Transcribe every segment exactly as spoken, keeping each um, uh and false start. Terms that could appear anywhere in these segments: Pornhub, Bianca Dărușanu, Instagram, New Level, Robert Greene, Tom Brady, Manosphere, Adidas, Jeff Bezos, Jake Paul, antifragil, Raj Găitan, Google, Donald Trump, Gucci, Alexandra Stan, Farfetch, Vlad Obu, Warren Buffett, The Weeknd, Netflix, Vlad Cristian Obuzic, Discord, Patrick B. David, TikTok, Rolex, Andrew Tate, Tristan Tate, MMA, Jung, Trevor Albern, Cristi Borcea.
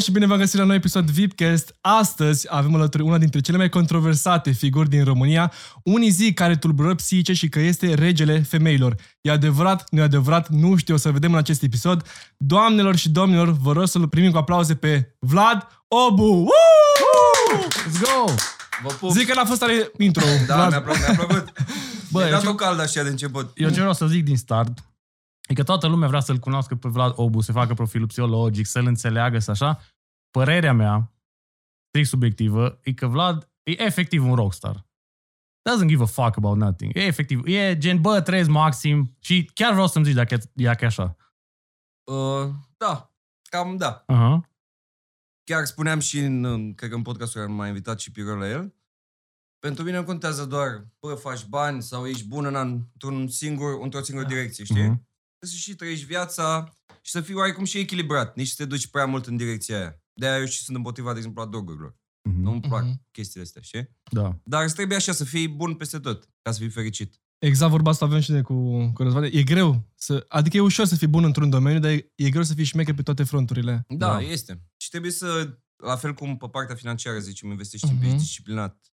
și bine v-am găsit la un nou episod VIPcast. Astăzi avem alături una dintre cele mai controversate figuri din România, unii zic care tulbură psihice și că este regele femeilor. E adevărat, nu e adevărat, nu știu, o să vedem în acest episod. Doamnelor și domnilor, vă rog să-l primim cu aplauze pe Vlad Obu! Let's go! Vă pup. Zic că n-a fost ale intro. Da, Vlad. mi-a plăcut, mi-a plăcut. Bă, mi-a dat o caldă așa de început. Eu ce vreau să zic din start e că toată lumea vrea să-l cunoască pe Vlad Obu, să facă profilul psihologic, să-l înțeleagă, să așa. Părerea mea, strict subiectivă, e că Vlad e efectiv un rockstar. Doesn't give a fuck about nothing. E efectiv, e gen, bă, trez maxim și chiar vreau să-mi zici dacă e așa. Uh, da, cam da. Uh-huh. Chiar spuneam și în, cred că în podcastul care m-a invitat Cipiro la el, pentru mine nu contează doar, bă, faci bani sau ești bun în, într-un singur, într-o singură direcție, știi? Uh-huh. Să și trăiești viața și să fii oarecum și echilibrat, nici să te duci prea mult în direcția aia. De-aia eu și sunt împotriva, de exemplu, a drogurilor. Mm-hmm. Nu-mi plac mm-hmm. chestiile astea, știi? Da. Dar îți trebuie așa, să fii bun peste tot, ca să fii fericit. Exact, vorba asta avem și de cu, cu Răzvan. E greu, să, adică e ușor să fii bun într-un domeniu, dar e, e greu să fii șmecher pe toate fronturile. Da, da, este. Și trebuie să, la fel cum pe partea financiară, zicem, investești timp, mm-hmm. ești disciplinat.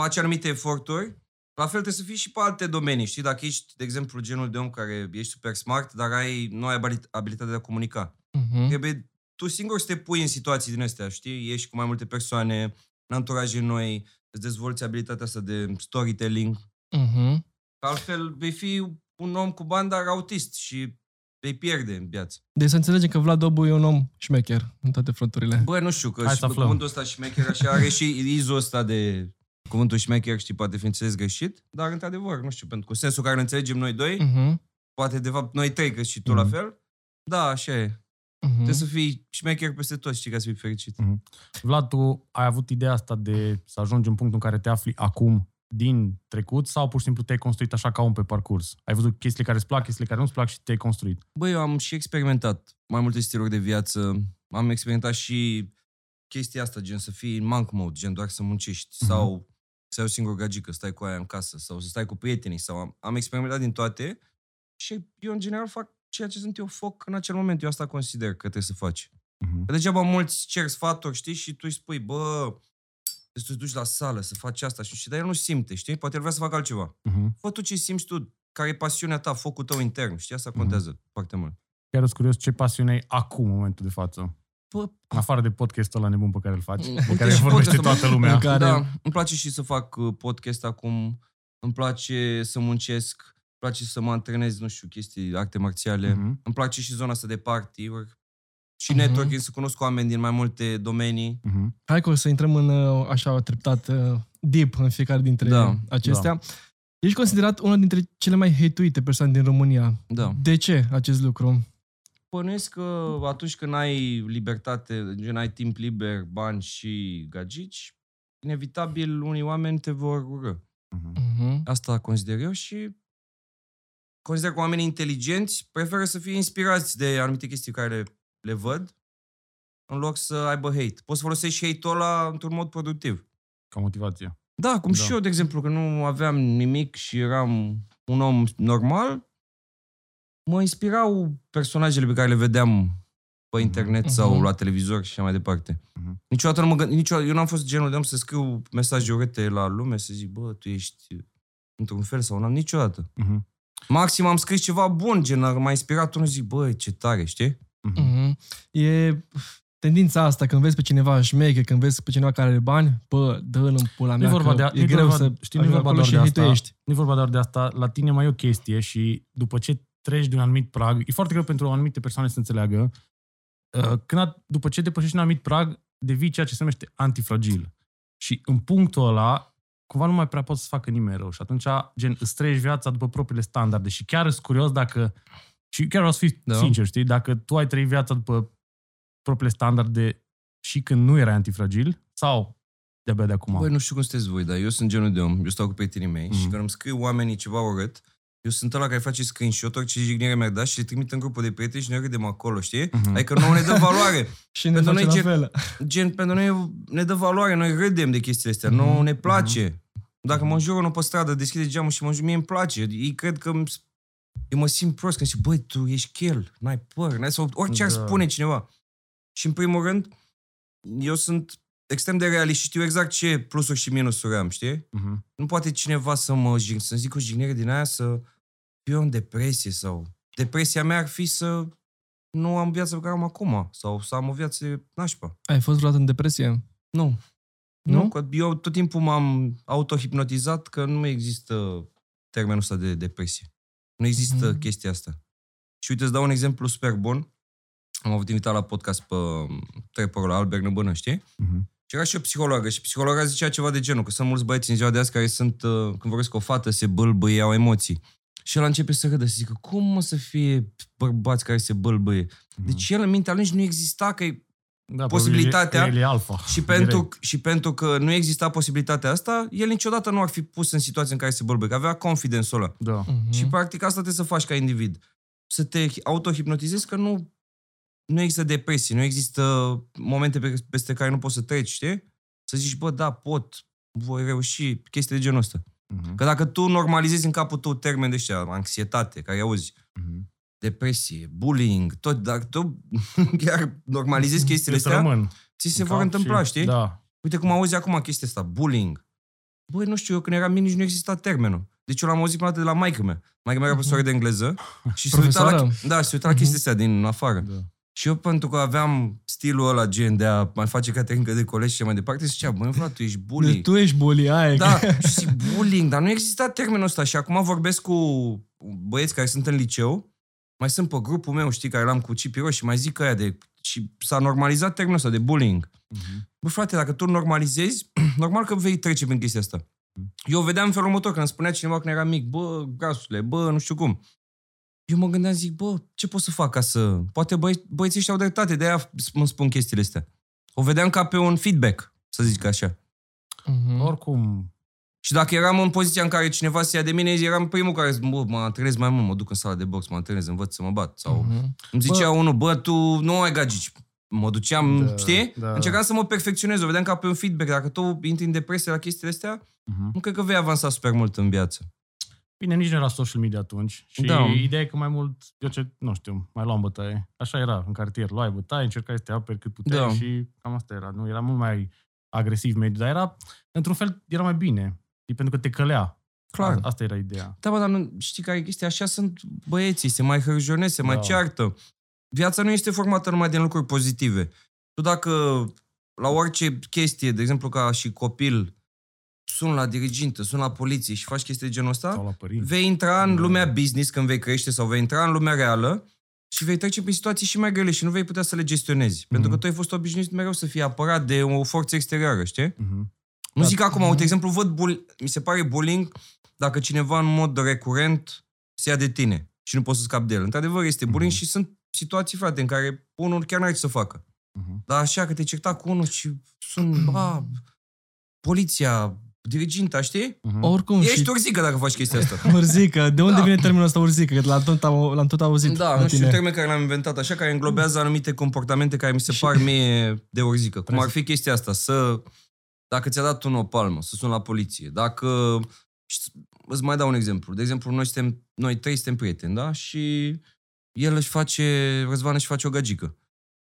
Faci anumite eforturi. La fel trebuie să fii și pe alte domenii, știi? Dacă ești, de exemplu, genul de om care ești super smart, dar ai, nu ai abilitatea de a comunica. Uh-huh. Trebuie tu singur să te pui în situații din astea, știi? Ești cu mai multe persoane, în anturaje noi, îți dezvolți abilitatea asta de storytelling. Uh-huh. Altfel, vei fi un om cu bani, dar autist și vei pierde în viață. Deci să înțelegem că Vlad Obu e un om șmecher în toate fronturile. Bă, nu știu, că Hai și pe cuvântul ăsta șmecher așa are și izul ăsta de... Cuvântul șmecher, știi, poate fi înțeles greșit, dar într-adevăr, nu știu, pentru că sensul care îl înțelegem noi doi, uh-huh. poate de fapt noi trei, că și tu uh-huh. la fel, da, așa e. Uh-huh. Trebuie să fii șmecher peste tot, știi, ca să fii fericit. Uh-huh. Vlad, tu ai avut ideea asta de să ajungi în punctul în care te afli acum din trecut sau pur și simplu te-ai construit așa ca un pe parcurs? Ai văzut chestiile care îți plac, chestiile care nu-ți plac și te-ai construit? Băi, eu am și experimentat mai multe stiluri de viață, am experimentat și chestia asta, gen să fii în monk mode, gen doar să muncești uh-huh. sau... să ai o singură gagică, stai cu aia în casă, sau să stai cu prietenii, sau am, am experimentat din toate și eu, în general, fac ceea ce sunt eu foc în acel moment. Eu asta consider că trebuie să faci. Uh-huh. Că degeaba mulți cer sfaturi, știi, și tu îi spui, bă, să te duci la sală, să faci asta, și dar el nu simte, știi? Poate el vrea să facă altceva. Uh-huh. Fă tu ce simți tu, care e pasiunea ta, focul tău intern, știi? Asta contează uh-huh. foarte mult. Chiar ești curios ce pasiune ai acum, în momentul de față? În afară de podcastul ăla nebun pe care îl faci, pe care vorbește toată lumea. Care... Da, îmi place și să fac podcast acum, îmi place să muncesc, îmi place să mă antrenez, nu știu, chestii, acte marțiale, uh-huh. îmi place și zona asta de party-uri și uh-huh. networking, să cunosc oameni din mai multe domenii. Uh-huh. Hai că o să intrăm în așa treptat deep în fiecare dintre da, acestea. Da. Ești considerat una dintre cele mai hate-uite persoane din România. Da. De ce acest lucru? Pănuiesc că atunci când ai libertate, când ai timp liber, bani și gagici, inevitabil unii oameni te vor urâ. Uh-huh. Asta consider eu și consider că oamenii inteligenți preferă să fie inspirați de anumite chestii care le, le văd în loc să aibă hate. Poți să folosești hate-ul ăla într-un mod productiv. Ca motivație. Da, cum da. Și eu, de exemplu, că nu aveam nimic și eram un om normal, mă inspirau personajele pe care le vedeam pe internet uh-huh. sau la televizor și așa mai departe. Uh-huh. Niciodată nu mă gând... Niciodată... Eu n-am fost genul de om să scriu mesaje urâte la lume, să zic, bă, tu ești într-un fel sau n-am niciodată. Uh-huh. Maxim am scris ceva bun, gen, m-a inspirat unul, zic, bă, ce tare, știi? Uh-huh. Uh-huh. E tendința asta, când vezi pe cineva șmecher, când vezi pe cineva care are bani, bă, dă-l în pula mea, vorba de a... e greu vorba... să... Știi, nu-i vorba doar de asta. Nu-i vorba doar de asta. La tine mai e o chestie și după ce treci de un anumit prag, e foarte greu pentru anumite persoane să înțeleagă, când, după ce depășești un anumit prag, devii ceea ce se numește antifragil. Și în punctul ăla, cumva nu mai prea poți să facă nimeni rău. Și atunci, gen, îți treci viața după propriile standarde. Și chiar ești curios dacă, și chiar vreau să fiu da. sincer, știi, dacă tu ai trăit viața după propriile standarde și când nu erai antifragil, sau de-abia de acum? Băi, nu știu cum sunteți voi, dar eu sunt genul de om, eu stau cu prietenii mei mm-hmm. și când îmi scriu oamenii ceva urât, eu sunt ăla care face screenshot-uri, ce jignire mi-ar da și le trimit în grupul de prieteni și noi râdem acolo, știi? Uh-huh. Adică nouă ne dă valoare. Și ne pentru noi gen, gen, pentru noi ne dă valoare, noi râdem de chestiile astea, uh-huh. nouă ne place. Uh-huh. Dacă mă înjură unul pe stradă, deschide geamul și mă înjură, mie îmi place. Ei cred că eu mă simt prost când zic, băi, tu ești chel, n-ai păr, n-ai sau orice da. ar spune cineva. Și în primul rând, eu sunt extrem de realist și știu exact ce plusuri și minusuri am, știi? Uh-huh. Nu poate cineva să mă jign, să-mi zic o jignire din aia să fiu în depresie sau... Depresia mea ar fi să nu am viața pe care am acum sau să am o viață nașpa. Ai fost vreodată în depresie? Nu. Nu? Că eu tot timpul m-am autohipnotizat că nu există termenul ăsta de depresie. Nu există mm-hmm. chestia asta. Și uite, îți dau un exemplu super bun. Am avut invitat la podcast pe Trevor Albern în Bână, știi? Mm-hmm. Și era și o psihologă. Și psihologa zicea ceva de genul, că sunt mulți băieți în ziua de azi care sunt, când vorbesc cu o fată, se bâlbâie, au emoții. Și el începe să râdă, să zică, cum mă să fie bărbați care se bâlbâie? Mm-hmm. Deci el în mintea lui nu exista că da, posibilitatea el e alfa, și, pentru, și pentru că nu exista posibilitatea asta, el niciodată nu ar fi pus în situația în care se bălbăie, că avea confidence-ul ăla. Da. Uh-huh. Și practic asta trebuie să faci ca individ. Să te autohipnotizezi că nu, nu există depresii, nu există momente pe, peste care nu poți să treci, știi? Să zici, bă, da, pot, voi reuși, chestii de genul ăsta. Uh-huh. Că dacă tu normalizezi în capul tău termeni de ăștia, anxietate, care auzi... Uh-huh. Depresie, bullying, tot, dar tu chiar normalizezi chestiile astea, rămân. Ți se vor întâmpla, și... știi? Da. Uite cum auzi acum chestia asta, bullying. Băi, nu știu, eu când eram mic nici nu exista termenul. Deci eu l-am auzit prima dată de la maică-mea. Maică-mea era profesoară de engleză și se uita la, da, se uita la chestia astea din afară. Da. Și eu, pentru că aveam stilul ăla gen de a mai face caterincă de colegi și mai departe, zicea, băi, Vlad, tu ești bully. Tu ești bully, aia. Da, și zic, bullying, dar nu exista termenul ăsta. Și acum vorbesc cu băieți care sunt în liceu, mai sunt pe grupul meu, știi, care l-am cu Cipiro și mai zic aia de... Și s-a normalizat termenul ăsta de bullying. Uh-huh. Bă, frate, dacă tu normalizezi, normal că vei trece prin chestia asta. Eu vedeam în felul următor, când îmi spunea cineva când era mic, bă, grasule, bă, nu știu cum. Eu mă gândeam, zic, bă, ce pot să fac ca să... Poate băie... băieții ăștia au dreptate, de-aia îmi spun chestiile astea. O vedeam ca pe un feedback, să zic așa. Uh-huh. Oricum... Și dacă eram în poziția în care cineva se ia de mine, eram primul care zic, mă, mă antrenez mai mult, mă duc în sala de box, mă antrenez, învăț să mă bat. Sau uh-huh. îmi zicea bă. unul, bă, tu nu ai gagici. Mă duceam, da, știi? Da. Încercam să mă perfecționez, o vedeam ca pe un feedback. Dacă tu intri în depresie la chestiile astea, uh-huh. nu cred că vei avansa super mult în viață. Bine, nici nu era social media atunci. Și da. Ideea e că mai mult, eu ce, nu știu, mai luam bătaie. Așa era, în cartier, luai bătaie, încercai să te aperi cât puteai da. și cam asta era. Nu, era mult mai agresiv mediu, dar era, într-un fel, era mai bine. Pentru că te călea. Clar. Asta era ideea. Da, bă, dar nu, știi care e chestia? Așa sunt băieții, se mai hărjonesc, se mai da. ceartă. Viața nu este formată numai din lucruri pozitive. Tu dacă la orice chestie, de exemplu ca și copil, suni la dirigintă, suni la poliție și faci chestii de genul ăsta, vei intra în lumea business când vei crește sau vei intra în lumea reală și vei trece prin situații și mai grele și nu vei putea să le gestionezi. Mm-hmm. Pentru că tu ai fost obișnuit mereu să fii apărat de o forță exterioară, știi? Mm-hmm. Nu zic acum, uite, de exemplu, văd bul- mi se pare bullying dacă cineva în mod recurent se ia de tine și nu poți să scapi de el. Într-adevăr, este bullying uh-huh. și sunt situații, frate, în care unul chiar n-are ce să facă. Uh-huh. Dar așa că te certa cu unul și sunt, ba, poliția, diriginta, știi? Uh-huh. Oricum, ești și... urzică dacă faci chestia asta. Urzică. De unde da. vine termenul ăsta urzică? Că l-am tot, l-am tot auzit. Da, nu știu, termen care l-am inventat, așa, care înglobează anumite comportamente care mi se par mie de urzică. Cum ar fi chestia asta? Să... Dacă ți-a dat unul o palmă, să suni la poliție. Dacă... Îți mai dau un exemplu. De exemplu, noi, suntem, noi trei suntem prieteni, da? Și el își face... Răzvan își face o gagică.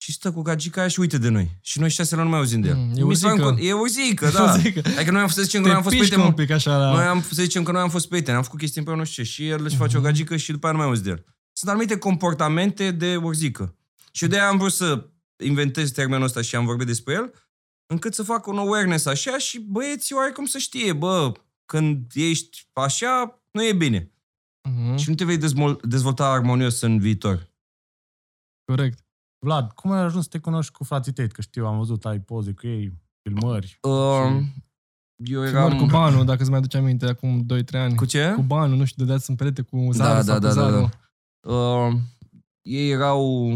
Și stă cu gagica aia și uite de noi. Și noi șase la nu mai auzim de el. Mm, e urzică. E urzică, da. Adică noi am fost, să zicem, că noi am fost prieteni. Un pic așa la... Noi am, să zicem, că noi am fost prieteni. Am făcut chestii împreună, nu știu ce. Și el își face mm-hmm. o gagică și după aia nu mai auzi de el. Sunt anumite comportamente de urzică. Și de aia am vrut să inventez termenul ăsta și am vorbit despre el, încât să fac un awareness așa și băieții oarecum să știe, bă, când ești așa, nu e bine. Uh-huh. Și nu te vei dezmol- dezvolta armonios în viitor. Corect. Vlad, cum ai ajuns să te cunoști cu frații tăi? Că știu, am văzut, ai poze cu ei, filmări. Uh, și... Eu eram... Filmări cu banul, dacă îți mai aduce aminte, acum doi trei ani. Cu ce? Cu banul, nu știu, dădeați în perete cu Zaru da, da, da, da, da. Uh, Ei erau...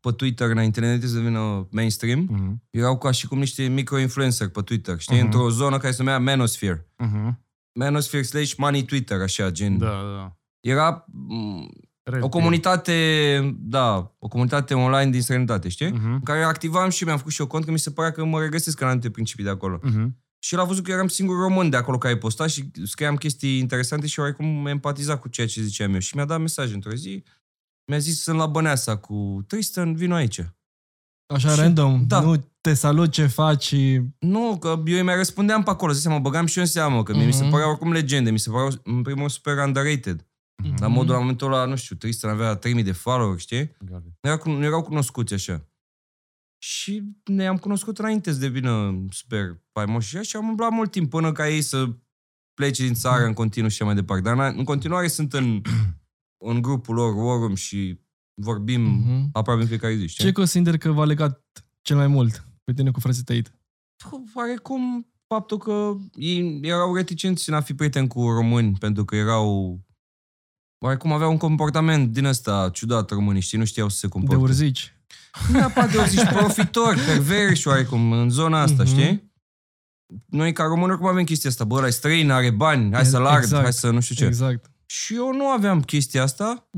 pe Twitter, înainte de să devină mainstream, uh-huh. erau ca și cum niște micro-influencer pe Twitter, știi? Uh-huh. Într-o zonă care se numea Manosphere. Uh-huh. Manosphere slash money Twitter, așa, gen. Da, da. Era m- o comunitate, da, o comunitate online din străinătate, știi? Uh-huh. În care activam și mi-am făcut și eu cont, că mi se părea că mă regăsesc în anumite principii de acolo. Uh-huh. Și el a văzut că eram singurul român de acolo care posta și scriam chestii interesante și oarecum empatiza cu ceea ce ziceam eu. Și mi-a dat mesaj într-o zi. Mi-a zis, sunt la Băneasa cu Tristan, vino aici. Așa, și, random, da. Nu te salut, ce faci? Nu, că eu îi mai răspundeam pe acolo, să mă băgam și eu în seamă, că uh-huh. mi se păreau oricum legende, mi se păreau în primul rând super underrated. Uh-huh. La modul, la momentul ăla, nu știu, Tristan avea trei mii de follower, știi? Nu erau, erau cunoscuți așa. Și ne-am cunoscut înainte să devină super faimoși și am umblat mult timp până ca ei să plece din țară în continuu și mai departe. Dar în continuare sunt în, în grupul lor, Warren, și vorbim uh-huh. aproape în fiecare zi. Știi? Ce consider că v-a legat cel mai mult pe tine cu frații Tate? Oarecum faptul că ei erau reticenți în a fi prieteni cu români, pentru că erau... Oarecum aveau un comportament din ăsta ciudat românii, știi? Nu știau să se comporte. De urzici. Neapărat de urzici, profitori, perverși, oarecum, în zona asta, uh-huh. știi? Noi, ca români, oricum avem chestia asta. Bă, ăla e străin, are bani, hai să-l exact. Ard, hai să nu știu ce. Exact. Și eu nu aveam chestia asta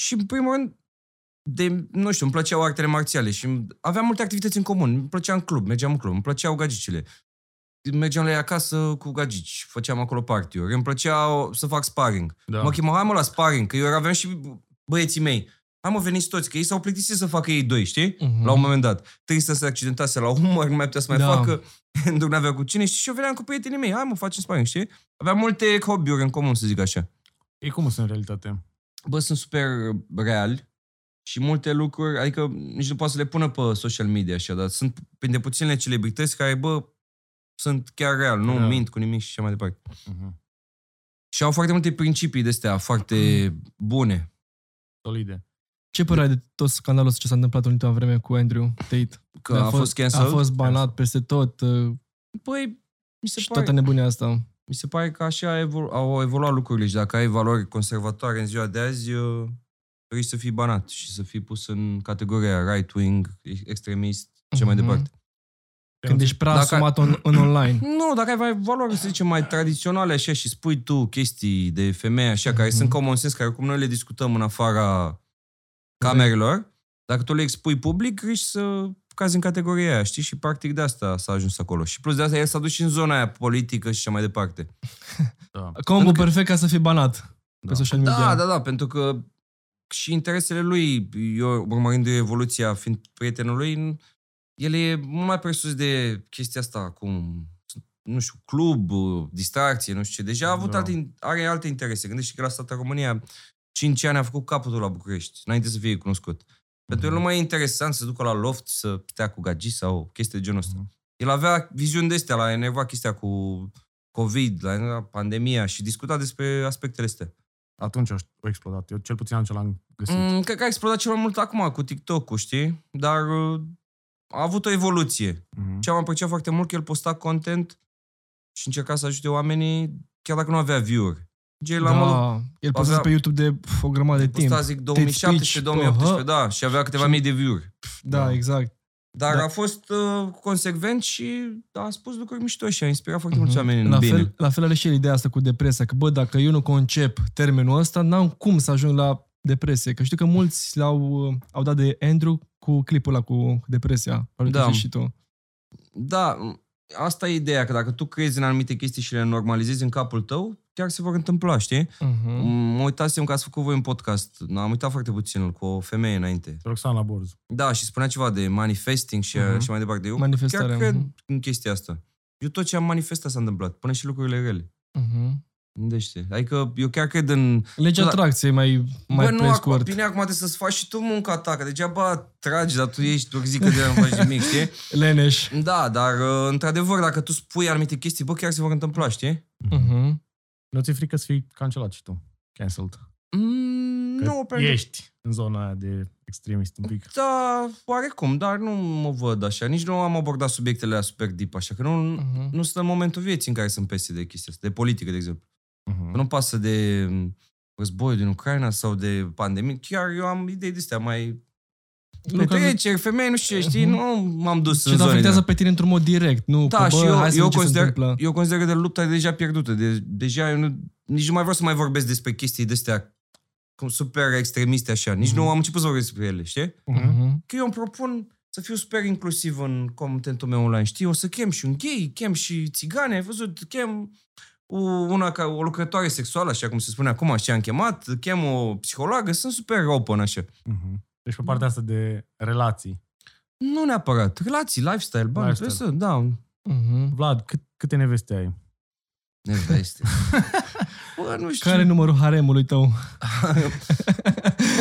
și, în primul rând, de, nu știu, îmi plăceau artele marțiale și aveam multe activități în comun. Îmi plăcea în club, mergeam în club, îmi plăceau gagicile. Mergeam la ei acasă cu gagici, făceam acolo party-uri. Îmi plăcea să fac sparring. Da. Mă chema, hai mă la sparring, că eu aveam și băieții mei. Hai mă, veniți toți, că ei s-au plictisit să facă ei doi, știi? Uh-huh. La un moment dat. Tristan se accidentase la umăr, nu mai putea să mai da. facă, nu avea cu cine, știi? Și eu veneam cu prietenii mei, hai mă, facem sparring, știi? Aveam multe hobby-uri în comun, să zic așa. E cum sunt în realitate? Bă, sunt super reali. Și multe lucruri, adică nici nu poate să le pună pe social media așa, dar sunt printre puținele celebrități care, bă, sunt chiar real, nu yeah. mint cu nimic și așa mai departe. Uh-huh. Și au foarte multe principii de-astea, foarte bune. Solide. Ce părere de tot scandalul ce s-a întâmplat în ultima vreme cu Andrew Tate? Că a, a fost cancelled? A fost banat peste tot. Păi, mi se și pare... toată nebunia asta. Mi se pare că așa evolu- au evoluat lucrurile și dacă ai valori conservatoare în ziua de azi... Eu... Trebuie să fii banat și să fii pus în categoria right-wing, extremist, ce mai mm-hmm. departe. Când ești prea asumat ai... în online. Nu, dacă ai valori, să zicem, mai tradiționale așa și spui tu chestii de femei așa, care mm-hmm. sunt common sense, care cum noi le discutăm în afara camerelor, dacă tu le expui public, riști să cazi în categoria aia, știi? Și practic de asta s-a ajuns acolo. Și plus de asta el s-a dus și în zona aia politică și așa mai departe. Da. Combo că... perfect ca să fii banat da. pe social media. Da, da, da, pentru că și interesele lui, eu urmărindu-i evoluția, fiind prietenul lui, el e mult mai presus de chestia asta, cum, nu știu, club, distracție, nu știu ce. Deja a avut da. alte, are alte interese. Gândește că la statul România, cinci ani a făcut capătul la București, înainte să fie cunoscut. Mm-hmm. Pentru el nu mai e interesant să ducă la loft, să stea cu gagi sau chestii de genul ăsta. Mm-hmm. El avea viziuni de-astea, l-a enervat chestia cu COVID, la pandemia și discuta despre aspectele astea. Atunci a explodat. Eu cel puțin atunci l-am găsit. Mm, cred că a explodat cel mai mult acum cu TikTok-ul, știi? Dar uh, a avut o evoluție. Mm-hmm. Ce am apreciat foarte mult că el posta content și încerca să ajute oamenii chiar dacă nu avea view-uri. Gen, da, modul, el posta pe YouTube de pf, o grămadă de timp. Posta, zic, două mii șaptesprezece două mii optsprezece, da, și avea câteva și... mii de view-uri. Da, da, exact. Dar da. a fost uh, consecvent și a spus lucruri mișto și a inspirat foarte uh-huh. mulți oameni în la bine. Fel, la fel are și el ideea asta cu depresia, că bă, dacă eu nu concep termenul ăsta, n-am cum să ajung la depresie. Că știu că mulți l-au au dat de Andrew cu clipul ăla cu depresia. Da. Și tu. Da, asta e ideea, că dacă tu crezi în anumite chestii și le normalizezi în capul tău, chiar se vor întâmpla, știi? Uh-huh. Mă uitasem că ați făcut voi un podcast. Am uitat foarte puțin cu o femeie înainte. Roxana Borz. Da, și spunea ceva de manifesting și, uh-huh. și mai departe. Eu chiar cred uh-huh. în chestia asta. Eu tot ce am manifestat s-a întâmplat, până și lucrurile rele. Uh-huh. Deci, adică eu chiar cred în... Legea atracției mai, mai bă, pe scurt. Bine, acum trebuie să-ți faci și tu munca ta, că degeaba tragi, dar tu ești turzică de nu faci nimic, știi? Leneș. Da, dar într-adevăr, dacă tu spui anumite chestii, bă, chiar se vor întâmpla, știi? Uh-huh. Nu ți-e frică să fii cancelat și tu? Cancelled? Mm, nu, pentru... ești în zona aia de extremist un pic. Da, oarecum, dar nu mă văd așa. Nici nu am abordat subiectele alea super deep, așa că nu, uh-huh. nu sunt în momentul vieții în care sunt peste de chestia asta, de politică, de exemplu. Uh-huh. Nu-mi pasă de războiul din Ucraina sau de pandemie. Chiar eu am idei de-astea mai... Petreceri, femei, nu știu ce, știi? Uh-huh. Nu m-am dus și în zonele. Și afectează pe tine într-un mod direct, nu? Da, că, bă, și eu, eu, consider, eu consider că de lupta e deja pierdută. De, deja eu nu, nici nu mai vreau să mai vorbesc despre chestii de-astea super extremiste așa. Nici uh-huh. nu am început să vorbesc despre ele, știi? Uh-huh. Că eu îmi propun să fiu super inclusiv în contentul meu online, știi? O să chem și un gay, chem și țigane, ai văzut? Chem... Una ca o lucrătoare sexuală, așa cum se spune acum, și am chemat, chem o psihologă, sunt super open, așa. Uh-huh. Deci pe partea asta de relații. Nu neapărat. Relații, lifestyle, bani, lifestyle. Pe da. Uh-huh. Vlad, cât, câte neveste ai? Neveste. Bă, nu știu. Care e numărul haremului tău?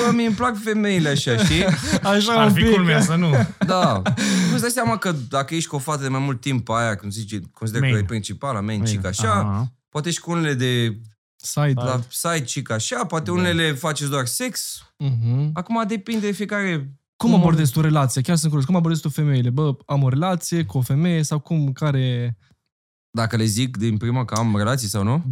Bă, mi-mi plac femeile așa, știi? Așa ar fi culmea să nu. Da. Nu-ți dai seama că dacă ești cu o fată de mai mult timp, aia, cum zici, consider main. Că e principala, main, main. Chica, așa, uh-huh. Poate și cu unele de... Side. La side chica, așa, poate da. Unele faceți doar sex. Uh-huh. Acum depinde de fiecare... Cum abordezi tu relația? Chiar sunt curios. Cum abordezi tu femeile? Bă, am o relație cu o femeie sau cum? Care... Dacă le zic din prima că am relații sau nu?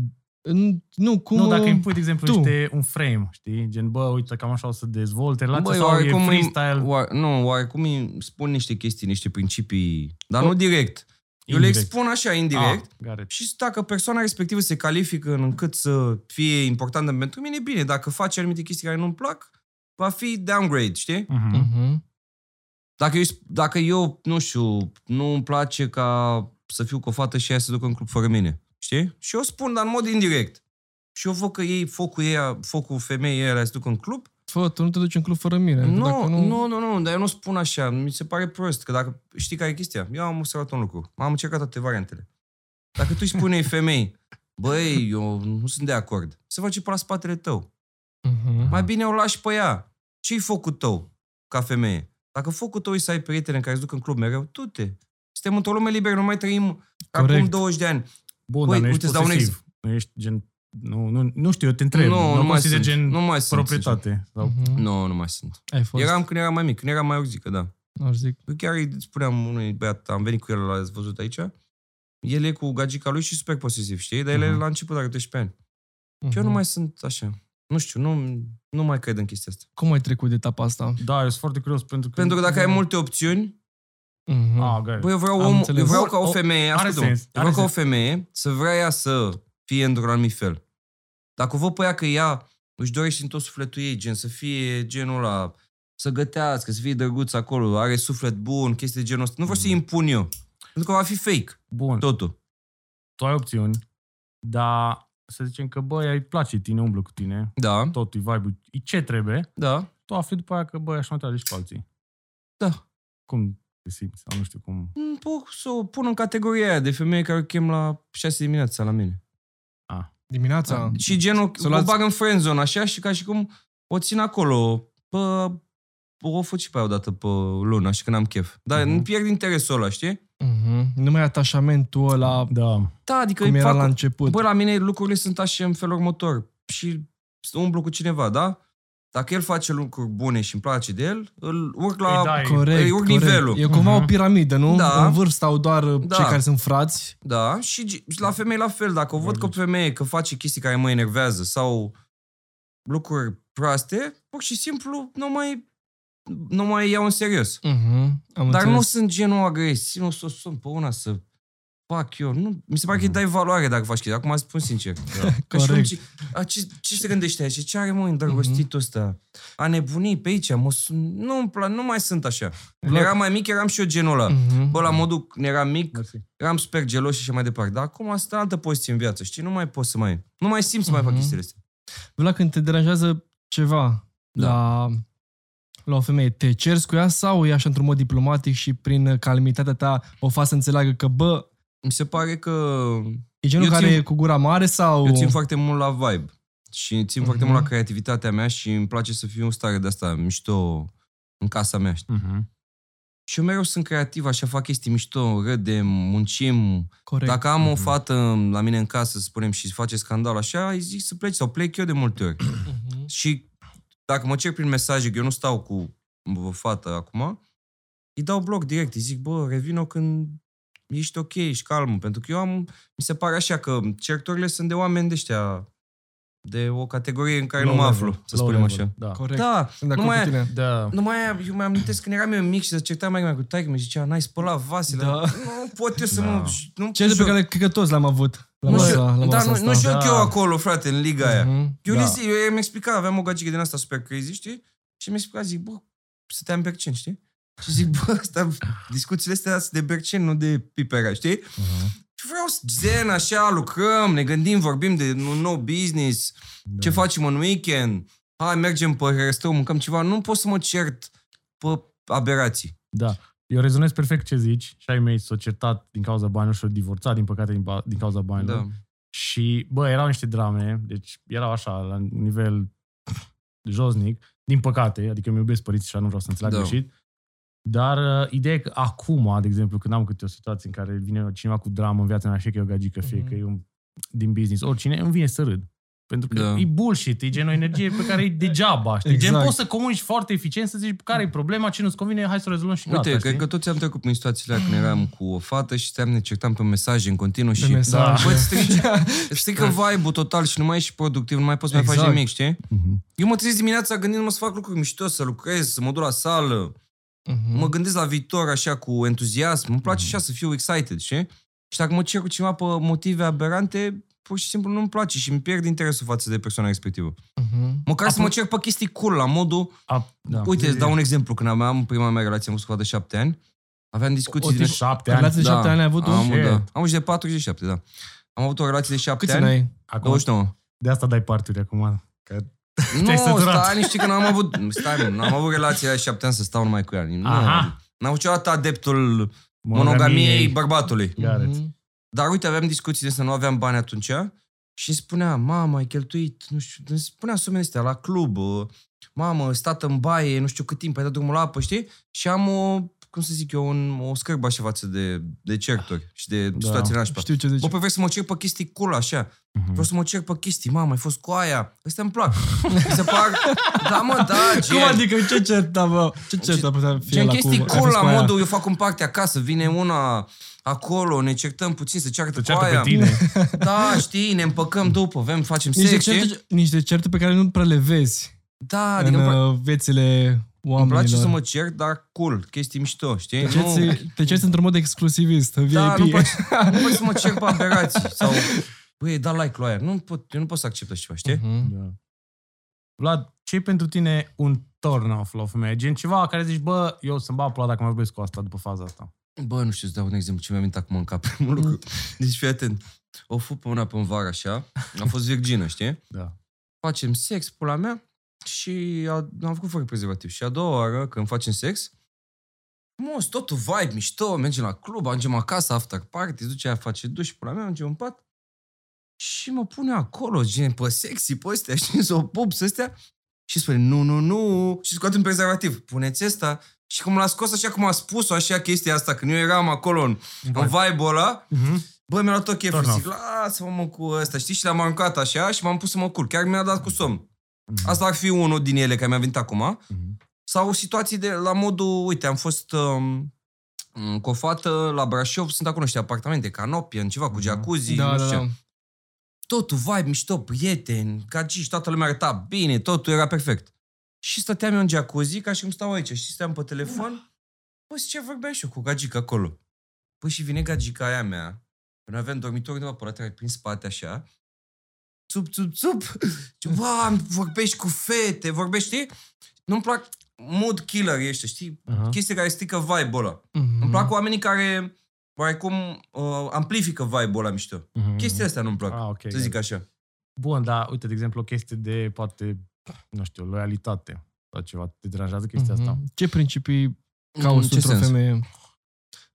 Nu, cum... Nu, dacă îmi pui, de exemplu, niște, un frame, știi? Gen, bă, uite, cam așa o să dezvolte relația bă, sau oarecum e freestyle? Oare, nu, oarecum îmi spun niște chestii, niște principii, dar o... nu direct. Eu indirect. Le expun așa, indirect. Ah, și dacă persoana respectivă se califică încât să fie importantă pentru mine, bine. Dacă face anumite chestii care nu-mi plac, va fi downgrade, știi? Uh-huh. Dacă, eu, dacă eu, nu știu, nu îmi place ca să fiu cu o fată și ea să ducă în club fără mine, știi? Și eu spun, dar în mod indirect. Și eu văd că ei, focul, ea, focul femeii ăia se ducă în club. Fă, tu nu te duci în club fără mine. Nu, dacă nu... nu, nu, nu, dar eu nu spun așa. Mi se pare prost, că dacă știi care e chestia. Eu am observat un lucru. Am încercat toate variantele. Dacă tu îi spune femei, băi, eu nu sunt de acord, se face pe la spatele tău. Uh-huh. Mai bine o lași pe ea. Ce-i focul tău ca femeie? Dacă focul tău e să ai prietene care îți duc în club mereu, du-te. Suntem într-o lume liberă, nu mai trăim corect. Acum douăzeci de ani. Bun, băi, dar nu ești posesiv. Nu ești gen... Nu, nu, nu știu, eu te întreb. Nu, nu, nu mai sunt. Gen nu mai proprietate. Sunt. Uh-huh. Nu, nu mai sunt. Eram când eram mai mic, când eram mai urzică, da. Urzic. Eu chiar îi spuneam unui băiat, am venit cu el, l-ați văzut aici. El e cu gagica lui și super posesiv, știi? Dar el uh-huh. la început are treisprezece ani. Uh-huh. Eu nu mai sunt așa. Nu știu, nu, nu mai cred în chestia asta. Cum ai trecut de etapa asta? Da, eu sunt foarte curios. Pentru că, pentru că dacă ai multe opțiuni... Mm-hmm. Ah, bă, eu vreau, om, eu vreau ca o femeie... O, are sens, eu vreau are ca sens. O femeie să vrea ea să fie într-un anumit fel. Dacă o văd pe ea că ea își dorește în tot sufletul ei, gen să fie genul ăla, să gătească, să fie drăguț acolo, are suflet bun, chestii de genul ăsta. Nu vreau mm. să-i impun eu. Pentru că va fi fake. Bun. Totul. Tu ai opțiuni, dar... Să zicem că, băi, îi place tine, umblă cu tine. Da. Tot, e vibe-ul, e ce trebuie. Da. Tu afli după aia că, băi, așa nu te alegi cu alții. Da. Cum te simți? Sau nu știu cum... Pot să o pun în categoria aia de femeie care o chem la șase dimineața la mine. Ah. Dimineața? A, și genul, o luați... bag în friendzone, așa, și ca și cum o țin acolo. Bă, o fac și pe aia odată pe lună, așa, când am chef. Dar nu uh-huh. pierd interesul ăla, știi? Mm-hmm. Nu mai atașamentul ăla da. Da, adică cum era fac, la început. Bă, la mine lucrurile sunt așa în felul următor. Și umblu cu cineva, da? Dacă el face lucruri bune și îmi place de el, îl urc la ei, da, îi corect, îi urc nivelul. E cumva mm-hmm. o piramidă, nu? Da. În vârstă au doar da. Cei care sunt frați. Da, și, și la femei la fel. Dacă o văd că o femeie că face chestii care mă enervează sau lucruri proaste, pur și simplu nu mai... Nu mai iau în serios. Uh-huh, dar înțeles. Nu sunt genul agresiv, nu s-o sun pe una să fac eu. Nu, mi se pare că îi dai valoare dacă faci chestia. Acum îți spun sincer. Da. Că corect. Și, a, ce, ce se gândește aici? Ce are, mă, îndrăgostitul uh-huh. ăsta? A nebunit pe aici? Mă sun... nu, nu mai sunt așa. Când eram mai mic, eram și eu genul ăla. Uh-huh. Bă, la modul când eram mic, okay. eram super gelos și așa mai departe. Dar acum asta e altă poziție în viață, știi? Nu mai pot să mai... Nu mai simt să uh-huh. mai fac chestiile astea. Bă, la când te deranjează ceva da. La... la o femeie, te ceri cu ea sau e așa într-un mod diplomatic și prin calmitatea ta o faci să înțeleagă că, bă... Mi se pare că... E genul care țin, e cu gura mare sau... Eu țin foarte mult la vibe și țin uh-huh. foarte mult la creativitatea mea și îmi place să fiu în stare de asta mișto în casa mea. Uh-huh. Și eu mereu sunt creativ, așa fac chestii mișto, râdem, muncim. Corect. Dacă am uh-huh. o fată la mine în casă, să spunem, și face scandal așa, îi zic să pleci sau plec eu de multe ori. Uh-huh. Și... Dacă mă cer prin mesaje că eu nu stau cu o fată acum, îi dau bloc direct. Îi zic, bă, revină când ești ok, ești calm. Pentru că eu am... Mi se pare așa că certurile sunt de oameni de ăștia, de o categorie în care low nu mă aflu, level. Să low spunem level. Așa. Da, corect. Da, numai aia, da. Numai eu mi-amintesc când eram eu mic și să certam mai mea cu taică, mi zicea, n-ai spălat vasele. Da. Nu pot eu să da. Mă... Nu ce de pe care cred că toți l-am avut. La nu știu, la da, nu, nu știu da. Eu acolo, frate, în liga aia. Uh-huh. Eu da. Zi, eu mi-am explicat, aveam o gagică din asta super crazy, știi? Și mi-am explicat, zic, bă, stăteam Berceni, știi? Și zic, bă, asta, discuțiile astea sunt de Berceni, nu de Pipera, știi? Uh-huh. Și vreau zen, așa, lucrăm, ne gândim, vorbim de un nou business, da. Ce facem în weekend, hai, mergem pe restaurant, mâncăm ceva, nu pot să mă cert pe aberații. Da. Eu rezonez perfect ce zici și ai mei s-au certat din cauza banilor și au divorțat, din păcate, din, ba- din cauza banilor. Da. Și, bă, erau niște drame, deci erau așa, la nivel josnic, din păcate, adică îmi iubesc părinții și nu vreau să înțeleg greșit. Da. Dar uh, ideea e că acum, de exemplu, când am câte o situație în care vine cineva cu dramă în viața mea, fie că e o gagică, fie mm-hmm. că e un, din business, oricine, îmi vine să râd. Pentru că da. e bullshit, e gen o energie pe care e degeaba, știi? Exact. Gen poți să comunici foarte eficient, să zici care e problema, ce nu-ți convine, hai să o rezolvăm și gata. Uite, cred că toți am trecut prin situațiile alea când eram cu o fată și ne certam pe mesaje în continuu pe și da, bă, strici, strică vibe-ul total și nu mai ești productiv, nu mai poți exact. mai faci nimic, știi? Uh-huh. Eu mă trezesc dimineața gândindu-mă să fac lucruri mișto, să lucrez, să mă duc la sală, uh-huh. mă gândesc la viitor așa cu entuziasm, îmi place uh-huh. așa să fiu excited, știi? Și dacă mă cer cu cineva pe motive aberante, pur și simplu nu-mi place și îmi pierd interesul față de persoana respectivă. Uh-huh. Măcar Apoi... să mă cer pe chestii cool, la modul... A... Da. Uite, îți dau un exemplu. Când aveam prima mea relație, am fost cu de șapte ani, aveam discuții... O, de șapte ani? Relație de șapte ani ai avut? Am avut, da. Am avut de patruzeci și șapte, da. Am avut o relație de șapte ani. Câți ani ai? Acum... douăzeci și nouă. De asta dai parturi acum, că... Nu, stai, nici știi că n-am avut... Stai, n-am avut relația de șapte ani să stau numai cu ea. N-am avut niciodată adeptul monogamiei bărbatului. Dar uite, aveam discuții de să nu aveam bani atunci și îmi spunea, mamă, ai cheltuit, nu știu, îmi spunea sumele astea la club, mamă, stat în baie, nu știu cât timp, ai dat drumul la apă, știi? Și am o, cum să zic eu, un, o scârbă așa față de, de certuri și de da. situații nașpa. Știu ce zici. Bă, vreau să mă cer pe chestii cool, așa. Uh-huh. Vreau să mă cer pe chestii, mamă, ai fost cu aia. Ăstea îmi plac. Mi se par, da mă, da, gen. Cum adică, ce certa, bă? Ce certa putea fi gen la chestii cu, cool, la modul, eu fac un party acasă, vine una... Acolo, ne certăm puțin, se ceartă, se ceartă pe tine. Da, știi, ne împăcăm după, vem, facem sex. Niște certuri pe care nu prea le vezi. Da, adică în îmi viețile oamenilor. Îmi place să mă cert, dar cool, chestii mișto, știi? Te, nu... te cerți într-un mod exclusivist, în V I P. Da, nu place, nu place să mă cert pe aberații. Sau, băi, da like lui aia. Nu pot, eu nu pot să accept așa ceva, știi? Uh-huh. Da. Vlad, ce-i pentru tine un turn-off la o femeie? Gen ceva care zici, bă, eu să-mi bag pula dacă mă vorbesc cu asta după faza asta. Bă, nu știu, îți dau un exemplu ce mi-am amintit acum în cap. Un lucru. Deci fii atent. O fut pe una pe-n vară, așa. A fost virgină, știi? Da. Facem sex, pula mea, și a, am făcut fără prezervativ. Și a doua oară, când facem sex, mos, totul vibe, mișto, mergem la club, ajungem acasă, after party, duce aia, face duș, pula mea, ajungem în pat și mă pune acolo, gen, pe sexy, pe ăstea, știi, s-o pup, s-astea, și spune, nu, nu, nu, și scoate un prezervativ. Puneți ăsta... Și cum l-a scos așa cum a spus-o, așa chestia asta, când eu eram acolo în, în vibe-ul ăla, uh-huh. bă, mi-a luat tot cheful, zic, lasă-mă mă cu ăsta, știi? Și l-am aruncat așa și m-am pus să mă culc. Chiar mi-a dat cu somn. Uh-huh. Asta ar fi unul din ele care mi-a venit acum. Uh-huh. Sau situații de, la modul, uite, am fost um, cu o fată la Brașov, sunt acolo niște apartamente, canopie, în ceva, cu jacuzzi, da, nu știu da, da. Totul vibe, mișto, prieteni, gagici, toată lumea arăta bine, totul era perfect. Și stăteam eu în jacuzzi, ca și cum stau aici. Și stăteam pe telefon. Păi ce vorbeai și eu cu gagica acolo? Păi și vine gagica aia mea. Noi aveam dormitor undeva pe la trei, prin spate așa. Țup, țup, țup. Bă, vorbești cu fete, vorbești, știi? Nu-mi plac mood killer ăștia, știi? Uh-huh. Chestii care strică vibe-ul ăla. Uh-huh. Îmi plac oamenii care, oarecum, uh, amplifică vibe-ul ăla mișto. Uh-huh. Chestia astea nu-mi plac, ah, okay, să zic yeah. așa. Bun, dar uite, de exemplu, o chestie de, poate... nu știu, loialitate sau ceva. Te deranjează chestia mm-hmm. asta? Ce principii cauți într-o femeie?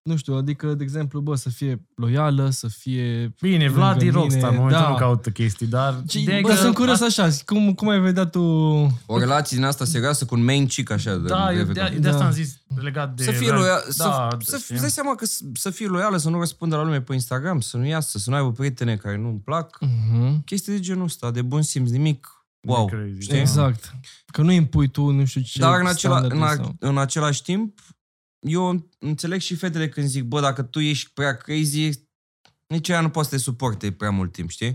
Nu știu, adică, de exemplu, bă, să fie loială, să fie... Bine, Vlad e rockstar, în momentul da. nu caută chestii, dar... Ce, bă, că... sunt curios așa, cum, cum ai vedea tu... O relație din asta serioasă cu un main chick, așa. Da, de, de, de asta da. am zis, legat de... Să fie loială, da, să îți dai seama că să fie loială, să nu răspundă la lume pe Instagram, să nu iasă, să nu aibă prietene care nu-mi plac. Mm-hmm. Chestii de genul ăsta, de bun simț, nimic. Wow, știi? Exact. Că nu impui tu, nu știu ce... Dar în, acela, în, a, în același timp, eu înțeleg și fetele când zic, bă, dacă tu ești prea crazy, nici aia nu poate să te suporte prea mult timp, știi?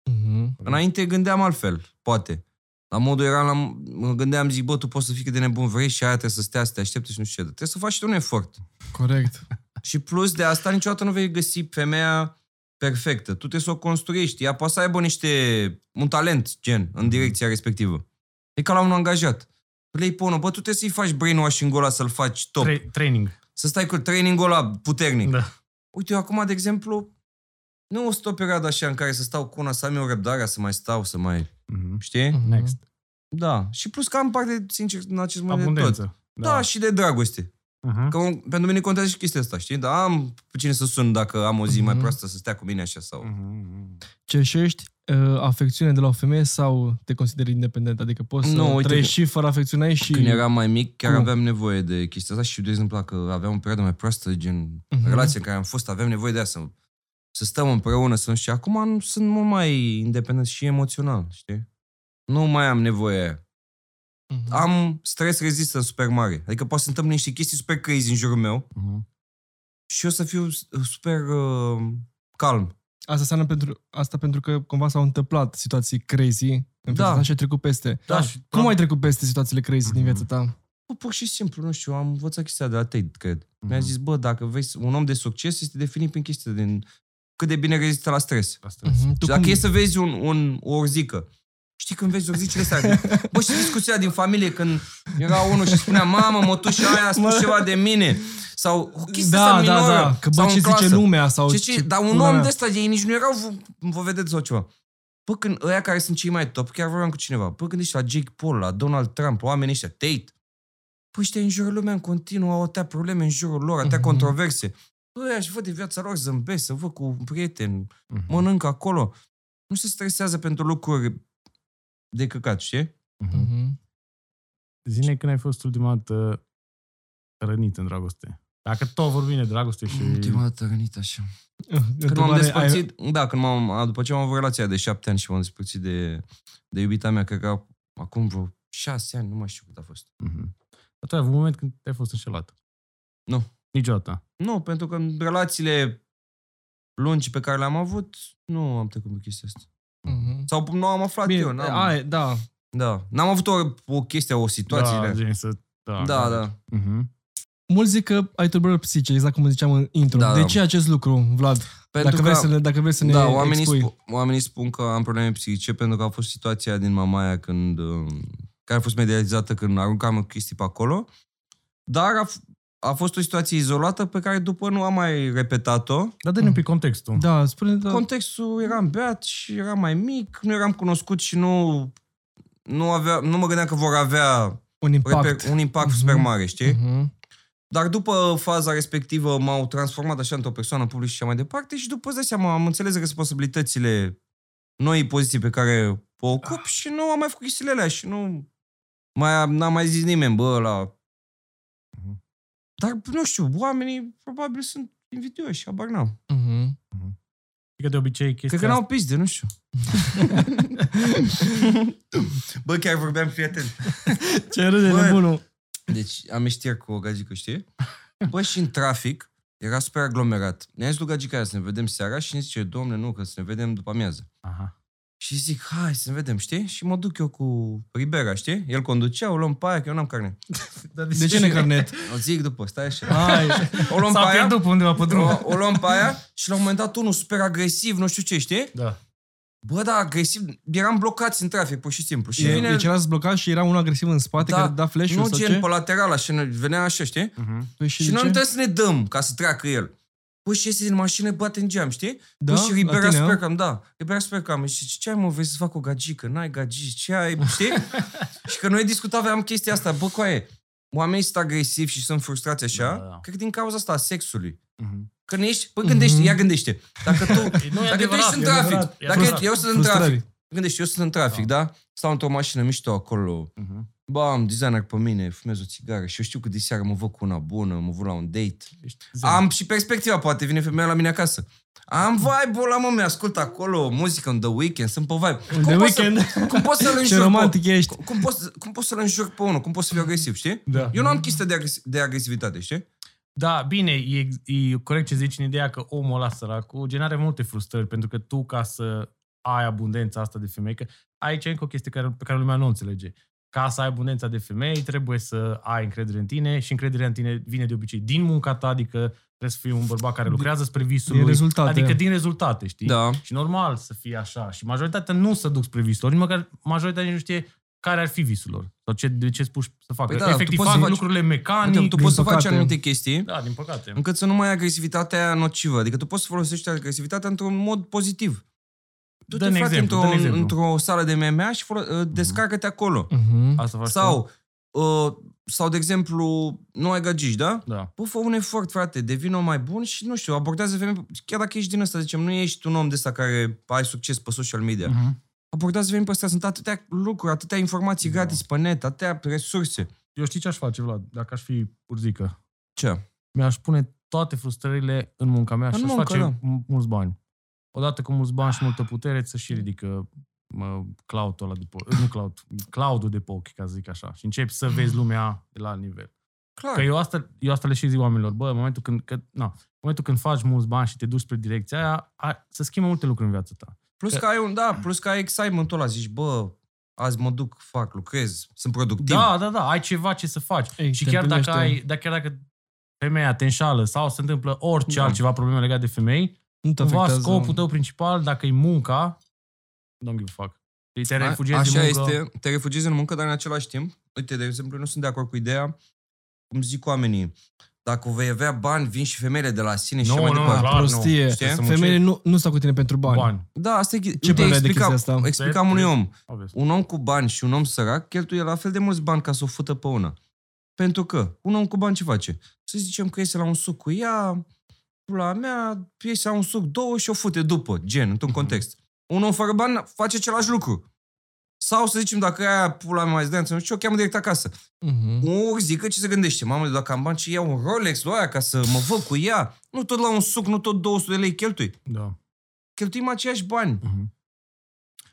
Uh-huh. Înainte gândeam altfel, poate. La modul era, mă gândeam, zic, bă, tu poți să fii cât de nebun vrei și aia trebuie să stea, să te aștepte și nu știu ce. Trebuie să faci și tu un efort. Corect. Și plus de asta, niciodată nu vei găsi femeia... perfectă. Tu trebuie să o construiești. Ea poate să aibă niște... un talent, gen, în direcția respectivă. E ca la un angajat. Lei pe unul, bă, tu trebuie să-i faci brainwashing-ul ăla, să-l faci top. Tra- training. Să stai cu training-ul ăla puternic. Da. Uite, eu acum, de exemplu, nu o stă o perioadă așa în care să stau cu una, să am eu răbdarea, să mai stau, să mai... Mm-hmm. Știi? Next. Da. Și plus că am parte, sincer, în acest moment de tot. Da. Da, și de dragoste. Uh-huh. Că pentru mine contează și chestia asta, știi? Dar am pe cine să sun dacă am o zi uh-huh. mai proastă, să stea cu mine așa sau... Uh-huh. Cerșești uh, afecțiune de la o femeie sau te consideri independent? Adică poți no, să trăiești și fără afecțiune și... Când eram mai mic, chiar uh-huh. aveam nevoie de chestia asta și, de exemplu, că aveam o perioadă mai proastă, gen uh-huh. relație în care am fost, aveam nevoie de asta, să stăm împreună, să nu știu. Acum sunt mult mai independent și emoțional, știi? Nu mai am nevoie... Uh-huh. Am stres rezistance super mare. Adică poate să întâmple niște chestii super crazy în jurul meu uh-huh. și eu să fiu super uh, calm. Asta înseamnă pentru, asta pentru că cumva s-au întâmplat situații crazy în viața da. Ta și ai trecut peste. Da. Da. Cum da. ai trecut peste situațiile crazy uh-huh. din viața ta? Bă, pur și simplu, nu știu, am învățat chestia de la Tate, cred. Uh-huh. Mi-a zis, bă, dacă vei un om de succes este definit prin chestia din cât de bine rezistă la stres. La stres. Uh-huh. Și dacă cum... e să vezi un, un, o orzică, știi când vezi orzicile astea? Bă, și discuția din familie când era unul și spunea mamă, mătușa aia a spus ceva de mine. Sau o chestie da, minoră. Da, da. Că bă, ce zice clasă. Lumea? Sau ce, ce, ce, dar un om de ăsta, ei nici nu erau, vă vedeți sau ceva. Bă, când ăia care sunt cei mai top, chiar vorbeam cu cineva. Bă, când ești la Jake Paul, la Donald Trump, oamenii ăștia, Tate. Bă, ăștia în jurul lumea în continuu au atâtea probleme în jurul lor, atâtea mm-hmm. controverse. Bă, ăia își văd de viața lor, zâmbesc, să văd cu un prieten, mm-hmm. mănâncă acolo. Nu se stresează pentru lucruri de căcat, știi? Uh-huh. Zine când ai fost ultima dată rănit în dragoste. Dacă tot vorbim de dragoste și... Ultima dată rănit, așa. Când m-am despărțit... Ai... Da, când m-am, după ce am avut relația de șapte ani și m-am despărțit de, de iubita mea, cred că acum vreo șase ani, nu mai știu cât a fost. Uh-huh. Dar tu ai avut un moment când ai fost înșelat? Nu. Niciodată? Nu, pentru că în relațiile lungi pe care le-am avut, nu am trecut cu chestia asta. Mm-hmm. Sau nu am aflat. Bine, eu n-am, ai, da. Da. N-am avut o, o chestie, o situație da, gen, să, da, da, da. Mm-hmm. Mulți zic că ai tulburări psihice, exact cum ziceam în intro da, de da. ce acest lucru, Vlad? Pentru dacă, că, vrei să ne, dacă vrei să ne da, oamenii expui sp- Oamenii spun că am probleme psihice pentru că a fost situația din mama aia când, care a fost medializată când aruncam chestii pe acolo. Dar a, f- a fost o situație izolată pe care după nu am mai repetat-o. Dar dă-ne un pic contextul. Da, spune, da. Contextul, eram beat și eram mai mic, nu eram cunoscut și nu nu, avea, nu mă gândeam că vor avea un impact, reper, un impact uh-huh. super mare, știi? Uh-huh. Dar după faza respectivă m-au transformat așa într-o persoană publică și așa mai departe și după asta am înțeles responsabilitățile noi poziții pe care o ocup ah. și nu am mai făcut chestiile alea și nu mai, n-am mai zis nimeni, bă, la. Dar, nu știu, oamenii probabil sunt invidioși, habar n-am. Uh-huh. Că de obicei chestia... Cred că n-au pizde, nu știu. Bă, chiar vorbeam, fii atent. Ce râde de bunul. Deci, am eștier cu o gagică, știi? Bă, și în trafic, era super aglomerat. Ne-a zis lui gagica aia să ne vedem seara și ne zice, domne, nu, că să ne vedem după amiază. Aha. Și zic, hai să ne vedem, știi? Și mă duc eu cu Ribera, știi? El conducea, o luăm pe aia, că eu n-am carnet. Dar de ce, ce n-ai carnet? O zic după, stai așa. Hai, o luăm s-a pierdut pe undeva pe drum. O, o luăm pe aia și la un moment dat unul super agresiv, nu știu ce, știi? Da. Bă, da, agresiv. Eram blocați în trafic, pur și simplu. Și e, vine... Deci era blocat și era unul agresiv în spate, da, care da flash-ul sau ce? Nu, gen pe lateral, așa, venea așa, știi? Uh-huh. Și, și noi nu trebuie să ne dăm ca să treacă el. Păi și iese din mașină, bate în geam, știi? Da? Păi și Ribera super cam, da. Ribera super cam. Și zice, ce ai mă, vrei să fac o gagică? N-ai gagici, ce ai, știi? Și că noi discutaveam chestia asta. Bă, coaie, oamenii sunt agresivi și sunt frustrați așa, da, da. Cred că din cauza asta a sexului. Mm-hmm. Când ești, păi gândește, mm-hmm. ia gândește. Dacă tu, dacă adevărat, tu ești în trafic, e dacă frustrat, eu sunt în trafic, gândește, eu sunt în trafic, da? da? Stau într-o mașină mișto acolo, mm-hmm. Ba, am designer pe mine, fumez o țigară și eu știu că de seară mă văd cu una bună, mă văd la un date. Am și perspectiva, poate vine femeia la mine acasă. Am vibe-ul ăla, mă, mi-ascult acolo, muzică în The Weeknd, sunt pe vibe. Cum poți să, cum poți să-l înjur pe, cum poți, cum poți să-l înjur pe unul, cum poți să fii agresiv, știi? Da. Eu nu am chestia de, agresi- de agresivitate, știi? Da, bine, e, e corect ce zici în ideea că omul ăla săracul generează multe frustrări, pentru că tu ca să ai abundența asta de femei, că aici e încă o chestie care, pe care lumea nu o înțelege. Ca să ai abundența de femei, trebuie să ai încredere în tine și încrederea în tine vine de obicei din munca ta, adică trebuie să fii un bărbat care lucrează spre visul din lui, rezultate. Adică din rezultate, știi? Da. Și normal să fie așa. Și majoritatea nu se duc spre visul lor, nici măcar majoritatea nu știe care ar fi visul lor. Sau ce, de ce spui să facă. Păi da, efectiv, fac faci... lucrurile mecanice. Tu poți păcate. Să faci anumite chestii, da, din păcate. Încât să nu mai ai agresivitatea nocivă. Adică tu poți să folosești agresivitatea într-un mod pozitiv. Du-te, dă-mi frate, exemplu, într-o, într-o sală de M M A și folo- descarcă-te acolo. Uh-huh. Asta sau, Uh, sau, de exemplu, nu ai gagici, da? Da. Bă, fă un efort, frate, devină mai bun și, nu știu, abordează femei, chiar dacă ești din ăsta, zicem, nu ești un om de ăsta care ai succes pe social media. Uh-huh. Abordează femei pe astea, sunt atâtea lucruri, atâtea informații da. gratis pe net, atâtea resurse. Eu știi ce aș face, Vlad, dacă aș fi urzică? Ce? Mi-aș pune toate frustrările în munca mea în și aș muncă, face da. mulți bani. Odată cu mulți bani și multă putere, să și ridică cloud-ul ăla de po- nu cloud, cloud-ul de pochi, ca să zic așa. Și începi să vezi lumea de la nivel. Clar. Că eu asta, eu asta le și zic oamenilor. Bă, în momentul când, că, na, în momentul când faci mulți bani și te duci spre direcția aia, a, se schimbă multe lucruri în viața ta. Plus că, că ai un, da, plus că ai excitement-ul ăla. Zici, bă, azi mă duc, fac, lucrez, sunt productiv. Da, da, da, ai ceva ce să faci. Ei, și chiar dacă ai, dacă, chiar dacă femeia te înșală sau se întâmplă orice da. altceva probleme legate de femei, nu te cumva afectează. Scopul tău principal, dacă e munca, don't give a fuck. Te refugiezi din muncă. Așa este, te refugiezi în muncă, dar în același timp, uite, de exemplu, nu sunt de acord cu ideea, cum zic oamenii, dacă vei avea bani, vin și femeile de la sine no, și mai no, departe. Prostie. Nu, femeile nu, nu stau cu tine pentru bani. bani. Da, asta e... Ce părere explica, de chestia asta? Explicam unui om. Obvious. Un om cu bani și un om sărac cheltuie la fel de mulți bani ca să o fută pe una. Pentru că un om cu bani ce face? Să zicem că iese la un suc cu ea, la mea, iese la un suc două și o fute după, gen, într-un context. Un om fără bani face același lucru. Sau să zicem, dacă aia pula mea mai zdanță, nu știu, o cheamă direct acasă. Uh-huh. O urzică ce se gândește? Mamă, dacă am bani și iau un Rolex la aia ca să mă văd cu ea, nu tot la un suc, nu tot două sute de lei cheltui. Da. Cheltuim aceiași bani. Uh-huh.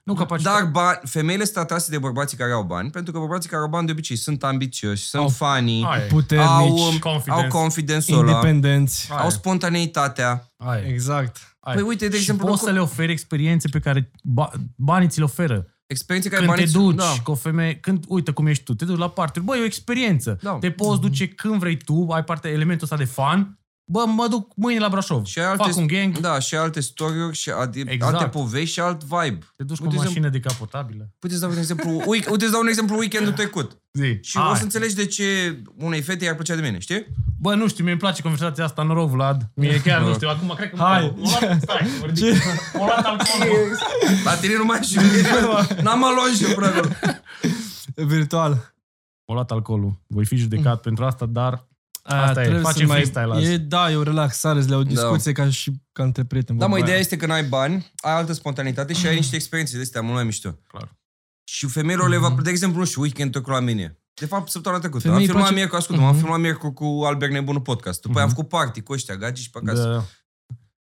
Nu, capacitatea... Dar ba... femeile sunt atrase de bărbații care au bani, pentru că bărbații care au bani de obicei sunt ambițioși, sunt au... funny, Aie. puternici, au, confidence. au confidence-ul ăla, independenți, au spontaneitatea. Aie. Exact. Păi uite, de și exemplu, poți locu- să le oferi experiențe pe care ba- banii ți le oferă. Experiențe care când te duci da. cu o femeie, când, uite cum ești tu, te duci la parturi, bă, e o experiență. Da. Te poți duce când vrei tu, ai parte elementul ăsta de fan, bă, mă duc mâine la Brașov, și alte, fac un gang. Da, și alte story-uri, și adi- exact. alte povești și alt vibe. Te duci cu o mașină decapotabilă. Puteți să dau un exemplu, uite, dau un exemplu weekendul trecut. Zi. Și Hai. o să înțelegi de ce unei fete i-ar plăcea de mine, știi? Bă, nu știu, mie îmi place conversația asta, noroc, Vlad. Mie chiar nu știu, acum cred că... Hai! O luat, stai, mă ridic. O luat alcool. La tine nu mai știu. N-am alonjit, brăgul. Virtual. O luat alcoolul. Voi fi judecat pentru asta, dar... Asta aia, e, face freestyle azi. E, da, e o relaxare, îți le o discuție da. ca și ca între prieteni. Da, mă, ideea aia. este că n-ai bani, ai altă spontanitate și ai niște experiențe de astea mult mai mișto. Clar. Și femeilor mm-hmm. le va, de exemplu, nu știu, weekend-ul cu la mine. De fapt, săptămâna trecută. Am filmat place... miercuri, ascultă, mm-hmm. am filmat miercuri cu Albert Nebunul podcast. După mm-hmm. aia am făcut party cu ăștia, gagici pe acasă. Da.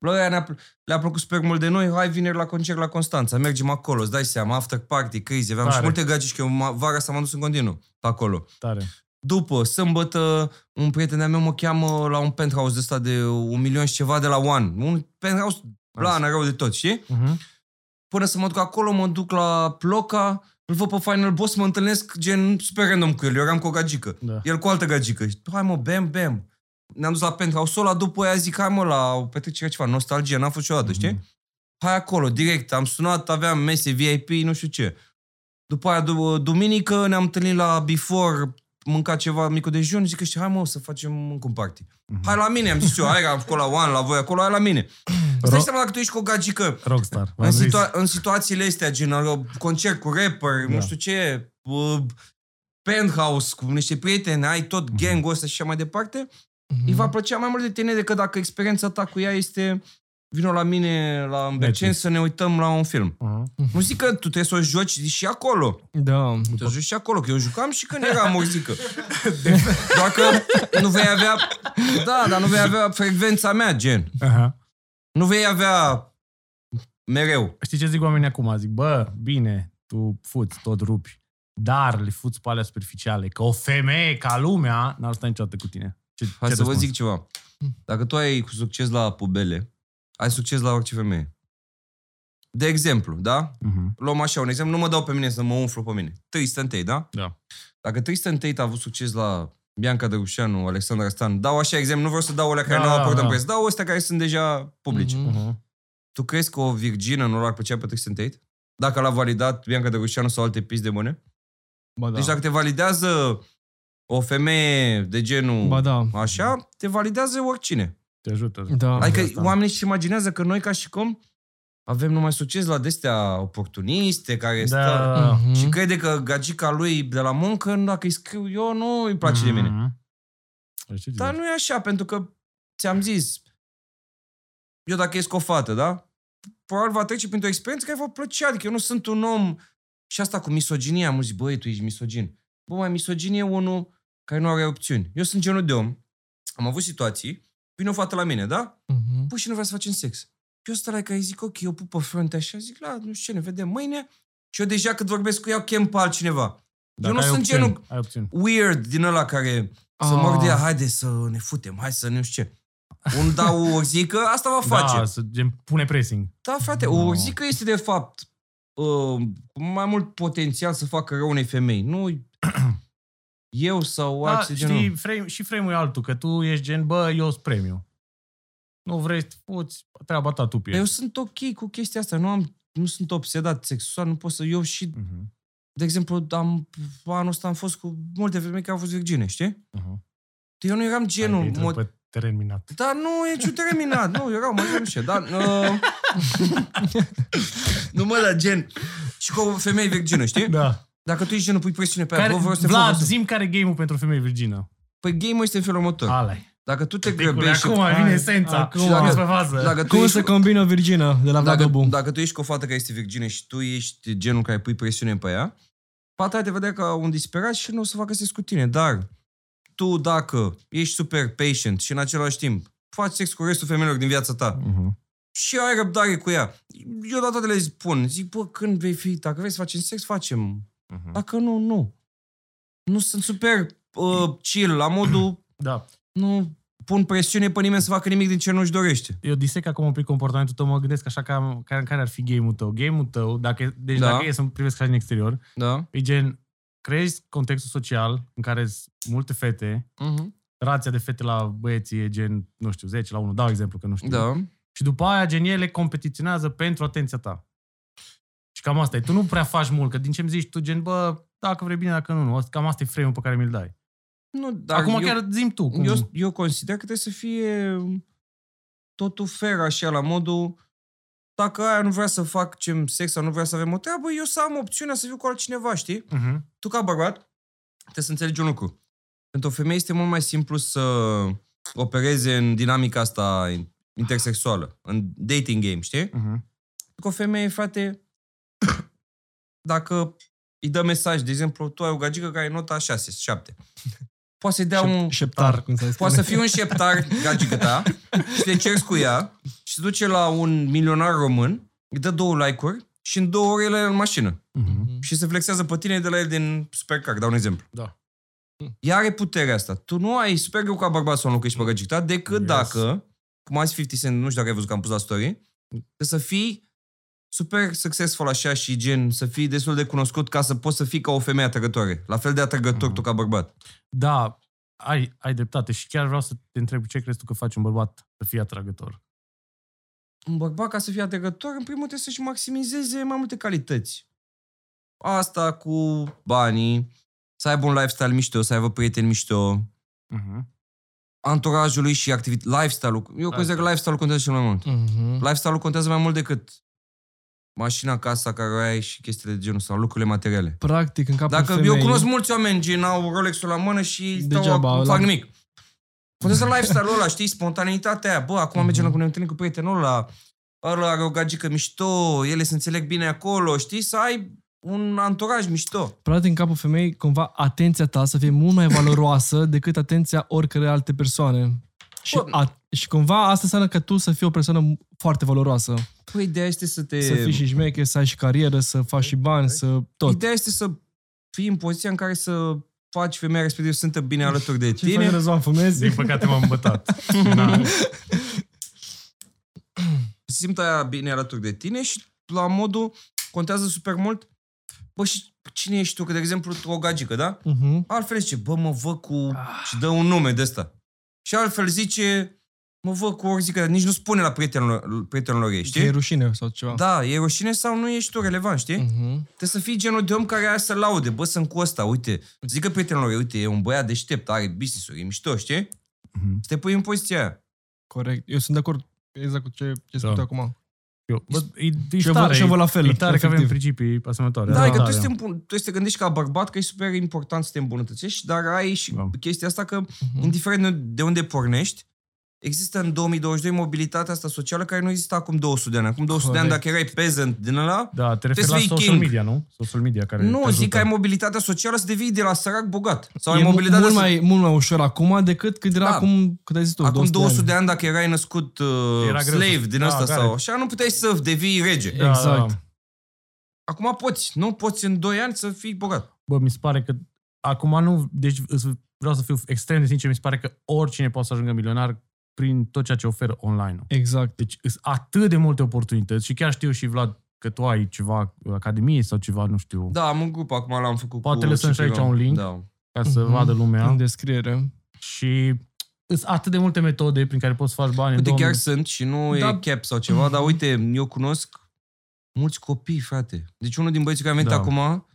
Plăia le-a plăcut super mult de noi. Hai vineri la concert la Constanța. Mergem acolo, îți dai seama, after party, crazy. Aveam Tare. și multe gagici, că eu vara asta m-am dus în continuu acolo. Tare. După sâmbătă, un prieten al meu mă cheamă la un penthouse de ăsta de un milion și ceva de la One. Un penthouse blană, rău de tot, știi? Uh-huh. Până să mă duc acolo, mă duc la Ploca, îl văd pe Final Boss, mă întâlnesc gen super random cu el. Eu eram cu o gagică. Da. El cu altă gagică. Hai mă, bam, bam. Ne-am dus la penthouse-ul ăla, după aia zic, hai mă, la o petrecere ceva, nostalgie, n-am fost niciodată, uh-huh. știi? Hai acolo, direct, am sunat, aveam mese, V I P, nu știu ce. După aia, d- duminică, ne-am întâlnit la Before... mânca ceva, micul dejun, zic că știi, hai mă, să facem încă un party. Mm-hmm. Hai la mine, am zis eu, hai, am făcut la One, la voi acolo, hai la mine. Îți dai seama dacă tu ești cu o gagică. Rockstar, în, situa- în situațiile astea, gen concert cu rapper, da. nu știu ce, uh, penthouse cu niște prieteni, ai tot mm-hmm. gang-ul ăsta și așa mai departe, mm-hmm. îi va plăcea mai mult de tine decât dacă experiența ta cu ea este... Vino la mine la Berceni să ne uităm la un film. Uh-huh. Nu zic că tu trebuie să o joci și acolo. Da. Te joci și acolo, că eu jucam și când eram urzică. Dacă nu vei avea... Da, dar nu vei avea frecvența mea, gen. Uh-huh. Nu vei avea mereu. Știi ce zic oamenii acum? Zic, bă, bine, tu fuți, tot rupi, dar le fuți pe alea superficiale, că o femeie ca lumea n-ar sta niciodată cu tine. Ce, Hai ce să vă zic ceva. Dacă tu ai succes la pubele, ai succes la orice femeie. De exemplu, da? Uh-huh. Luăm așa un exemplu, nu mă dau pe mine să mă umflu pe mine. Tristan Tate, da? Da. Dacă Tristan Tate a avut succes la Bianca Dărușanu, Alexandra Stan, dau așa exemplu, nu vreau să dau alea care da, nu au apărut da, în presă, dau astea care sunt deja publice. Uh-huh. Tu crezi că o virgină nu l-ar plăcea pe Tristan Tate? Dacă l-a validat Bianca Dărușanu sau alte pis de mâne? Ba da. Deci dacă te validează o femeie de genul ba da. așa, te validează oricine. Te ajută. Da. Adică oamenii își imaginează că noi ca și cum avem numai succes la destea oportuniste care da. stă uh-huh. și crede că gagica lui de la muncă, dacă îi scriu eu, nu îi place uh-huh. de mine. Așa, dar nu e așa, pentru că ți-am zis, eu dacă ești cu o fată, da? Probabil va trece printr-o experiență care vă plăcea. Adică eu nu sunt un om... Și asta cu misoginia, am zis, băi, tu ești misogin. Bă, mai misogin e unul care nu are opțiuni. Eu sunt genul de om, am avut situații, vine o fată la mine, da? Uh-huh. Păi și nu vrea să facem sex. Eu stau la care zic, ok, eu pup pe frunte așa, zic, la, nu știu ce, ne vedem mâine. Și eu deja când vorbesc cu ea, chem pe altcineva. Dacă eu nu sunt opțiuni, genul weird din ăla care oh. să mor de ea, haide să ne futem, hai să nu știu ce. Un da o urzică, asta va face. Da, să pune pressing. Da, frate, o urzică este de fapt uh, mai mult potențial să facă rău unei femei. Nu eu sau da, alții genul. Știi, frame, și frame-ul e altul, că tu ești gen, bă, eu sunt premiu. Nu vrei, poți, treaba ta, tu pe. Eu sunt ok cu chestia asta, nu, am, nu sunt obsedat sexual, nu pot să, eu și, uh-huh. de exemplu, am, anul ăsta am fost cu multe femei care au fost virgine, știi? Uh-huh. Eu nu eram genul... Teren minat. Dar nu, e ciu teren minat. Nu, erau, mă, nu știu, dar... Uh... nu mă, la gen... Și cu o femeie virgină, știi? Da. Dacă tu ești genul, pui presiune pe care, aia. Bă, Vlad, zi-mi care e game-ul pentru o femeie virgină. Păi game-ul este în felul următor. Alai. Dacă tu te grăbești... Acum și... vine esența. Acum, dacă, pe fază. Dacă tu cum ești... se combină virgină de la Vlad Obu? Dacă tu ești cu o fată care este virgină și tu ești genul care pui presiune pe ea, fata te vedea ca un disperat și nu o să facă sex cu tine, dar... Tu, dacă ești super patient și în același timp faci sex cu restul femeilor din viața ta uh-huh. și ai răbdare cu ea, eu de toate le spun, zic, bă, când vei fi, dacă vrei să facem sex, facem. Uh-huh. Dacă nu, nu. Nu sunt super uh, chill, la modul da. Nu pun presiune pe nimeni să facă nimic din ce nu-și dorește. Eu disec acum un pic comportamentul tău, mă gândesc așa ca, ca care ar fi game-ul tău. Game-ul tău, dacă, deci da. dacă e să-mi privesc așa din exterior, da. e gen... Crezi contextul social în care multe fete, uh-huh. rația de fete la băieți e gen, nu știu, zece la unu, dau exemplu că nu știu. Da. Și după aia, gen, ele competiționează pentru atenția ta. Și cam asta e. Tu nu prea faci mult, că din ce-mi zici tu, gen, bă, dacă vrei bine, dacă nu, nu. Cam asta e frame-ul pe care mi-l dai. Nu, dar acum eu, chiar zi-mi tu. Cum... Eu, eu consider că trebuie să fie totul fair, așa, la modul... Dacă aia nu vrea să facem sex sau nu vrea să avem o treabă, eu să am opțiunea să fiu cu altcineva, știi? Uh-huh. Tu, ca bărbat, trebuie să înțelegi un lucru. Pentru o femeie este mult mai simplu să opereze în dinamica asta intersexuală, în dating game, știi? Uh-huh. Că o femeie, frate, dacă îi dă mesaj, de exemplu, tu ai o gagică care e nota șase, șapte. Poate să-i dea Șep- un... Șeptar, cum să Poate să fie un șeptar, gagică ta, și te ceri cu ea, și se duce la un milionar român, îi dă două like-uri și în două ore el e în mașină. Mm-hmm. Și se flexează pe tine de la el din supercar, dau un exemplu. Da. Ea are puterea asta. Tu nu ai super greu ca bărbat să o înlocuiești pe gagică ta, decât yes. dacă, cum azi cincizeci Cent, nu știu dacă ai văzut că am pus la story, să fii super successful așa și gen să fii destul de cunoscut ca să poți să fii ca o femeie atrăgătoare. La fel de atrăgător mm. tu ca bărbat. Da, ai, ai dreptate și chiar vreau să te întreb ce crezi tu că faci un bărbat să fie atrăgător? Un bărbat ca să fie atrăgător, în primul rând trebuie să-și maximizeze mai multe calități. Asta cu banii, să aibă un lifestyle mișto, să aibă prieteni mișto, mm-hmm. anturajul lui și activit- lifestyle-ul. Eu lifestyle. consider că lifestyle-ul contează cel mai mult. Mm-hmm. Lifestyle-ul contează mai mult decât mașina, casa care o ai și chestiile de genul sau lucrurile materiale. Practic, în capul Dacă femei... Eu cunosc mulți oameni, gen, au Rolex-ul la mână și degeaba, nu fac la... nimic. Contează lifestyle-ul ăla, știi? Spontaneitatea aia. Bă, acum mm-hmm. mergem la cum ne întâlnim cu prietenul ăla. Ăla are o gagică mișto, ele se înțeleg bine acolo, știi? Să ai un anturaj mișto. Practic, în capul femei, cumva, atenția ta să fie mult mai valoroasă decât atenția oricărei alte persoane. Și, a, și cumva asta înseamnă că tu să fii o persoană foarte valoroasă. Păi ideea este să te... Să fii și șmecher, să ai și carieră, să faci și bani, să... Tot. Ideea este să fii în poziția în care să faci femeia respectiv să se simtă bine alături de tine. Ce faci, Răzvan, fumezi? Din păcate m-am bătat. Să simtă aia bine alături de tine și la modul contează super mult. Bă, și cine ești tu? Că, de exemplu, o gagică, da? Uh-huh. Altfel zice, bă, mă văd cu... Ah. Și dă un nume de ăsta. Și altfel zice, mă văd cu orzică, dar nici nu spune la prietenilor, prietenilor ei, știi? E rușine sau ceva. Da, e rușine sau nu ești tu relevant, știi? Uh-huh. Trebuie să fii genul de om care are să laude, bă, sunt cu ăsta, uite. Zică prietenilor ei, uite, e un băiat deștept, are business-uri, e mișto, știi? Uh-huh. Să te pui în poziția aia. Corect, eu sunt de acord exact cu ce, ce da. spui acum. Și eu văd la fel. E tare că avem principii asemănătoare. Da, că tu te, tu te gândești ca bărbat că e super important să te îmbunătățești, dar ai și da. chestia asta că, uh-huh. indiferent de unde pornești, există în două mii douăzeci și doi mobilitatea asta socială care nu exista acum două sute de ani. Acum două sute Correct. de ani, dacă erai peasant din ăla... Da, te referi la social media, nu? Social media care nu, zic că ai mobilitatea socială să devii de la sărac bogat. Sau e ai mobilitatea mult, mai, so- mult mai ușor acum decât cât era da. acum, cât ai zis tu, acum două sute de ani, dacă erai născut uh, era slave din da, asta sau așa, nu puteai să devii rege. Da, exact. Da. Acum poți. Nu poți în doi ani să fii bogat. Bă, mi se pare că acum nu... Deci vreau să fiu extrem de sincer, mi se pare că oricine poate să ajungă milionar prin tot ceea ce oferă online. Exact. Deci sunt atât de multe oportunități și chiar știu și Vlad că tu ai ceva academie sau ceva, nu știu. Da, am un grup, acum l-am făcut. Poate lăsăm și aici un link da. ca să uh-huh. vadă lumea. În descriere. Și sunt atât de multe metode prin care poți să faci bani. Uite, în chiar sunt și nu da. e cap sau ceva, dar uite, eu cunosc mulți copii, frate. Deci unul din băieții care am venit da. acum...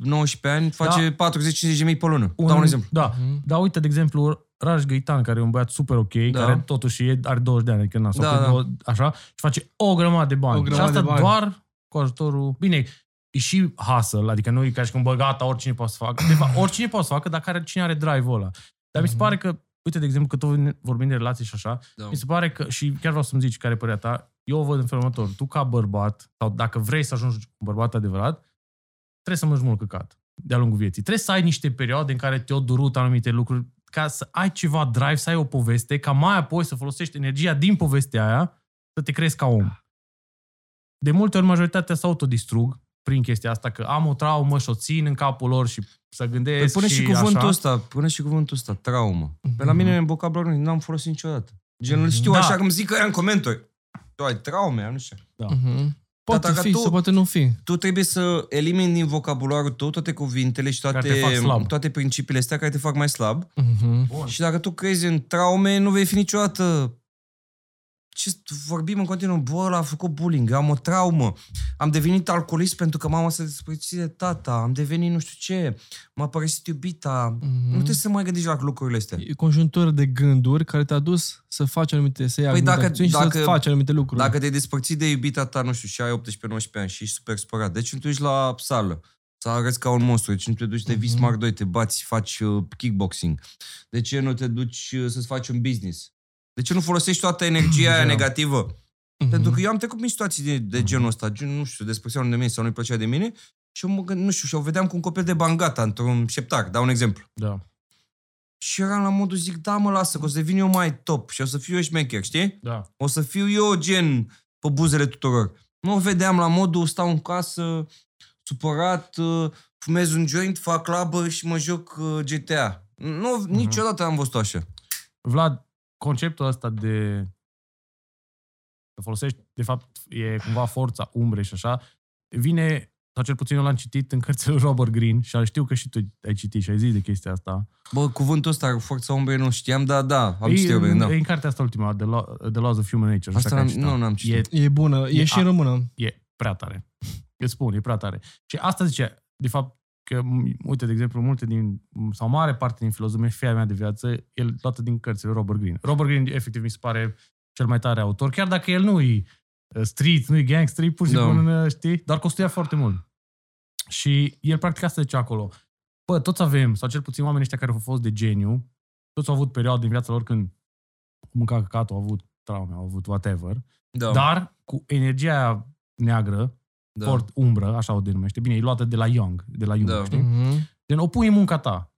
nouăsprezece ani, face da. patruzeci cincizeci de mii pe lună. Un, Dau un exemplu. Da, mm. da, uite, de exemplu, Raj Găitan, care e un băiat super ok, da. care totuși are douăzeci de ani, adică na, da, da. douăzeci, așa, și face o grămadă de bani. Grămadă și asta bani. doar cu ajutorul... Bine, e și hustle, adică nu e ca și cum, bă, gata, oricine poate să facă. De fapt, oricine poate să facă, dar care, cine are drive-ul ăla. Dar mm. mi se pare că, uite, de exemplu, că tot vorbim de relații și așa, da. mi se pare că, și chiar vreau să-mi zici care e părerea ta, eu o văd în felul următor. Tu, ca bărbat, sau dacă vrei să ajungi un bărbat adevărat, trebuie să mănânci mult căcat de-a lungul vieții. Trebuie să ai niște perioade în care te-au durut anumite lucruri, ca să ai ceva drive, să ai o poveste, ca mai apoi să folosești energia din povestea aia să te crezi ca om. De multe ori majoritatea se autodistrug prin chestia asta, că am o traumă și o țin în capul lor și să gândesc pune și, și cuvântul așa. Ăsta, pune și cuvântul ăsta, traumă. Mm-hmm. Pe la mine în vocabularul n-am folosit niciodată. Gen, nu știu da. așa cum zic ăia în comentarii. Tu ai traume, nu știu. Da. Mm-hmm. Poate fi tu, sau poate nu fi. Tu trebuie să elimini din vocabularul tău toate cuvintele și toate, toate principiile astea care te fac mai slab. Uh-huh. Și dacă tu crezi în traume, nu vei fi niciodată... Ce vorbim în continuu? Bă, ăla a făcut bullying, am o traumă. Am devenit alcoolist pentru că mama s-a despărțit de tata. Am devenit nu știu ce. M-a părăsit iubita. Uh-huh. Nu trebuie să mai gândești la lucrurile astea. E conjuntură de gânduri care te-a dus să faci anumite, să iei păi anumite dacă, și dacă, să faci anumite lucruri. Dacă te-ai despărțit de iubita ta, nu știu, și ai optsprezece nouăsprezece ani și ești super spărat, deci nu te duci la sală. Să arăți ca un monstru. Deci nu te duci, te vii Smart doi, te bați, faci kickboxing. De ce nu te duci să-ți faci un business? De ce nu folosești toată energia aia negativă? Mm-hmm. Pentru că eu am trecut prin situații de, de genul ăsta, gen, nu știu, despărțeam de mine sau nu-i plăcea de mine și eu mă gând, nu știu, și eu vedeam cu un copil de bani gata, într-un șeptar, dau un exemplu. Da. Și eram la modul, zic, da mă, lasă, că o să devin eu mai top și o să fiu eu șmecher, știi? Da. O să fiu eu gen pe buzele tuturor. Nu o vedeam la modul, stau în casă, supărat, fumez un joint, fac labă și mă joc G T A. Nu, mm-hmm. niciodată am văzut așa. Vlad, conceptul ăsta de să folosești, de fapt, e cumva forța umbrei și așa, vine, sau cel puțin eu l-am citit în cărțile Robert Greene și știu că și tu ai citit și ai zis de chestia asta. Bă, cuvântul ăsta, forța umbrei, nu știam, dar da, am citit. E, da. e în cartea asta ultima, The, Law, The Laws of Human Nature. Asta am, nu, n-am citit. E, e bună, e, e și în română. E prea tare. Îți spun, e prea tare. Și asta zice, de fapt, că, uite, de exemplu, multe din, sau mare parte din filozofia mea de viață e luată din cărțile Robert Greene. Robert Greene, efectiv, mi se pare cel mai tare autor, chiar dacă el nu-i street, nu-i gangster, pur și simplu, no. știi? Dar costuia foarte mult. Și el practic asta zice acolo. Bă, toți avem, sau cel puțin oamenii ăștia care au fost de geniu, toți au avut perioade din viața lor când mânca căcat, au avut traume, au avut whatever, da. dar cu energia neagră, Da. Port umbră, așa o denumește. Bine, e luată de la Young, de la Jung, da. știi? Mm-hmm. Deci o pui în munca ta.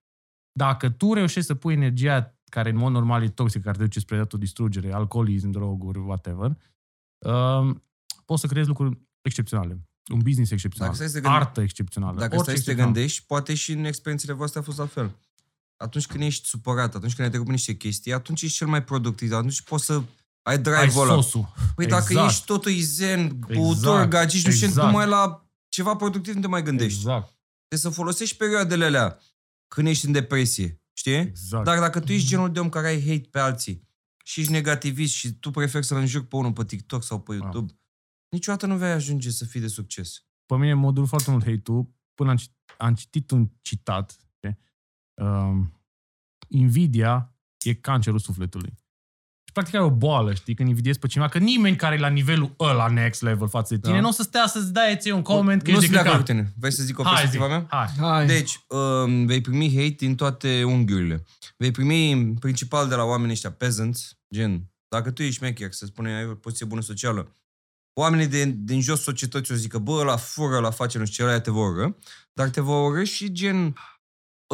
Dacă tu reușești să pui energia care în mod normal e toxică, care te duce spre autodistrugere, alcoolism, droguri, whatever, um, poți să creezi lucruri excepționale. Un business excepțional, gândi... artă excepțională. Dacă stai să te gândești, poate și în experiențele voastre a fost la fel. Atunci când ești supărat, atunci când ai trecut niște chestii, atunci ești cel mai productiv, atunci poți să... Ai drive-ul ăla. Păi exact. dacă ești totul zen, băutor, exact. gagici, nu știu, exact. tu mai la ceva productiv nu te mai gândești. Exact. Trebuie să folosești perioadele alea când ești în depresie, știi? Exact. Dar dacă tu ești genul de om care ai hate pe alții și ești negativist și tu preferi să-l înjuri pe unul pe TikTok sau pe YouTube, ah. niciodată nu vei ajunge să fii de succes. Pe mine mă dur foarte mult hate-ul până am citit, am citit un citat. Um, Invidia e cancerul sufletului. practic ai o boală, știi, când invidiezi pe cineva, că nimeni care e la nivelul ăla next level față de tine, da, nu o să stea să-ți dai ție un comment că nu ești de căcat. Nu se leagă. Vrei să zic o perspectiva mea? Hai. Hai. Deci, um, vei primi hate din toate unghiurile. Vei primi principal de la oamenii ăștia peasants, gen, dacă tu ești mecher, să spunem, ai o poziție bună socială, oamenii de, din jos societății o zică, bă, ăla fură, ăla face, nu știu ce, ăla te vor ură, dar te vor ură și gen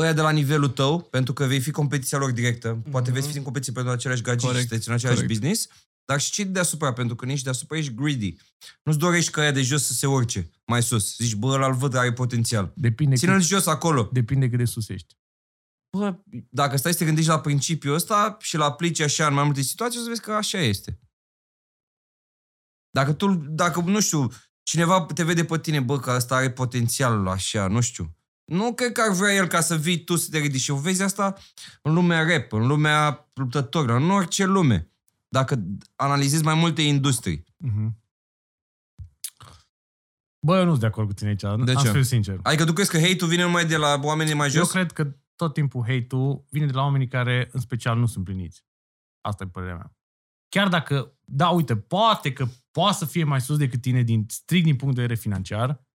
ăia de la nivelul tău, pentru că vei fi competiția lor directă, poate mm-hmm. veți fi în competiție pentru aceleași gagici, sunteți în același correct. business, dar și cei deasupra, pentru că nici deasupra ești greedy. Nu-ți dorești că aia de jos să se urce mai sus. Zici, bă, ăla-l văd, are potențial. Depinde Ține-l cât, jos acolo. Depinde cât de sus ești. Bă, dacă stai să te gândești la principiul ăsta și l aplici așa în mai multe situații, o să vezi că așa este. Dacă tu, dacă, nu știu, cineva te vede pe tine, bă, că ăsta are potențial așa, nu știu. Nu cred că ar vrea el ca să vii tu să te ridici. Și vezi asta în lumea rap, în lumea luptătorilor, în orice lume. Dacă analizezi mai multe industrii. Mm-hmm. Bă, eu nu sunt de acord cu tine aici. De Am ce? Să fiu sincer. Adică tu crezi că hate-ul vine numai de la oamenii mai jos? Eu cred că tot timpul hate-ul vine de la oamenii care, în special, nu sunt pliniți. Asta e părerea mea. Chiar dacă, da, uite, poate că poate să fie mai sus decât tine din strict din punct de vedere financiar,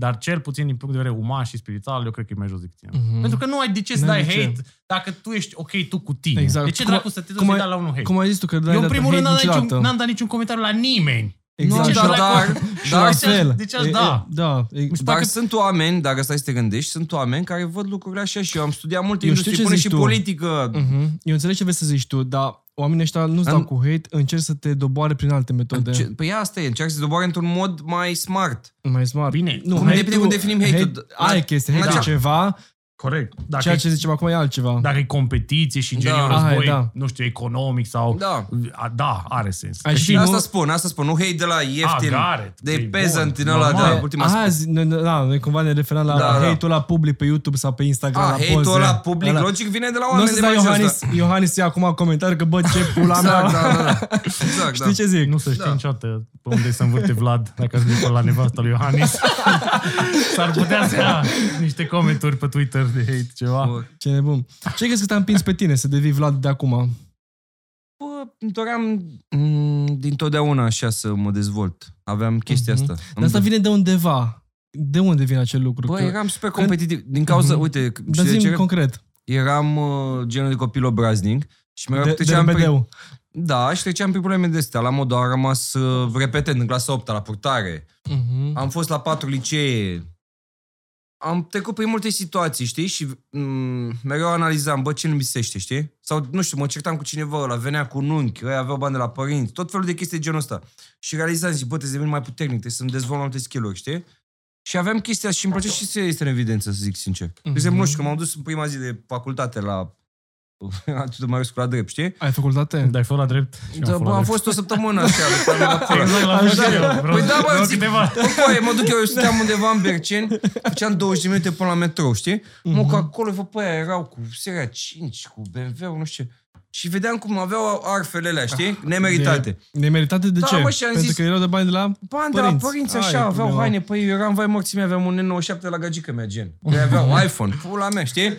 dar cel puțin din punct de vedere uman și spiritual, eu cred că e mai jos decât tine. Mm-hmm. Pentru că nu ai de ce să dai hate ce. dacă tu ești ok tu cu tine. Exact. De ce dracu să te duci să dai la unul hate? Cum ai zis tu că dai eu, în primul rând, n-am dat, niciun, n-am dat niciun comentariu la nimeni. Exact. Dar, dar, dar, fel. Deci aș da. da. Dar că... sunt oameni, dacă stai să te gândești, sunt oameni care văd lucrurile așa și eu am studiat multe industrie, până și tu. politică. Uh-huh. Eu înțeleg ce vei să zici tu, dar oamenii ăștia nu-ți dau cu hate, încerci să te doboare prin alte metode. Înce- păi asta e, încerci să te doboare într-un mod mai smart. Mai smart. Bine. Nu, nu depinde cum definim hate-ul. Ai chestie, hate da. ceva... Corect. Dacă Ceea ce zicem acum e altceva. Dacă e competiție și în genul da, război, da. nu știu, economic sau... Da. A, da, are sens. Ai și asta nu... spun, asta spun. Nu hate de la ieftin, a, de peasant din ăla, de la ultima spune. Azi, da, noi cumva ne referam la da, hate-ul ăla da. public pe YouTube sau pe Instagram. A, la poze. Hate-ul ăla public, ala. logic, vine de la oameni de mai jos. Nu o să Iohannis, Iohannis ia acum comentariu că bă, ce pula mea. Exact, da, da, da. Exact, știi da. ce zic? Nu să știi da. niciodată pe unde să învârte Vlad, dacă ați zis la nevasta lui Iohannis. S-ar putea să ia niște comenturi pe Twitter de hate, ceva. Ce nebun. Ce crezi că te-a împins pe tine să devii Vlad de acum? Bă, îmi doream m- dintotdeauna așa să mă dezvolt. Aveam chestia uh-huh. asta. Dar asta vine de undeva. De unde vine acel lucru? Bă, că... eram super competitiv. Din cauza, uh-huh. uite... Dar zi-mi concret. Eram uh, genul de copil obraznic și mi-a puteam... Prin... Da, și treceam prin probleme de astea. La modul am rămas uh, repetent în clasa a opta la purtare. Uh-huh. Am fost la patru licee... Am trecut prin multe situații, știi? Și m- mereu analizam, bă, ce-mi lipsește, știi? Sau, nu știu, mă certam cu cineva ăla, venea cu un unchi, ăia aveau bani de la părinți, tot felul de chestii de genul ăsta. Și realizam, zic, bă, trebuie să devin mai puternic, trebuie să-mi dezvolt multe skill-uri, știi? Și aveam chestia și îmi place și se este în evidență, să zic sincer. De exemplu, nu știu, că m-am dus în prima zi de facultate la... Atât mai răscut la drept, știi? Ai facultate? Da, ai fost la drept. Da, bă, am fost o săptămână așa. Păi da, bă, zic, mă duc eu, eu stăteam undeva în Berceni, făceam douăzeci de minute până la metrou, știi? Mă, că acolo, vă, pe aia erau cu seria cinci, cu B M W, nu știu ce. Și vedeam cum aveau arfele alea, știi? Nemeritate. Nemeritate de ce? Pentru că erau de bani de la părinți. Bani de la părinți, așa, aveau haine. Păi eu eram, vai morții mei, aveam un N nouăzeci și șapte la gagică mea, gen. Că aveau iPhone, pula mea, știi?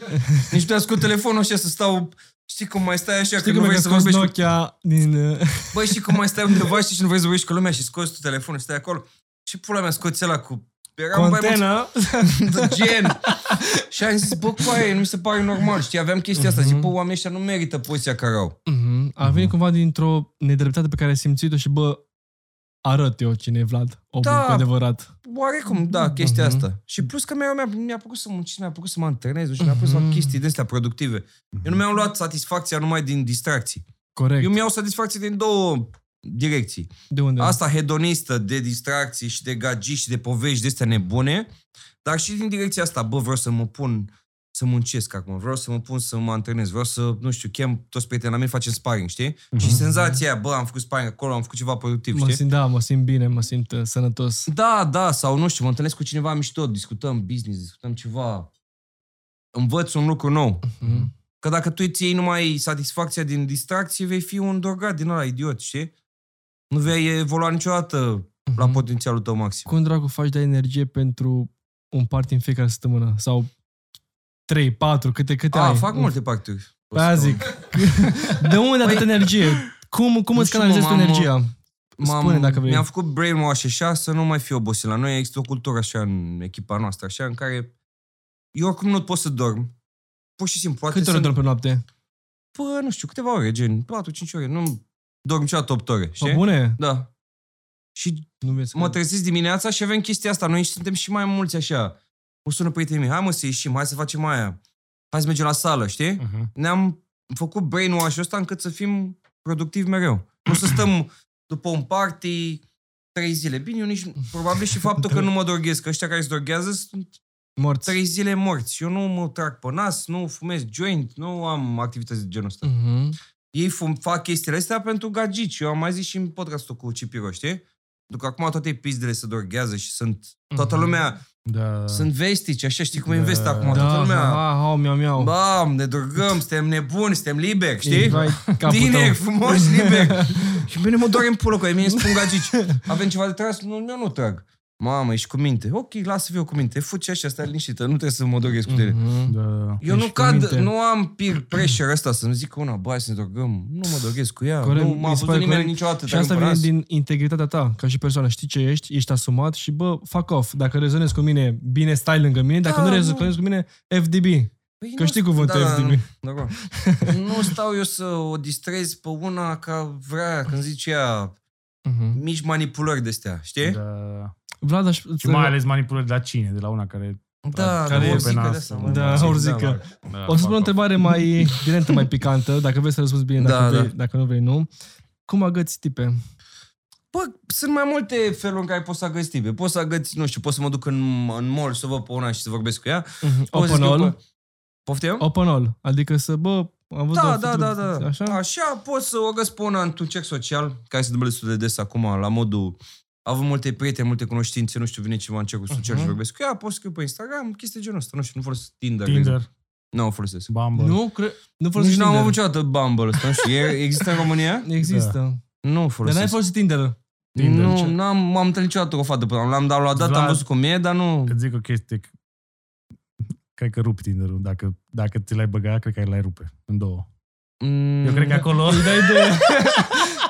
Nici puteam cu telefonul așa să stau... Știi cum mai stai așa, știi că nu vrei să vorbești Nokia cu... din... Băi, știi cum mai stai undeva, știi, și nu vrei să vorbești cu lumea și scoți tu telefonul și stai acolo. Și pula mea, scoți ăla cu... Eram Contena. Mulți... Gen. Și am zis, bă, coaie, nu mi se pare normal. Știi, aveam chestia asta. Zic, bă, oamenii ăștia nu merită poziția care au. Uh-huh. A venit uh-huh. cumva dintr-o nedreptate pe care ai simțit-o și, bă, arăt eu cine e Vlad. O, da, cu adevărat. Oarecum, da, chestia uh-huh. asta. Și plus că mi-a, mi-a, mi-a plăcut să muncesc, mi-a plăcut să mă antrenez, și mi-a plăcut să fac chestii de astea productive. Uh-huh. Eu nu mi-am luat satisfacția numai din distracții. Corect. Eu mi-au satisfacție din două... direcții. De unde? Asta hedonistă de distracții și de gagici și de povești de astea nebune, dar și din direcția asta, bă, vreau să mă pun să muncesc acum, vreau să mă pun să mă antrenez, vreau să, nu știu, chem toți prietenii la mine, facem sparring, știi? Uh-huh. Și senzația aia, bă, am făcut sparring acolo, am făcut ceva productiv, mă știi? Simt, da, mă simt bine, mă simt uh, sănătos. Da, da, sau nu știu, mă întâlnesc cu cineva mișto, discutăm business, discutăm ceva, învăț un lucru nou. Uh-huh. Că dacă tu îți iei numai satisfacția din distracție, vei fi un drogat din ăla idiot, știi? Nu vei evolua niciodată uh-huh. la potențialul tău maxim. Cum dracu faci de energie pentru un party în fiecare săptămână? Sau trei, patru, câte, câte A, ai? Fac multe parturi. Păi zic. De unde atâta energie? Cum, cum îți canalizezi tu energia? Spune dacă vrei. Mi-am făcut brainwash așa să nu mai fiu obosit. La noi există o cultură așa în echipa noastră, așa, în care eu oricum nu pot să dorm. Pur și simplu. Câte ore dormi pe noapte? Păi, nu știu, câteva ore, gen patru-cinci ore. Nu dorm niciodată opt ore, știi? Bune? Da. Și mă trezesc dimineața și avem chestia asta. Noi suntem și mai mulți așa. O sună prietenii mei, hai mă să ieșim, hai să facem aia. Hai să mergem la sală, știi? Uh-huh. Ne-am făcut brainwash-ul ăsta încât să fim productivi mereu. Nu să stăm după un party trei zile. Bine, eu nici... Probabil și faptul că nu mă dorghesc, că ăștia care se dorghează sunt morți. Trei zile morți. Eu nu mă trag pe nas, nu fumez joint, nu am activități de genul ăsta. Uh-huh. Ei fum, fac chestiile astea pentru gagici. Eu am mai zis și în podcastul cu Cipiro, știi? Pentru că acum toate pizdele se dorghează și sunt... Toată lumea... Da. Sunt vestici, așa, știi cum da. e în vest acum, da, toată lumea. Da, miau, miau. Bam, ne dorgăm, suntem nebuni, suntem liberi, știi? Tineri, frumoși, liberi. Și bine mă doare în pulă, că mine spun gagici. Avem ceva de tras? Nu, eu nu trag. Mamă, ești cu minte. Ok, lasă-vă eu cu minte. Fuci așa, stai liniștită, nu trebuie să mă dorghesc cu tine. Mm-hmm. Da. Eu ești nu cad, minte. Nu am peer pressure ăsta să-mi zic că una, băi, să ne dorgăm. Nu mă dorghesc cu ea, corect, nu m-a văzut nimeni corect. niciodată. Și asta vine din integritatea ta, ca și persoană. Știi ce ești, ești asumat și bă, fuck off. Dacă rezonezi cu mine, bine, stai lângă mine. Dacă da, nu rezonezi cu mine, F D B. Păi că știi cuvântul da, F D B. Da, nu stau eu să o distrez pe una ca vrea, când zice ea, uh-huh. mici manipulări de-astea, știi? Da. Vlad, aș... Și mai ales manipulări de la cine? De la una care... Da, care orzică de asta. Da, orzică. Da, o să spun o întrebare mai violentă, mai picantă, dacă vrei să răspunzi bine, dacă, da, vrei, da. dacă nu vrei, nu. Cum agăți tipe? Bă, sunt mai multe feluri în care poți să agăți tipe. Poți să agăți, nu știu, poți să mă duc în, în mall să văd pe una și să vorbesc cu ea. Mm-hmm. Open all. Poftim? Open all. Adică să, bă, am văzut... Da, da, da, da. Așa? Așa poți să o agăți pe una într-un cerc social, care se întâmplă destul de des acum, la modul... Avem multe prieteni, multe cunoștințe, nu știu, vine ceva în cercul social uh-huh. și vorbesc cu ea, poți scriu pe Instagram, chestii genul ăsta, nu știu, nu folosesc Tinder. Tinder. Nu o folosesc. Bumble. Nu, cre... nu folosesc Nici Tinder. n-am avut niciodată Bumble ăsta, nu știu, există în România? Există. Da. Nu folosesc. Dar n-ai folosit Tinder? Tinder nu, ce? n-am, m-am întâlnit niciodată cu o fată până l-am dat la dată, Vlad, am văzut cum e, dar nu... Că zic o chestie, cred că rup Tinder-ul, dacă, dacă ți l-ai băgat, cred că l-ai rupe, în două. Mm, Eu cred că acolo...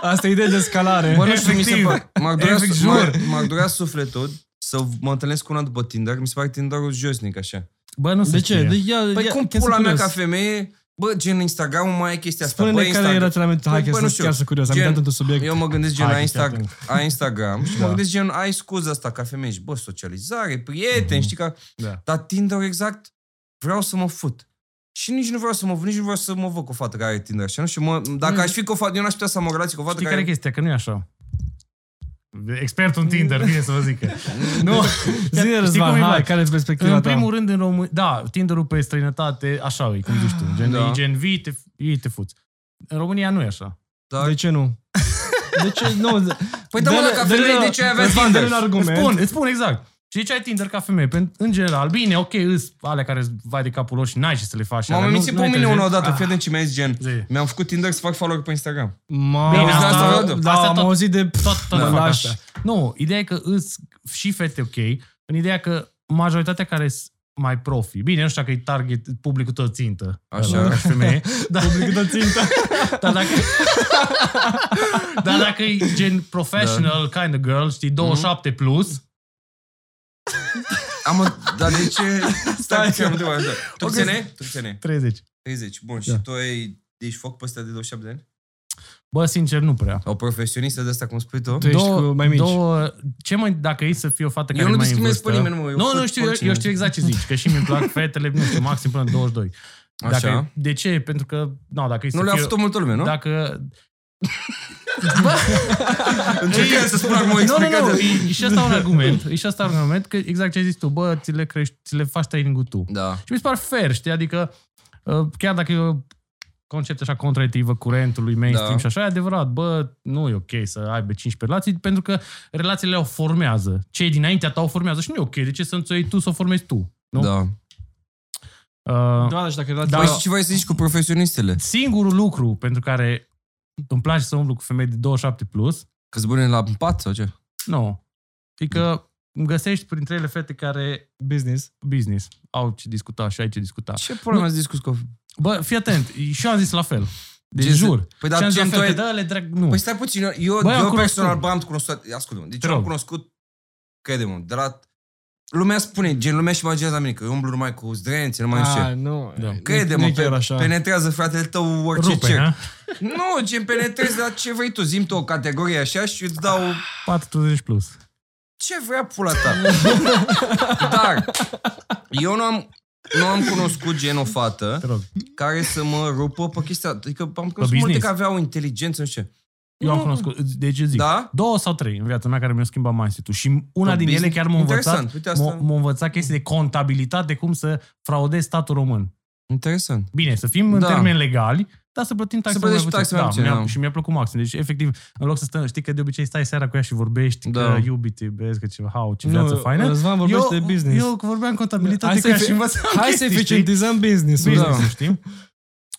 Asta e idee de scalare. Mă, nu știu, mi se pare. M-ar durea, su- m-ar durea sufletul să mă întâlnesc cu una după Tinder. Mi se pare Tinder-ul josnic, așa. Bă, nu de ce? De ia, păi ia, cum pula mea ca femeie... Bă, gen Instagram mai e chestia asta. Spune-ne care era raționamentul. Hai, că sunt chiar să curios. Am dat într-un subiect. Eu mă gândesc gen la Insta- Instagram și da. mă gândesc gen ai scuza asta ca femeie. Și bă, socializare, prieteni, mm-hmm. știi că... Da. Dar Tinder exact vreau să mă fut. Și nici nu vreau să mă văd, nici nu vreau să mă văd cu o fată care are Tinder, așa, nu? Și mă, dacă mm. aș fi cu o fată, eu n-aș putea să am o relație cu o fată care... Știi care e chestia? Că nu e așa. Expertul în Tinder, bine să vă zică. Nu. Zine, Răzvan, hai, care e perspectiva în ta? În primul rând, în România... Da, Tinder-ul pe străinătate, așa e, cum zici tu. Gen, da. gen vii, te, ei te fuți. În România nu e așa. Dar... De ce nu? De ce nu? Păi dă-mă la ca femeie, de ce ai avea Tinder? Îți spun, îți spun exact. Și de ce ai Tinder ca femeie? Pentru, în general, bine, ok, îs alea care vai de capul lor și n-ai ce să le faci. M-am amintit pe mine una odată, fie din ce mi-ai zis gen, zi. mi-am făcut Tinder să fac follow pe Instagram. M-am auzit de tot lași. Nu, ideea e că îs și fete ok, în ideea că majoritatea care mai profi. Bine, nu știu dacă e target, publicul tot țintă. Așa. Ca și femeie. Dar, publicul tot țintă. Dar dacă, dar dacă e gen professional kind of girl, știi, douăzeci și șapte plus... Am, dar de ce? Stai, stai, am de așa. Tu okay. ține? Tu ține? treizeci. treizeci, bun. Da. Și tu ai, ești foc pe ăsta de douăzeci și șapte de ani? Bă, sincer, nu prea. O profesionistă de asta, cum spui tu? Tu ești două, mai mici. Două, ce mă, dacă e să fie o fată eu care e mai în vârstă... Nimeni, mă, eu nu Nu, nu știu, eu, eu știu exact ce zici, că și mi-mi plac fetele, nu știu, maxim până în douăzeci și doi. Dacă, așa. De ce? Pentru că, no, dacă e să nu le-a făcut multă lume, nu? Dacă... Bă, încercai să spun acum o explicație. Nu, nu, nu, e și asta un argument. E și asta un argument, că exact ce ai zis tu, bă, ți le, crești, ți le faci training-ul tu. Da. Și mi se pare fair, știi, adică chiar dacă e un concept așa contraitivă curentului mainstream da. și așa, e adevărat, bă, nu e ok să ai cincisprezece relații, pentru că relațiile o formează. Cei dinaintea ta o formează și nu e ok. De ce să înțelegi tu, să o formezi tu, nu? Da. Uh, da, și dacă relațiile... Păi și ce vrei să zici cu profesionistele? Singurul lucru pentru care... Îmi place să umblu cu femei de douăzeci și șapte plus. Că-s bune la pat sau ce? Nu. Adică îmi găsești printre ele fete care... Business. Business. Au ce discuta și ai ce discuta. Ce problemă ați discutat? Bă, fii atent. Și eu am zis la fel. Deci jur. Păi, dar ce am zis, da, le drag... Nu. Păi stai puțin, eu, eu, Bă, eu am personal am cunoscut... Ascultă-mă, deci eu am cunoscut, crede-mă, de la... Lumea spune, gen, lumea și imaginează la mine că eu umblu numai cu zdrențe, numai ah, șer. nu știu. Da. Crede-mă, pe, penetrează fratele tău orice Rupe, cer. Nu, gen, penetrezi la ce vrei tu. Zi-mi tu o categorie așa și îți dau... patruzeci plus. Ce vrea pula ta? Dar eu nu am... Nu am cunoscut gen o fată care să mă rupă pe chestia... Adică am cunoscut pe multe că aveau inteligență, nu știu ce. Eu nu. am cunoscut, deci zic, da? două sau trei în viața mea care mi-au schimbat mindset-ul. Și una pe din business? ele chiar m-a învățat, m-a, m-a învățat chestii de contabilitate, cum să fraudezi statul român. Interesant. Bine, să fim da. în termeni legali, dar să plătim taxe mai puțin. Da, mi-a, și mi-a plăcut maxim. Deci, efectiv, în loc să stăm, știi că de obicei stai seara cu ea și vorbești, da. că iubite, bezi, că ce, how, ce viață nu, faină. Răzvan vorbește eu, de business. Eu vorbeam contabilitate, hai că aș învăța în Hai să eficientizăm business-ul. Business-ul, da. știi?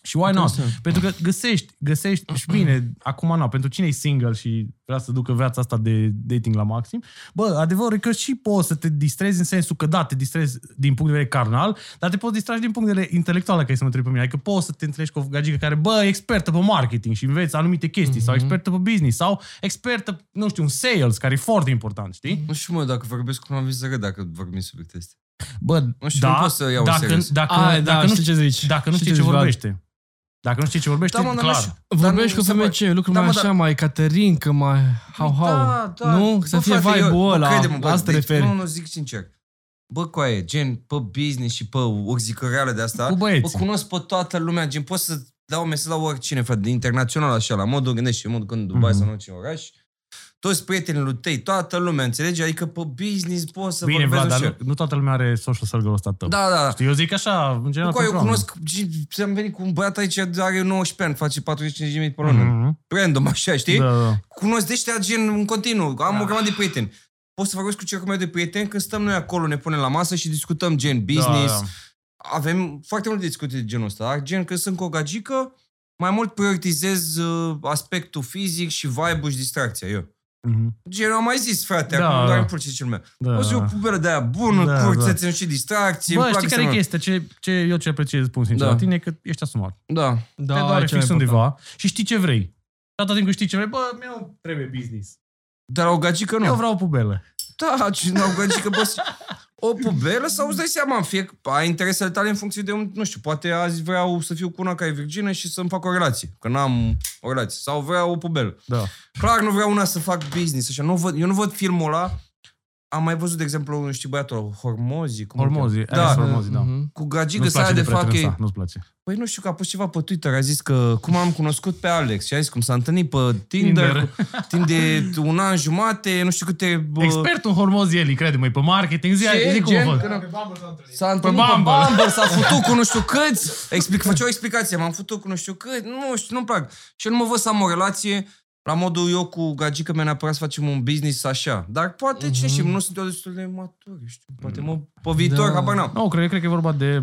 Și why not? Pentru că găsești, găsești, și bine, acum nu, pentru cine e single și vrea să ducă viața asta de dating la maxim, bă, adevărul e că și poți să te distrezi în sensul că, da, te distrezi din punct de vedere carnal, dar te poți distrage din punct de vedere intelectual, că e să mă trebuie pe mine. Adică poți să te întâlnești cu o gagică care, bă, e expertă pe marketing și înveți anumite chestii, mm-hmm. sau expertă pe business, sau expertă, nu știu, în sales, care e foarte important, știi? Nu știu, mă, dacă vorbesc cum am zis, dacă vorbim subiecte astea. Bă, nu știu, da, nu pot să iau dacă, serios. Dacă, A, dacă, da, dacă nu știi ce zici. Dacă nu știi ce vorbește. Dacă nu știi ce vorbești, da, mă, clar. Dar vorbești cu femeie ce, lucruri da, mai așa, da. mai Caterin, că mai hau-hau. Da, da. Nu? Să bă, fie frate, vibe-ul ăla, asta te referi. Nu, nu, zic sincer. Bă, coaie, gen, pe business și pe orzicăreală de asta, bă, cunosc pe toată lumea, gen, pot să dau un mesaj la oricine, frate, de internațional așa, la modul gândești, în modul când Dubai mm-hmm. sau în orice oraș. Toți prietenii lui tăi, toată lumea, înțelegi? Adică pe business poți să Bine, vorbești Vlad, ușor. Nu toată lumea are social circle-ul ăsta tău. Da, da, da. Știi, eu zic așa, în general. Cu eu cunosc, am venit cu un băiat aici, are nouăsprezece ani, face patruzeci și cinci de mii pe lună. Mm-hmm. Random, așa, știi? Da, da. Cunosc de ăștia gen în continuu, am da. o grămadă de prieteni. Poți să vorbesc cu cercul meu de prieteni când stăm noi acolo, ne punem la masă și discutăm gen business. Da, da. Avem foarte multe discuții de genul ăsta, dar gen când sunt cu o gagică, mai mult prioritizez aspectul fizic și vibe-ul și distracția, eu. Mm-hmm. Gen, am mai zis, frate, da, acum doar îmi place cel meu. Da. O zi o puberă de-aia bună, da, curțețe, da. și distracție. Bă, știi care e chestia? Ce, ce, eu ce apreciez, spun sincer, da. la tine, că ești asumat. Da. da Te doare fix undeva și știi ce vrei. Atâta timp cât știi ce vrei, bă, mi-o trebuie business. Dar o gagică nu. Eu vreau o pubelă. Da, o gagică, bă... O pubelă sau îți dai seama, fie a interesele tale în funcție de un, nu știu, poate azi vreau să fiu cu una care e virgină și să-mi fac o relație, că n-am o relație, sau vreau o pubelă. Da. Clar nu vreau una să fac business, așa, nu văd, eu nu văd filmul ăla, am mai văzut, de exemplu, nu știu, băiatul Hormozi. Hormozi, Alex Hormozi, da. Cu gagică să aia de fac ei. Nu-ți place. Păi nu știu, că a pus ceva pe Twitter, a zis că cum am cunoscut pe Alex și a zis cum s-a întâlnit pe Tinder, Tinder. timp de un an jumate, nu știu câte... Bă... Expertul Hormozi, el, crede-mă, e pe marketing, zi, ce, zi cum o văd. Pe s-a întâlnit pe Bumble, pe Bumble s-a futut cu nu știu câți, Explic, făcea o explicație, m-am futut cu nu știu câți, nu știu, nu-mi plac. Și eu nu mă văd să am o relație. La modul eu cu gagică mea neapărat să facem un business așa. Dar poate uh-huh. ce și nu sunt eu destul de matur, știu. Poate mă, pe viitor, da. habar n-am. Nu, no, cred, cred că e vorba de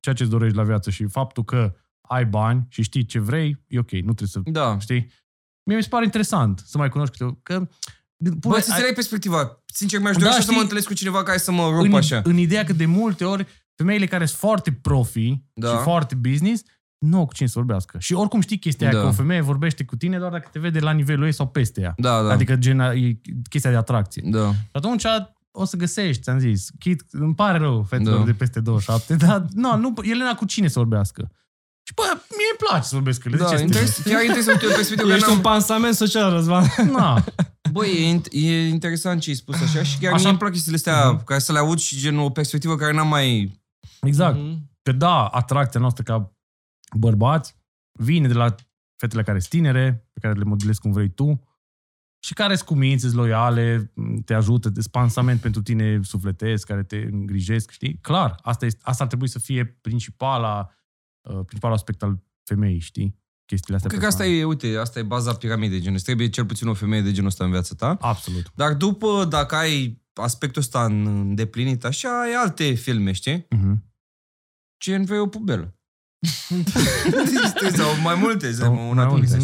ceea ce-ți dorești la viață și faptul că ai bani și știi ce vrei, e ok, nu trebuie să... Da. Știi? Mie mi se pare interesant să mai cunoști câte... Că... Bă, să ai... perspectiva. Sincer, mi-aș dori da, să mă întâlnesc cu cineva care să mă rupă în, așa. În ideea că de multe ori femeile care sunt foarte profi da. și foarte business... Nu cu cine să vorbească. Și oricum știi chestia da. aia, că o femeie vorbește cu tine doar dacă te vede la nivelul ei sau peste ea. Da, da. Adică gena, e chestia de atracție. Da. Și atunci o să găsești, ți-am zis, Kit, îmi pare rău fetelor da. de peste douăzeci și șapte, dar no, nu, Elena cu cine să vorbească. Și bă, mie îmi place să vorbesc. Da, ce interes, chiar interesant. Ești un pansament social, Răzvan. Na. Bă, e, e interesant ce ai spus așa și chiar așa îmi plac chestiile astea, uh-huh. care să le aud și genul, o perspectivă care n-am mai... Exact. Uh-huh. Că da, atracția noastră ca bărbați, vine de la fetele care sunt tinere, pe care le modelezi cum vrei tu și care sunt cuminți, sunt loiale, te ajută, îți pansament pentru tine sufletesc, care te îngrijesc, știi? Clar, asta, este, asta ar trebui să fie principala, uh, principalul aspect al femeii, știi? Chestiile astea. Cred că asta e, uite, asta e baza piramidei de genul. Îți trebuie cel puțin o femeie de genul ăsta în viața ta. Absolut. Dar după, dacă ai aspectul ăsta îndeplinit, așa, ai alte filme, știi? Uh-huh. Ce învăi o pubelă. Sau mai multe, sau mai una multe.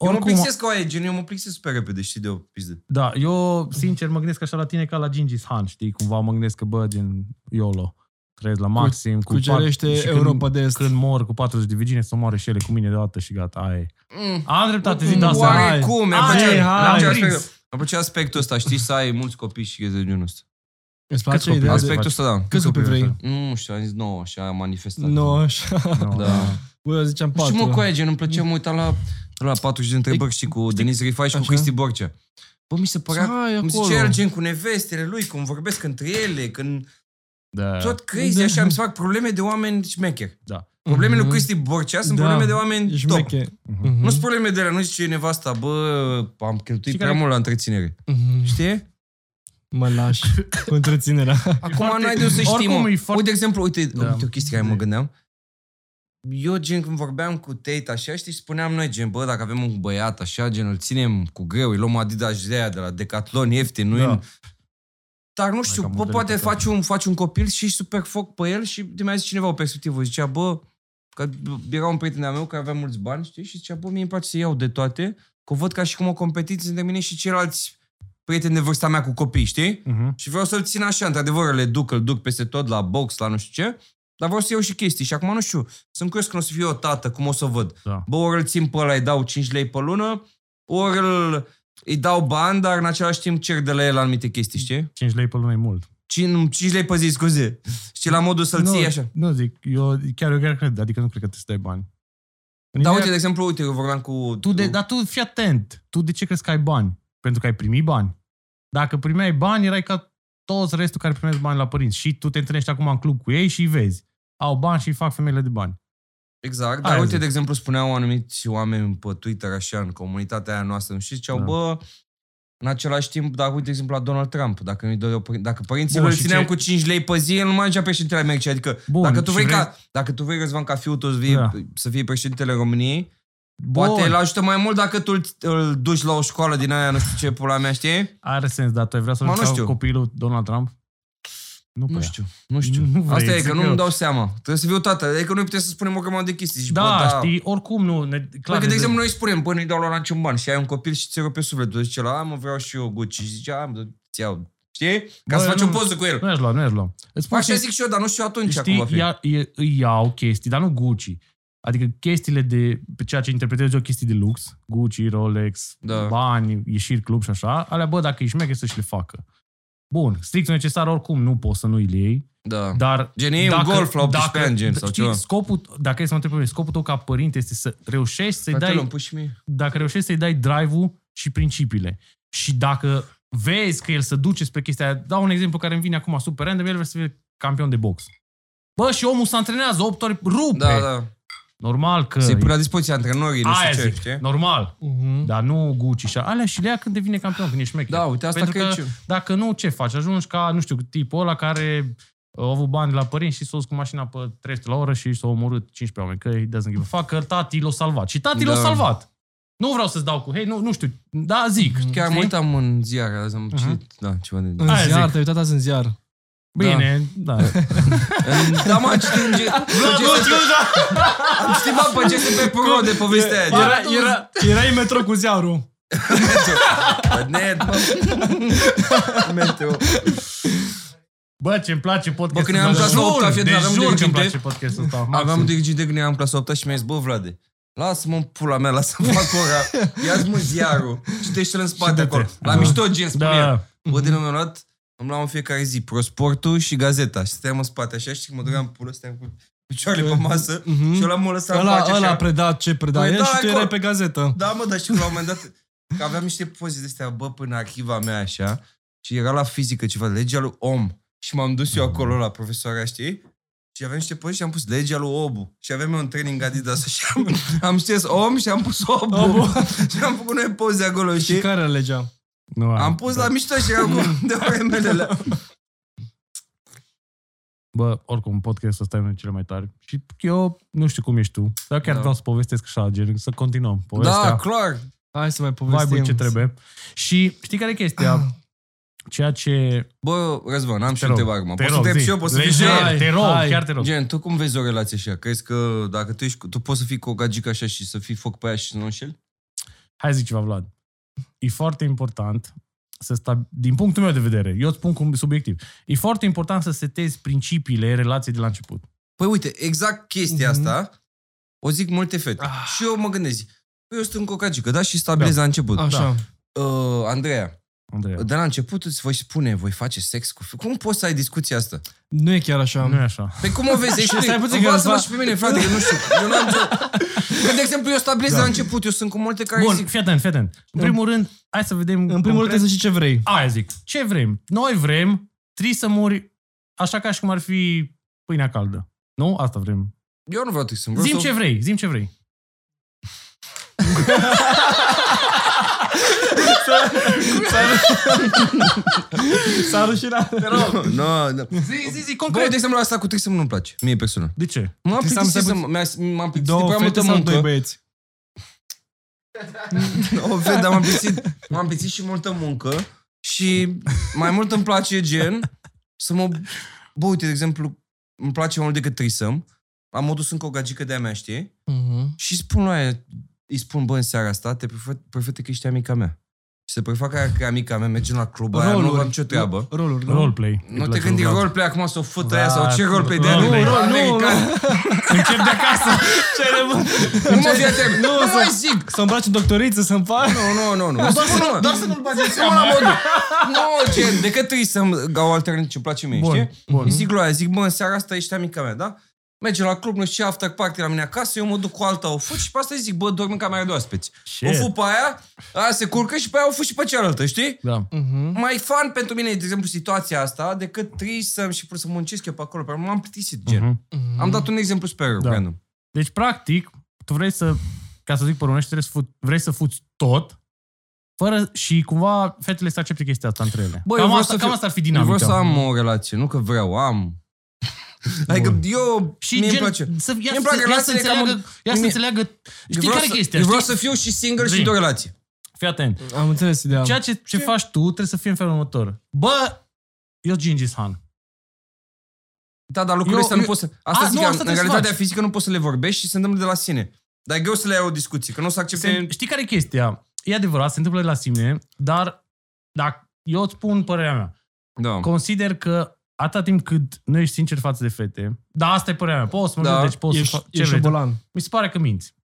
Eu mă plixesc cu aia, gen, eu mă plixesc super repede, știi, de o pizdă. Da, eu, sincer, mă gândesc așa la tine ca la Gingis Han, știi, cumva mă gândesc că, bă, gen, YOLO. trăiesc la maxim. Cu, cu cucerește pat... Europa de Est. Când mor cu patruzeci de virgine, să moară și ele cu mine deodată și gata, aia e. Mm. Am dreptate, zi de asta, aia e. Oarecum, îmi plăcea aspectul ăsta, știi, să ai mulți copii și chestii de genul ăsta. Îți place ideea de... Aspectul ăsta, da. Câți copii vrei? Nu știu, am zis nouă și am manifestat. nouă și... Da. Bă, eu ziceam patru. Și mă, coege, nu-mi plăcea, mă uitam la, la patruzeci de întrebări, știi, cu Denis Rifai și cu Cristi Borcea. Bă, mi se părea... Îmi zicea el gen cu nevestele lui, cum vorbesc între ele, când... Da. Tot crazy, da. Așa, îmi se fac probleme de oameni șmecheri. Da. Problemele mm-hmm. lui Cristi Borcea sunt da. Probleme de oameni șmeche. Top. Mm-hmm. Nu sunt probleme de alea, nu zice nevasta, bă, am cheltuit prea mult la întreținere. Mm-hmm. Știi? Mă lași cu întreținerea. Acum foarte... nu ai de să știi, mă. Foarte... Uite, de exemplu, uite, da. Uite o chestie care mă gândeam. Eu, gen, când vorbeam cu Tate, așa, știi, spuneam noi, gen, bă, dacă avem un băiat, așa, gen, îl ținem cu greu, îi luăm Adidas de aia de la Decathlon, ieftin, nu da. Dar nu știu, bă, poate faci un, faci un copil și super foc pe el și de mi-a zis cineva o perspectivă. Zicea, bă, că era un prieten al meu care avea mulți bani, știi, și zicea, bă, mie îmi place să iau de toate, că văd ca și cum o competiție între mine și ceilalți prieteni de vârsta mea cu copii, știi? Uh-huh. Și vreau să-l țin așa, într-adevăr, le duc, îl duc peste tot, la box, la nu știu ce, dar vreau să iau și chestii. Și acum, nu știu, sunt curios când o să fiu o tată, cum o să văd. Da. Bă, ori îl țin pe ăla, îi dau cinci lei pe lună, ori îl... Îi dau bani, dar în același timp cer de la el anumite chestii, știi? cinci lei pe lună e mult. cinci lei pe zi, scuze. Și la modul să-l ții așa. Nu, zic, eu chiar, eu chiar cred, adică nu cred că trebuie să dai bani. În da, uite, de exemplu, uite, eu vorbeam cu... Tu de, dar tu fii atent. Tu de ce crezi că ai bani? Pentru că ai primit bani. Dacă primeai bani, erai ca toți restul care primesc bani la părinți. Și tu te întâlnești acum în club cu ei și îi vezi. Au bani și fac femeile de bani. Exact, dar aia uite, zic. De exemplu, spuneau anumiți oameni pe Twitter, așa, în comunitatea aia noastră, și ziceau, da. Bă, în același timp, dar uite, de exemplu, la Donald Trump, dacă nu-i dă o, dacă părinții îl țineam ce... cu cinci lei pe zi, el nu mai zicea președintele Americii, adică, bun, dacă, tu vrei vrei... Ca, dacă tu vrei, Răzvan, ca fiul tău să fie, da. Să fie președintele României, bun. Poate îl ajută mai mult dacă tu îl, îl duci la o școală din aia, nu știu ce, pula mea, știi? Are sens, dar tu ai vrea să ajungi copilul Donald Trump? Nu, nu știu, nu știu. Nu vrei, asta e, că nu îmi dau seama. Trebuie să fiu tată. Adică noi putem să spunem o grămadă de chestii. Și da, bă, da, știi, oricum nu. Ne, clar, că, de exemplu, noi spunem, bă, nu-i dau la niciun bani și ai un copil și ți-o pe sufletul. Zice, la, mă, vreau și eu Gucci. Și zice, a, mă, ți-au. Știi? Ca bă, să faci nu, o poză cu el. Nu ești luat, nu ești luat. Așa zic și eu, dar nu știu atunci, știi, acum va fi. Ia, îi iau chestii, dar nu Gucci. Adică chestiile de, pe ceea ce interpretez eu, chestii de lux. Gucci, Rolex, da. Bani, ieșiri, club și așa. Alea, bă, dacă ești mega, să-și le facă. Bun, strict necesar oricum, nu poți să nu-i iei. Da. Dar gen, e un golf la optsprezece ani, gen, sau știi, ceva. Scopul, dacă e să mă întreb, scopul tău ca părinte este să reușești să-i dai... Dacă reușești să-i dai drive-ul și principiile. Și dacă vezi că el se duce spre chestia aia... Dau un exemplu care îmi vine acum super random, el vrea să fie campion de box. Bă, și omul se antrenează opt ori, rupe! Da, da. Normal că... Se-i pune la dispoziție antrenorii, nu știu ce, știi? Normal. Uh-huh. Dar nu Gucci și alea și lea când devine campion, când e șmecher. Da, uite, asta pentru că, că e dacă nu, ce faci? Ajungi ca, nu știu, tipul ăla care a avut bani la părinți și s-a dus cu mașina pe trei sute la oră și s-a omorât cincisprezece oameni, că îi doesn't give a fuck, că tati l-a salvat. Și tati da. L-a salvat. Nu vreau să-ți dau cu, hei, nu, nu știu, da, zic. Chiar mă uitam în ziar, azi am citit, uh-huh. da, ceva de... În aia ziar, te-ai uitat azi în ziar. Bine, da. Da, da mă, citim ge... Am citit, bă, pe G S P Pro de povestea aia. Era, era, era în metro cu ziarul. Metro. Bă, ce-mi place podcastul ăsta. Bă, când ne-am clasă opt, de jur că-mi place podcastul ăsta. Aveam diriginte când ne-am clasă opt și mi-a zis, bă, Vlade, lasă-mă în pula mea, lasă-mă acolo. Ia-ți mă ziarul. Citește-l în spate acolo. La mișto gen, spune. Bă, din urmă, luat... Îmi luam în fiecare zi ProSportul și gazeta. Și stăteam în spate așa și mă dugeam în pulă, stăteam cu picioarele pe masă mm-hmm. și eu l-am lăsat în pace. Ăla a predat ce preda el și tu erai pe gazetă. Da, mă, dar știu, la un moment dat, că aveam niște poze de astea, bă, până arhiva mea așa și era la fizică ceva, legea lui om. Și m-am dus eu acolo la profesoarea, știi? Și aveam niște poze și am pus legea lui Obu. Și aveam eu un training Adidas și am, am știți om și am pus Obu. Obu. Și am făcut noi poze acolo, știi? Și care era legea? Nu am, am pus da. La mișto și acum de oremele. Bă, oricum, podcastul ăsta e unul cele mai tare. Și eu nu știu cum ești tu, dar chiar da. Vreau să povestesc așa, gen, să continuăm povestea. Da, clar! Hai să mai povestim. Vai, bă, ce trebuie. Și știi care e chestia? Ceea ce... Bă, Răzvan, am și întrebare acum. Poți să întreb și eu, poți să fii și el. Te rog, chiar te rog. Gen, tu cum vezi o relație așa? Crezi că dacă tu ești... Tu poți să fii cu o gagică așa și să fii foc pe aia și să nu înșeli? Hai zic ceva, Vlad. E foarte important să stabi... din punctul meu de vedere, eu îți spun cum subiectiv, e foarte important să setezi principiile relației de la început. Păi uite, exact chestia asta, o zic multe fete. Ah. Și eu mă gândesc, eu sunt o cagică, da? Și stabilez da. la început. Așa. Da. Uh, Andreea, Andreea, de la început îți voi spune, voi face sex cu... Cum poți să ai discuția asta? Nu e chiar așa. Nu e așa. Păi cum o vezi? Ești stai puțin, lasă-mă și pe mine, frate, că nu știu. Eu n-am... Că, de exemplu, eu stabilez da. la început, eu sunt cu multe care Bun, zic... Bun, fii atent, fii atent. În primul rând, hai să vedem... În primul rând trebuie să zici ce vrei. Aia zic. Ce vrem? Noi vrem trisemuri, așa ca și cum ar fi pâinea caldă. Nu? Asta vrem. Eu nu vreau trisem. Zim ce vrei, zim ce vrei. S-a rușinat. No, no. Zi, zi, zi, concret. Bă, de exemplu, asta cu trisem nu-mi place. Mie personal. De ce? M-am plictisit să... M-am plictisit de prea multă muncă. Doi băieți. O fete, dar m-am plictisit. M-am plictisit și multă muncă. Și mai mult îmi place gen să mă... Bă, uite, de exemplu, îmi place mai mult decât trisem. La modul sunt cu o gagică de-a mea, știi? Uh-huh. Și spun la aia, îi spun, bă, în seara asta, te prefete că ești amica mea. Și se prefac aia că e amica mea, mergem la club, aia nu am nicio treabă. Roluri, roleplay. Nu te gândi roleplay acum să o fută aia sau ce roleplay de aia? Nu, nu, nu. Încep de acasă. Ce rămân? Nu mă fie atent. Nu mai zic. Să-mi braci în doctoriță, să-mi fac. Nu, nu, nu. Doar să nu-l bagi în seama. Nu, gen, decât trebuie să-mi gau alternativ ce-mi place mie, știi? Zic lui aia, zic, bă, în seara asta ești amica mea, da? Mergem la club, nu știu ce, after party la mine acasă, eu mă duc cu alta, o fut și pe asta zic, bă, dorm în camera de oaspeți. O fut pe aia, aia se curcă și pe aia o fut și pe cealaltă, știi? Da. Uh-huh. Mai fan pentru mine, de exemplu, situația asta, decât trisem și pur să muncesc eu pe acolo, pe m-am plictisit, gen. Uh-huh. Uh-huh. Am dat un exemplu super da. random. Deci, practic, tu vrei să, ca să zic pe românește, vrei să fuți, vrei să fuți tot, fără, și cumva fetele să accepte chestia asta între ele. Bă, cam, asta, fi, cam asta ar fi dinamica. Eu vreau să am o relație, nu că vreau, am... Adică eu, și mie gen, îmi place. Să, ia îmi place să, să înțeleagă, mă, să înțeleagă știi care să, chestia? Eu vreau știi? Să fiu și single Zii. și de o relație. Fii atent. Am înțeles ideea. Ceea ce, ce faci tu trebuie să fie în felul următor. Bă, eu Gingis Han. Da, dar lucrurile astea nu poți să... Asta a, zic, nu, asta în realitatea fizică nu poți să le vorbești și se întâmplă de la sine. Dar e greu să le ai o discuție, că nu o să accepte... Știi care e chestia? E adevărat, se întâmplă de la sine, dar dacă eu îți spun părerea mea. Da. Consider că atâta timp cât nu ești sincer față de fete, da, asta e părerea mea, poți să mă da. Deci poți ești, să faci ce vrei. Mi se pare că minți.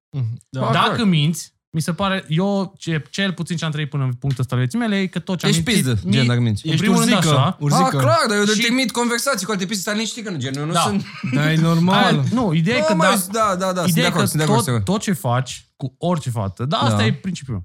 Da. Dacă minți, mi se pare, eu ce, cel puțin ce am trăit până în punctul ăsta vieții mele, e că tot ce am mințit... Ești pizdă, gen, dacă minți. Ești primul urzică, rând așa. Urzică. Ah, clar, dar eu și... trimit conversații cu alte pizde, stai liniștit că nu, gen, eu nu da. sunt... Da, e normal. Aia, nu, ideea e că, da, da, da, da, ideea că tot, tot ce faci, cu orice fată, da, asta da. e principiul.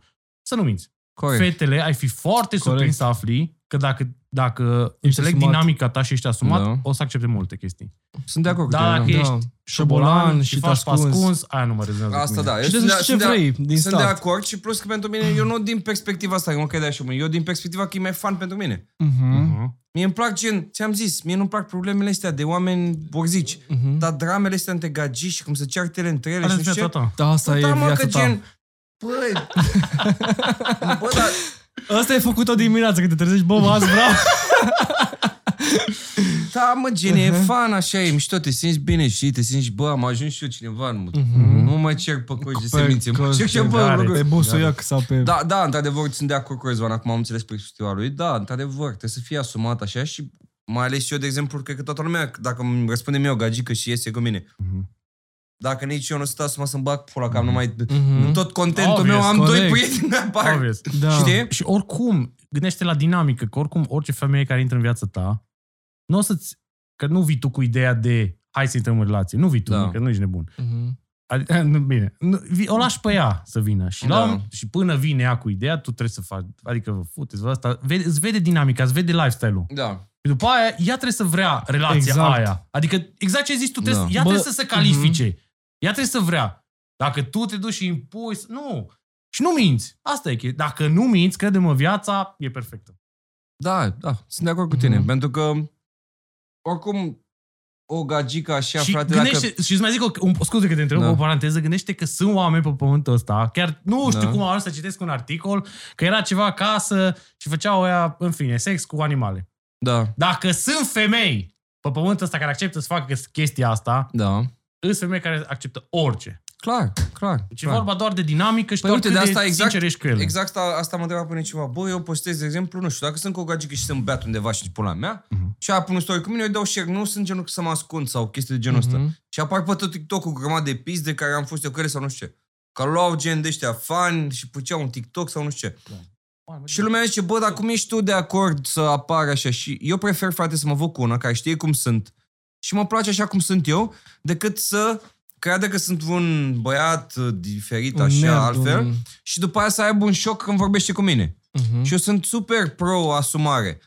Să nu minți. Corect. Fetele, ai fi foarte surprins să afli că dacă, dacă înțeleg asumat. dinamica ta și ești asumat, da. o să accepte multe chestii. Sunt de acord cu tine. Dacă ești da. șobolan și, și faci pascuns, aia nu mă rezonează asta da. Și trebuie să știi ce vrei din start. Sunt de acord și plus că pentru mine, eu nu din perspectiva asta, că mă credeai așa, eu din perspectiva că e mai fun pentru mine. Uh-huh. Uh-huh. Mie îmi plac gen, ți-am zis, mie nu-mi plac problemele astea de oameni borzici, uh-huh. dar dramele astea între gagii și cum se ceartele între ele. Are și nu știu ce. Da, asta e viața ta. Băi, bă, dar... Asta e făcut-o dimineață când te trezești, bă, mă, azi vreau. Da, mă, gen, uh-huh. e fan, așa e mișto, te simți bine, și te simți, bă, am ajuns și eu cineva, nu, uh-huh. nu mă cer pe coși de semințe, mă cer și pe... Pe busuiac sau pe... Da, da, într-adevăr, sunt de acord cu Răzvan, acum am înțeles perspectiva lui, da, într-adevăr, trebuie să fie asumat așa și mai ales eu, de exemplu, cred că toată lumea, dacă îmi răspunde mie o gagică și iese cu mine... Uh-huh. Dacă nici eu nu sunt asuma să-mi bag pula, că am numai... Mm-hmm. În tot contentul obvious, meu am corect. doi prieteni apar. Da. Știi? Și oricum, gândește la dinamică, că oricum orice femeie care intră în viața ta, nu o să-ți... Că nu vii tu cu ideea de hai să intrăm în relație. Nu vii tu, da. că nu ești nebun. Mm-hmm. Adică, bine, o lași pe ea să vină. Și, da. la, și până vine ea cu ideea, tu trebuie să faci... Adică, vă futeți, vă asta... Vede, îți vede dinamica, îți vede lifestyle-ul. Da. Și după aia, ea trebuie să vrea relația exact. aia. Adică, exact ce zici tu, trebuie, da. ea Bă, trebuie să se califice. Mm-hmm. Ea trebuie să vrea. Dacă tu te duci și impui... Nu. Și nu minți. Asta e chestia. Dacă nu minți, crede-mă, viața e perfectă. Da, da. Sunt de acord cu tine. Mm. Pentru că, oricum, o gagică așa, și frate, gândește, dacă... Și îți mai zic, o, um, scuze că te întreb da. o paranteză, gândește că sunt oameni pe pământul ăsta. Chiar nu știu da. cum am ajuns să citesc un articol, că era ceva acasă și făceau ea, în fine, sex cu animale. Da. Dacă sunt femei pe pământul ăsta care acceptă să facă chestia asta... Da. Îs femei care acceptă orice. Clar, clar. Deci clar. E vorba doar de dinamică și păi, uite, de asta de exact, sincer ești cu el. Exact asta, asta mă întreba până ceva. Bă, eu postez, de exemplu, nu știu, dacă sunt cu o gagică și să-mi beat undeva și pula mea, uh-huh. și apun un story cu mine, eu dau share, nu sunt genul să mă ascund sau chestii de genul ăsta. Uh-huh. Și apar pe tot TikTok-ul cu grămadă de pizzi de care am fost eu care sau nu știu ce. Că luau gen de ăștia fani și puceau un TikTok sau nu știu ce. Da. Și lumea zice, bă, dar cum ești tu de acord să apară așa? Și eu prefer, frate, să mă văd cu una care știe cum sunt și mă place așa cum sunt eu, decât să creadă că sunt un băiat diferit, un așa, nerd, altfel, un... și după aia să aibă un șoc când vorbește cu mine. Uh-huh. Și eu sunt super pro-asumare.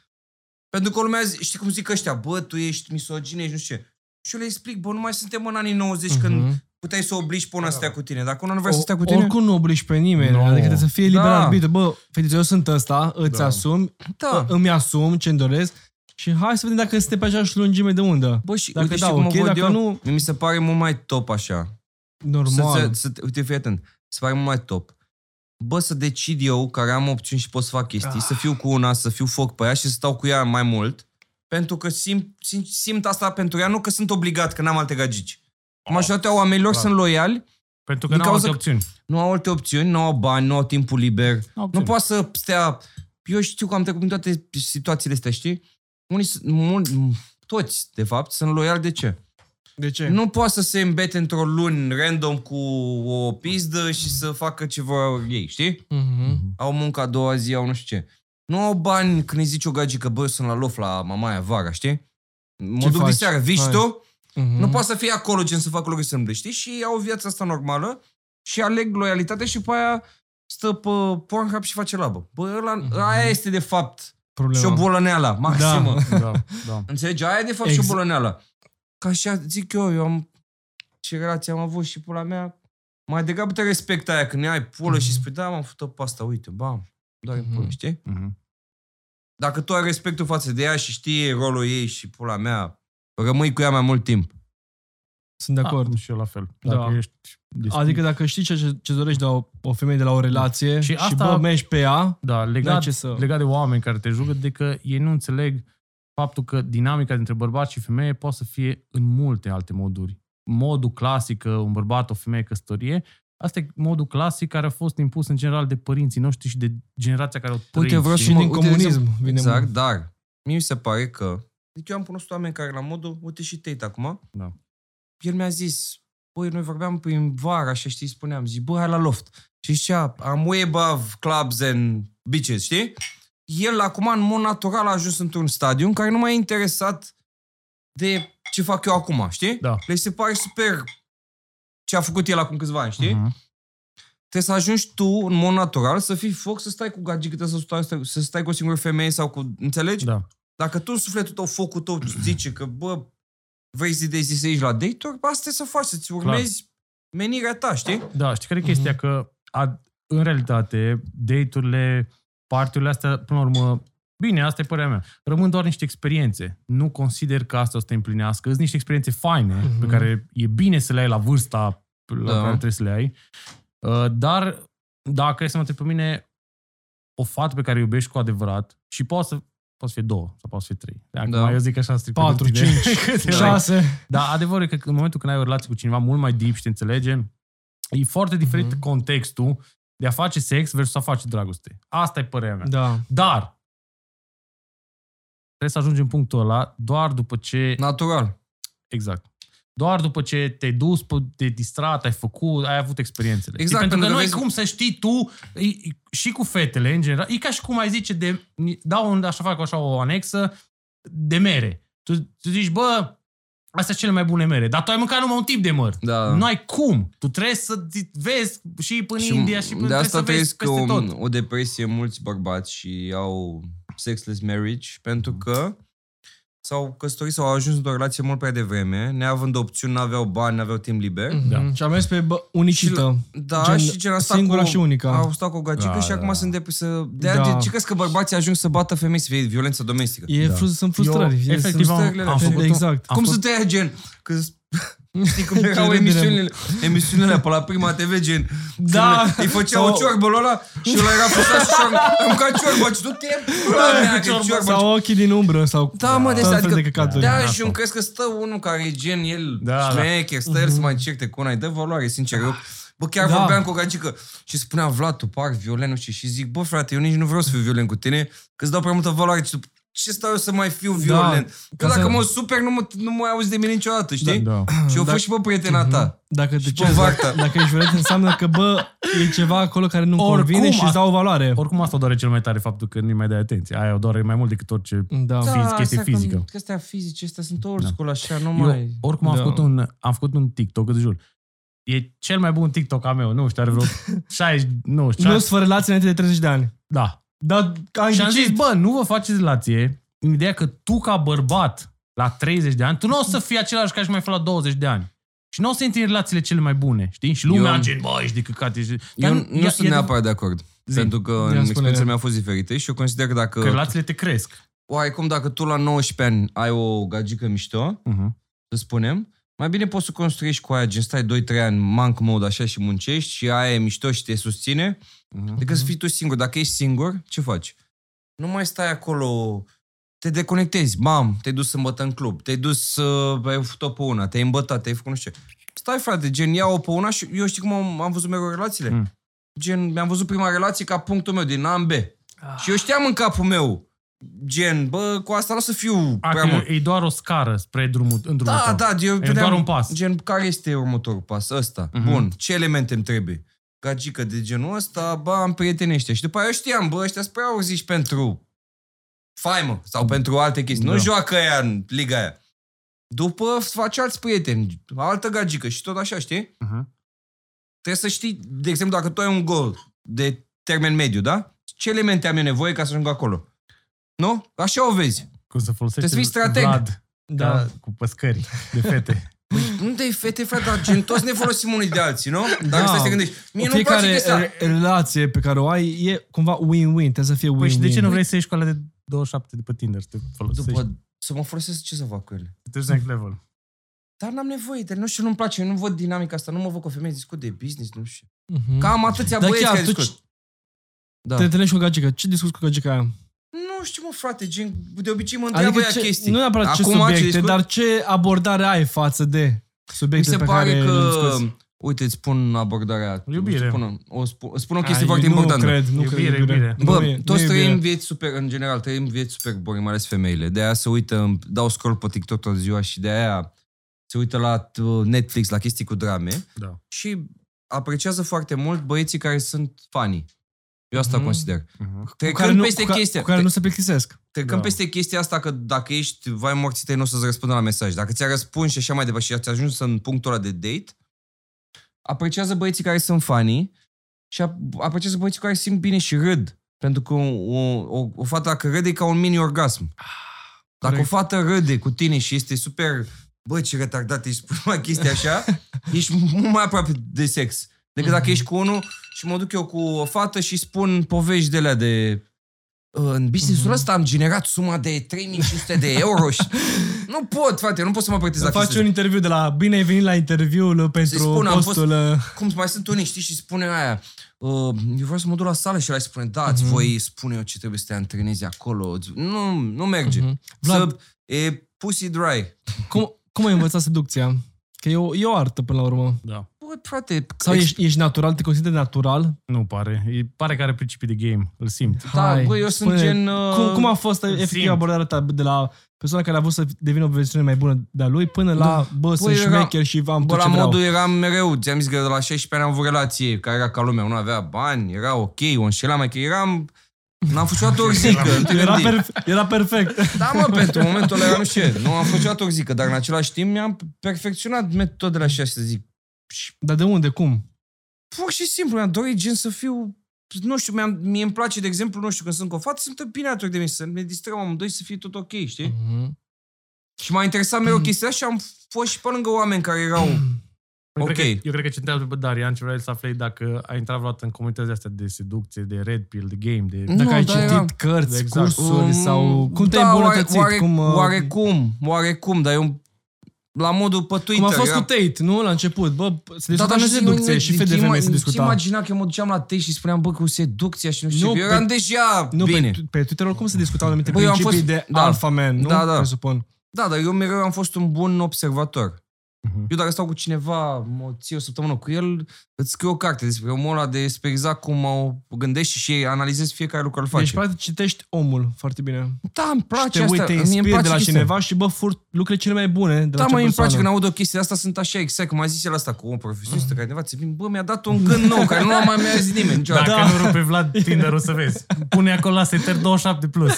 Pentru că lumea zice, știi cum zic ăștia, bă, tu ești misogin, ești nu știu ce. Și eu le explic, bă, nu mai suntem în anii nouăzeci uh-huh. când... puteai să obligi pe una să stea cu tine. Dacă una nu vrea să stea cu tine... Oricum nu obligi pe nimeni. No. Adică trebuie să fie liber da. arbitru. Bă, fetiță, eu sunt ăsta, îți da. asumi, da. îmi asum ce-mi doresc și hai să vedem dacă suntem pe aceeași lungime de undă. Bă, și dacă uite, da, ok, dacă eu, nu... Mi se pare mult mai top așa. Normal. Să, să, uite, fii atent. Mi se pare mult mai top. Bă, să decid eu, care am opțiuni și pot să fac chestii, ah. să fiu cu una, să fiu foc pe ea și să stau cu ea mai mult, pentru că simt, simt, simt asta pentru ea, nu că sunt obligat, că n-am alte gagici. Majoritatea oamenilor clar. sunt loiali pentru că nu au alte opțiuni. Nu au alte opțiuni, nu au bani, nu au timpul liber. N-au nu poate să stea... Eu știu că am trecut prin toate situațiile astea, știi? Unii, mul... toți, de fapt, sunt loiali de ce? De ce? Nu poate să se îmbete într-o luni random cu o pizdă și să facă ce vor ei, știi? Mm-hmm. Au muncă a doua zi, au nu știu ce. Nu au bani când îi zici o gagică, bă, sunt la lof la mamaia vara, știi? Mă ce duc faci? de seară, vici tu? Mm-hmm. Nu poate să fie acolo gen să fac lucruri să îmi știi? Și au viața asta normală și aleg loialitatea și pe aia stă pe Pornhub și face labă. Bă, ăla, mm-hmm. aia este de fapt problema. Și o bolăneala maximă. Da, da, da. Înțelegi? Aia e de fapt exact. și o bolăneala. Ca așa zic eu, eu am ce relație am avut și pula mea. Mai degrabă te respect aia când ai pulă mm-hmm. și spui, da, m-am făcut pe asta, uite, bam, doar mm-hmm. în pulă, știi? Mm-hmm. Dacă tu ai respectul față de ea și știi rolul ei și pula mea, rămâi cu ea mai mult timp. Sunt de acord. A, și eu la fel. Dacă da. ești adică dacă știi ce, ce dorești de o, o femeie de la o relație și, și bă, mergi pe ea, da, legat, ce să... legat de oameni care te jugă, de că ei nu înțeleg faptul că dinamica dintre bărbat și femeie poate să fie în multe alte moduri. Modul clasic, un bărbat, o femeie căsătorie, asta e modul clasic care a fost impus în general de părinții noștri și de generația care o trăit. Uite, vreau și din comunism. Exact, dar mie se pare că Adică eu am cunoscut oameni care la modul, uite și Tate acum, da. el mi-a zis, băi, noi vorbeam prin vară, așa știi, spuneam, zic, bă, hai la loft. Și zicea, I'm way above clubs and beaches, știi? El acum, în mod natural, a ajuns într-un stadiu în care nu mai e interesat de ce fac eu acum, știi? Da. Le se pare super ce a făcut el acum câțiva ani, știi? Uh-huh. Trebuie să ajungi tu, în mod natural, să fii foc, să stai cu gagică, să stai, să stai cu o singură femeie sau cu, înțelegi? Da. Dacă tu în sufletul tău, focul tău zice că, bă, vrei zi de zi să ieși la date-uri, asta să faci, să-ți urmezi clar. menirea ta, știi? Da, știi care e chestia? Mm-hmm. Că, a, în realitate, date-urile, party-urile astea, până la urmă, bine, asta e părerea mea, rămân doar niște experiențe. Nu consider că asta o să te împlinească. Sunt niște experiențe faine, mm-hmm. pe care e bine să le ai la vârsta la da. care trebuie să le ai. Dar, dacă e să mă întreb pe mine, o fată pe care o iubești cu adevărat și poate să... Poți fi două sau poți fi trei. Acum da. eu zic că așa strică patru, cinci, șase. Dar adevărul e că în momentul când ai o relație cu cineva mult mai deep și te înțelege, e foarte diferit mm-hmm. contextul de a face sex versus a face dragoste. Asta e părerea mea. Da. Dar trebuie să ajungi în punctul ăla doar după ce... Natural. Exact. Doar după ce te-ai dus, te-ai distrat, ai făcut, ai avut experiențele. Exact. Pentru că nu e cum să știi tu, și cu fetele, în general, e ca și cum ai zice, de, dau un, așa fac așa o anexă, de mere. Tu, tu zici, bă, astea sunt cele mai bune mere, dar tu ai mâncat numai un tip de măr. Da. Nu ai cum. Tu trebuie să vezi și până în India și până trebuie să vezi peste tot. De asta trăiesc o depresie mulți bărbați și au sexless marriage, pentru că s-au căsătorit sau au ajuns într-o relație mult prea devreme, neavând opțiuni, n-aveau bani, n-aveau timp liber. Da. Și am mers pe bă, unicită. Și, da, gen, și gen asta singura cu, și unica. Au stat cu o gagică da, și da. acum sunt depăsă. De da. de ce crezi că bărbații ajung să bată femei, să fie violență domestică? E da. Sunt frustrări. Eu, efectiv, am, am făcut exact. Cum să te ia gen? Că Știi cum erau emisiunile, emisiunile pe la Prima te ve, gen. Da. Le, îi făcea sau... o ciorbă ăla și ăla era pusat și am mâncat ciorbă și tot timpul. Sau ochii din umbră sau... Da, mă, deci, adică, da, și îmi crezi că stă unul care e gen el, da, șmecher, stă el să mai certe cu una, îi dă valoare, sincer, eu... Bă, chiar da. vorbeam cu o gagică și spunea, Vlad, tu par violent, nu știu, și zic, bă, frate, eu nici nu vreau să fiu violent cu tine, că îți dau prea multă valoare. Ce stau eu să mai fiu violent? Da, că dacă să... mă super, nu mă, nu mă auzi de mine niciodată, știi? Da, da. Și eu fost și pe prietena ta. Dacă te ceri, dacă ești violent, înseamnă că, bă, e ceva acolo care nu-mi oricum convine și îți dau o valoare. Oricum asta o doare cel mai tare, faptul că nu-i mai dai atenție. Aia o doare mai mult decât orice da. Fiz, da, chestie fizică. Că astea fizice, astea sunt old school, așa, nu mai... Eu, oricum am, da. făcut un, am făcut un TikTok, îți jur. E cel mai bun TikTok al meu, nu știu, are vreo șaizeci, nu știu. Nu-s fără relație înainte de treizeci de ani. Da. Dar și am zis, bă, nu vă faceți relație în ideea că tu ca bărbat la treizeci de ani, tu nu o să fii același ca și mai fi la douăzeci de ani. Și nu o să intri în relațiile cele mai bune, știi? Și lumea am... gen, bă, ești de căcat. Ești... Eu nu, nu sunt neapărat de acord. Zi. Pentru că experiența mea a fost diferită și eu consider că dacă... Că relațiile te cresc. Oarecum dacă tu la nouăsprezece ani ai o gagică mișto, uh-huh. să spunem, mai bine poți să construiești cu aia, gen stai doi trei ani monk mode așa și muncești și aia e mișto și te susține, uh-huh. decât să fii tu singur. Dacă ești singur, ce faci? Nu mai stai acolo, te deconectezi, mam, te-ai dus să îmbătă în club, te-ai dus, uh, ai făcut-o pe una, te-ai îmbătat, te-ai făcut nu știu ce. Stai, frate, gen, ia-o pe una și eu știu cum am, am văzut mereu relațiile. Mm. Gen, mi-am văzut prima relație ca punctul meu din A în B. Ah. Și eu știam în capul meu. Gen, bă, cu asta nu o să fiu... A, prea e doar o scară spre drumul, în drumul da, tău. Da, eu, e doar un pas. Gen, care este următorul pas? Ăsta. Uh-huh. Bun, ce elemente îmi trebuie? Gagică de genul ăsta, bă, am prieteni ăștia. Și după aia eu știam, bă, ăștia-s prea urziși pentru faimă sau pentru alte chestii. Da. Nu joacă ea în liga aia. După faci alți prieteni, altă gagică și tot așa, știi? Uh-huh. Trebuie să știi, de exemplu, dacă tu ai un gol de termen mediu, da? Ce elemente am eu nevoie ca să ajung acolo? Nu? Așa o vezi. Cum să folosești Vlad, strateg. Da, da, cu păscări de fete. Nu de fete, frate, dar gen, toți ne folosim unii de alții, nu? Dacă da. Stai să te gândești. Mie nu-mi place chestia. Relație pe care o ai e cumva win-win, trebuie să fie win-win. Păi și de ce nu vrei să ieși cu alea de douăzeci și șapte de pe Tinder? Să, te folosești? După, să mă folosesc ce să fac cu ele? Trebuie next level. Dar n-am nevoie de ele, nu știu, nu-mi place, eu nu văd dinamica asta, nu mă văd cu o femeie, discut de business, nu știu. Uh-huh. Cam atâția băieți care discut. Te întâlnești cu gagica, ce discuți cu gagica aia? Nu știu, mă, frate, gen, de obicei mă întreabă adică ea chestii. Nu neapărat ce subiecte, ce dar ce abordare ai față de subiecte pe care le discuți? Că... Uite, îți spun abordarea. Iubire. Spun o, spun, spun o chestie ai, foarte nu importantă. Cred, nu iubire, cred, iubire. Bă, iubire, toți trăim vieți super, în general, trăim vieți super bune, mai ales femeile. De-aia se uită, dau scroll pe TikTok toată ziua și de-aia se uită la Netflix, la chestii cu drame. Da. Și apreciază foarte mult băieții care sunt funny. Eu asta mm-hmm. consider. Mm-hmm. Trecând peste nu, cu chestia... Cu care nu se plictisesc. Trecând da. Peste chestia asta că dacă ești vai morții tăi, nu o să-ți răspundă la mesaj. Dacă ți-a răspuns și așa mai departe și ați ajuns în punctul ăla de date, apreciază băieții care sunt funny și apreciază băieții care simt bine și râd. Pentru că o, o, o fată dacă râde e ca un mini-orgasm. Dacă Correct. O fată râde cu tine și este super... Bă, ce retardat ești, spune mai chestia așa, ești mult mai aproape de sex. Decât dacă ești cu unul și mă duc eu cu o fată și spun povești de alea de... În business-ul ăsta am generat suma de trei mii cinci sute de euro și... Nu pot, frate, nu pot să mă pregătesc la chestia. Faci un interviu de la... Bine ai venit la interviul pentru spun, postul... Fost, cum mai sunt unii, știi, și spune aia... Eu vreau să mă duc la sală și ăla îi spune... Da, îți voi spune eu ce trebuie să te antrenezi acolo. Nu, nu merge. Uh-huh. Vlad... E pussy dry. Cum, cum ai învățat seducția? Că e o, e o artă până la urmă. Da. Bă, frate, sau ești, ești natural? Te consideri natural? Nu pare. E, pare că are principii de game. Îl simt. Hai, da, bă, eu spune, sunt gen... Uh, cum, cum a fost efectiv abordarea ta de la persoana care a vrut să devină o versiune mai bună de-a lui până la, bă, bă sunt șmecher și am bă, tot ce la vreau. Modul eram mereu. Ți-am zis că de la șaisprezece ani am avut relație care era ca lumea. Nu avea bani, era ok, o înșelam mai că eram... N-am făcut o zică, era, perf- era perfect. Da, mă, pentru momentul ăla eram șer. Nu am făcut o zică, dar în același timp mi-am perfecționat metodele așa să zic. Dar de unde? Cum? Pur și simplu, mi-am dorit gen să fiu... Nu știu, mi-am, mie îmi place, de exemplu, nu știu, când sunt cu o fată, sunt bine alături de mine, să ne distrăm amândoi, să fie tot ok, știi? Uh-huh. Și m-a interesat mereu chestia și am fost și pe lângă oameni care erau... Eu, okay. cred că, eu cred că ce întreabă pe Darian, ce vreau să aflei dacă ai intrat vreodată în comunitățile astea de seducție, de red pill, de game, de... Dacă nu, ai citit era... cărți, exact. Cursuri um, sau... Cum da, te-ai îmbunătățit? Oare, oare, cum, uh... oarecum, oarecum, dar eu la modul pe Twitter. Cum a fost eu... cu Tate, nu? La început. Bă, se discuta de seducție și fete femei se discuta. Îmi imagina că eu mă duceam la Tate și spuneam, bă, cu seducția și nu știu ce. Eu eram deja bine. Pe Twitter oricum se discutau anumite principii de alpha man, nu? Presupun. Da, dar eu mereu am fost un bun observator. Eu dacă stau cu cineva, mă ții o săptămână cu el, îți scriu o carte despre omul ăla, despre exact cum o gândești și analizezi fiecare lucru al face. Deci, practic, citești omul foarte bine. Da, îmi place asta. Te inspiri de la cineva și, bă, fur lucrurile cele mai bune de la acea persoană. Da, mă, îmi place când aud o chestie asta, sunt așa exact, cum a zis el asta cu un profesionistă care neva ți vine, bă, mi-a dat un gând nou, care nu l-a mai mi-a zis nimeni niciodată. Dacă nu rup pe Vlad Tinder, o să vezi. Pune acolo la setări douăzeci și șapte plus.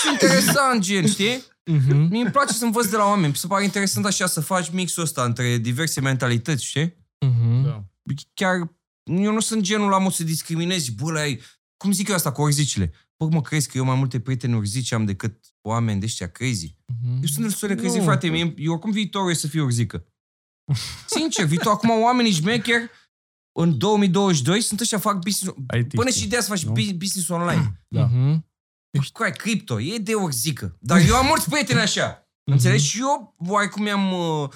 Și interesant, gen, știi? Uh-huh. Mi-mi place să învăț de la oameni. Se pare interesant așa să faci mixul ăsta între diverse mentalități, știi? Uh-huh. Da. Chiar, eu nu sunt genul la mod să discriminezi, bă, la ei, cum zic eu asta cu orzicile? Bă, mă, crezi că eu mai multe prieteni orzici am decât oameni de ăștia crazy? Uh-huh. Eu sunt destul de crazy, frate, mie, eu oricum viitorul e să fiu orzică. Sincer, viitor, acum oamenii șmecheri, în două mii douăzeci și doi, sunt ăștia, fac business... Până și ideea să faci business online. Da. Uh-huh. Cu cripto, e de orzică. Dar eu am mulți prieteni așa. Mm-hmm. Înțelegi? Și eu, oarecum, mi-am uh,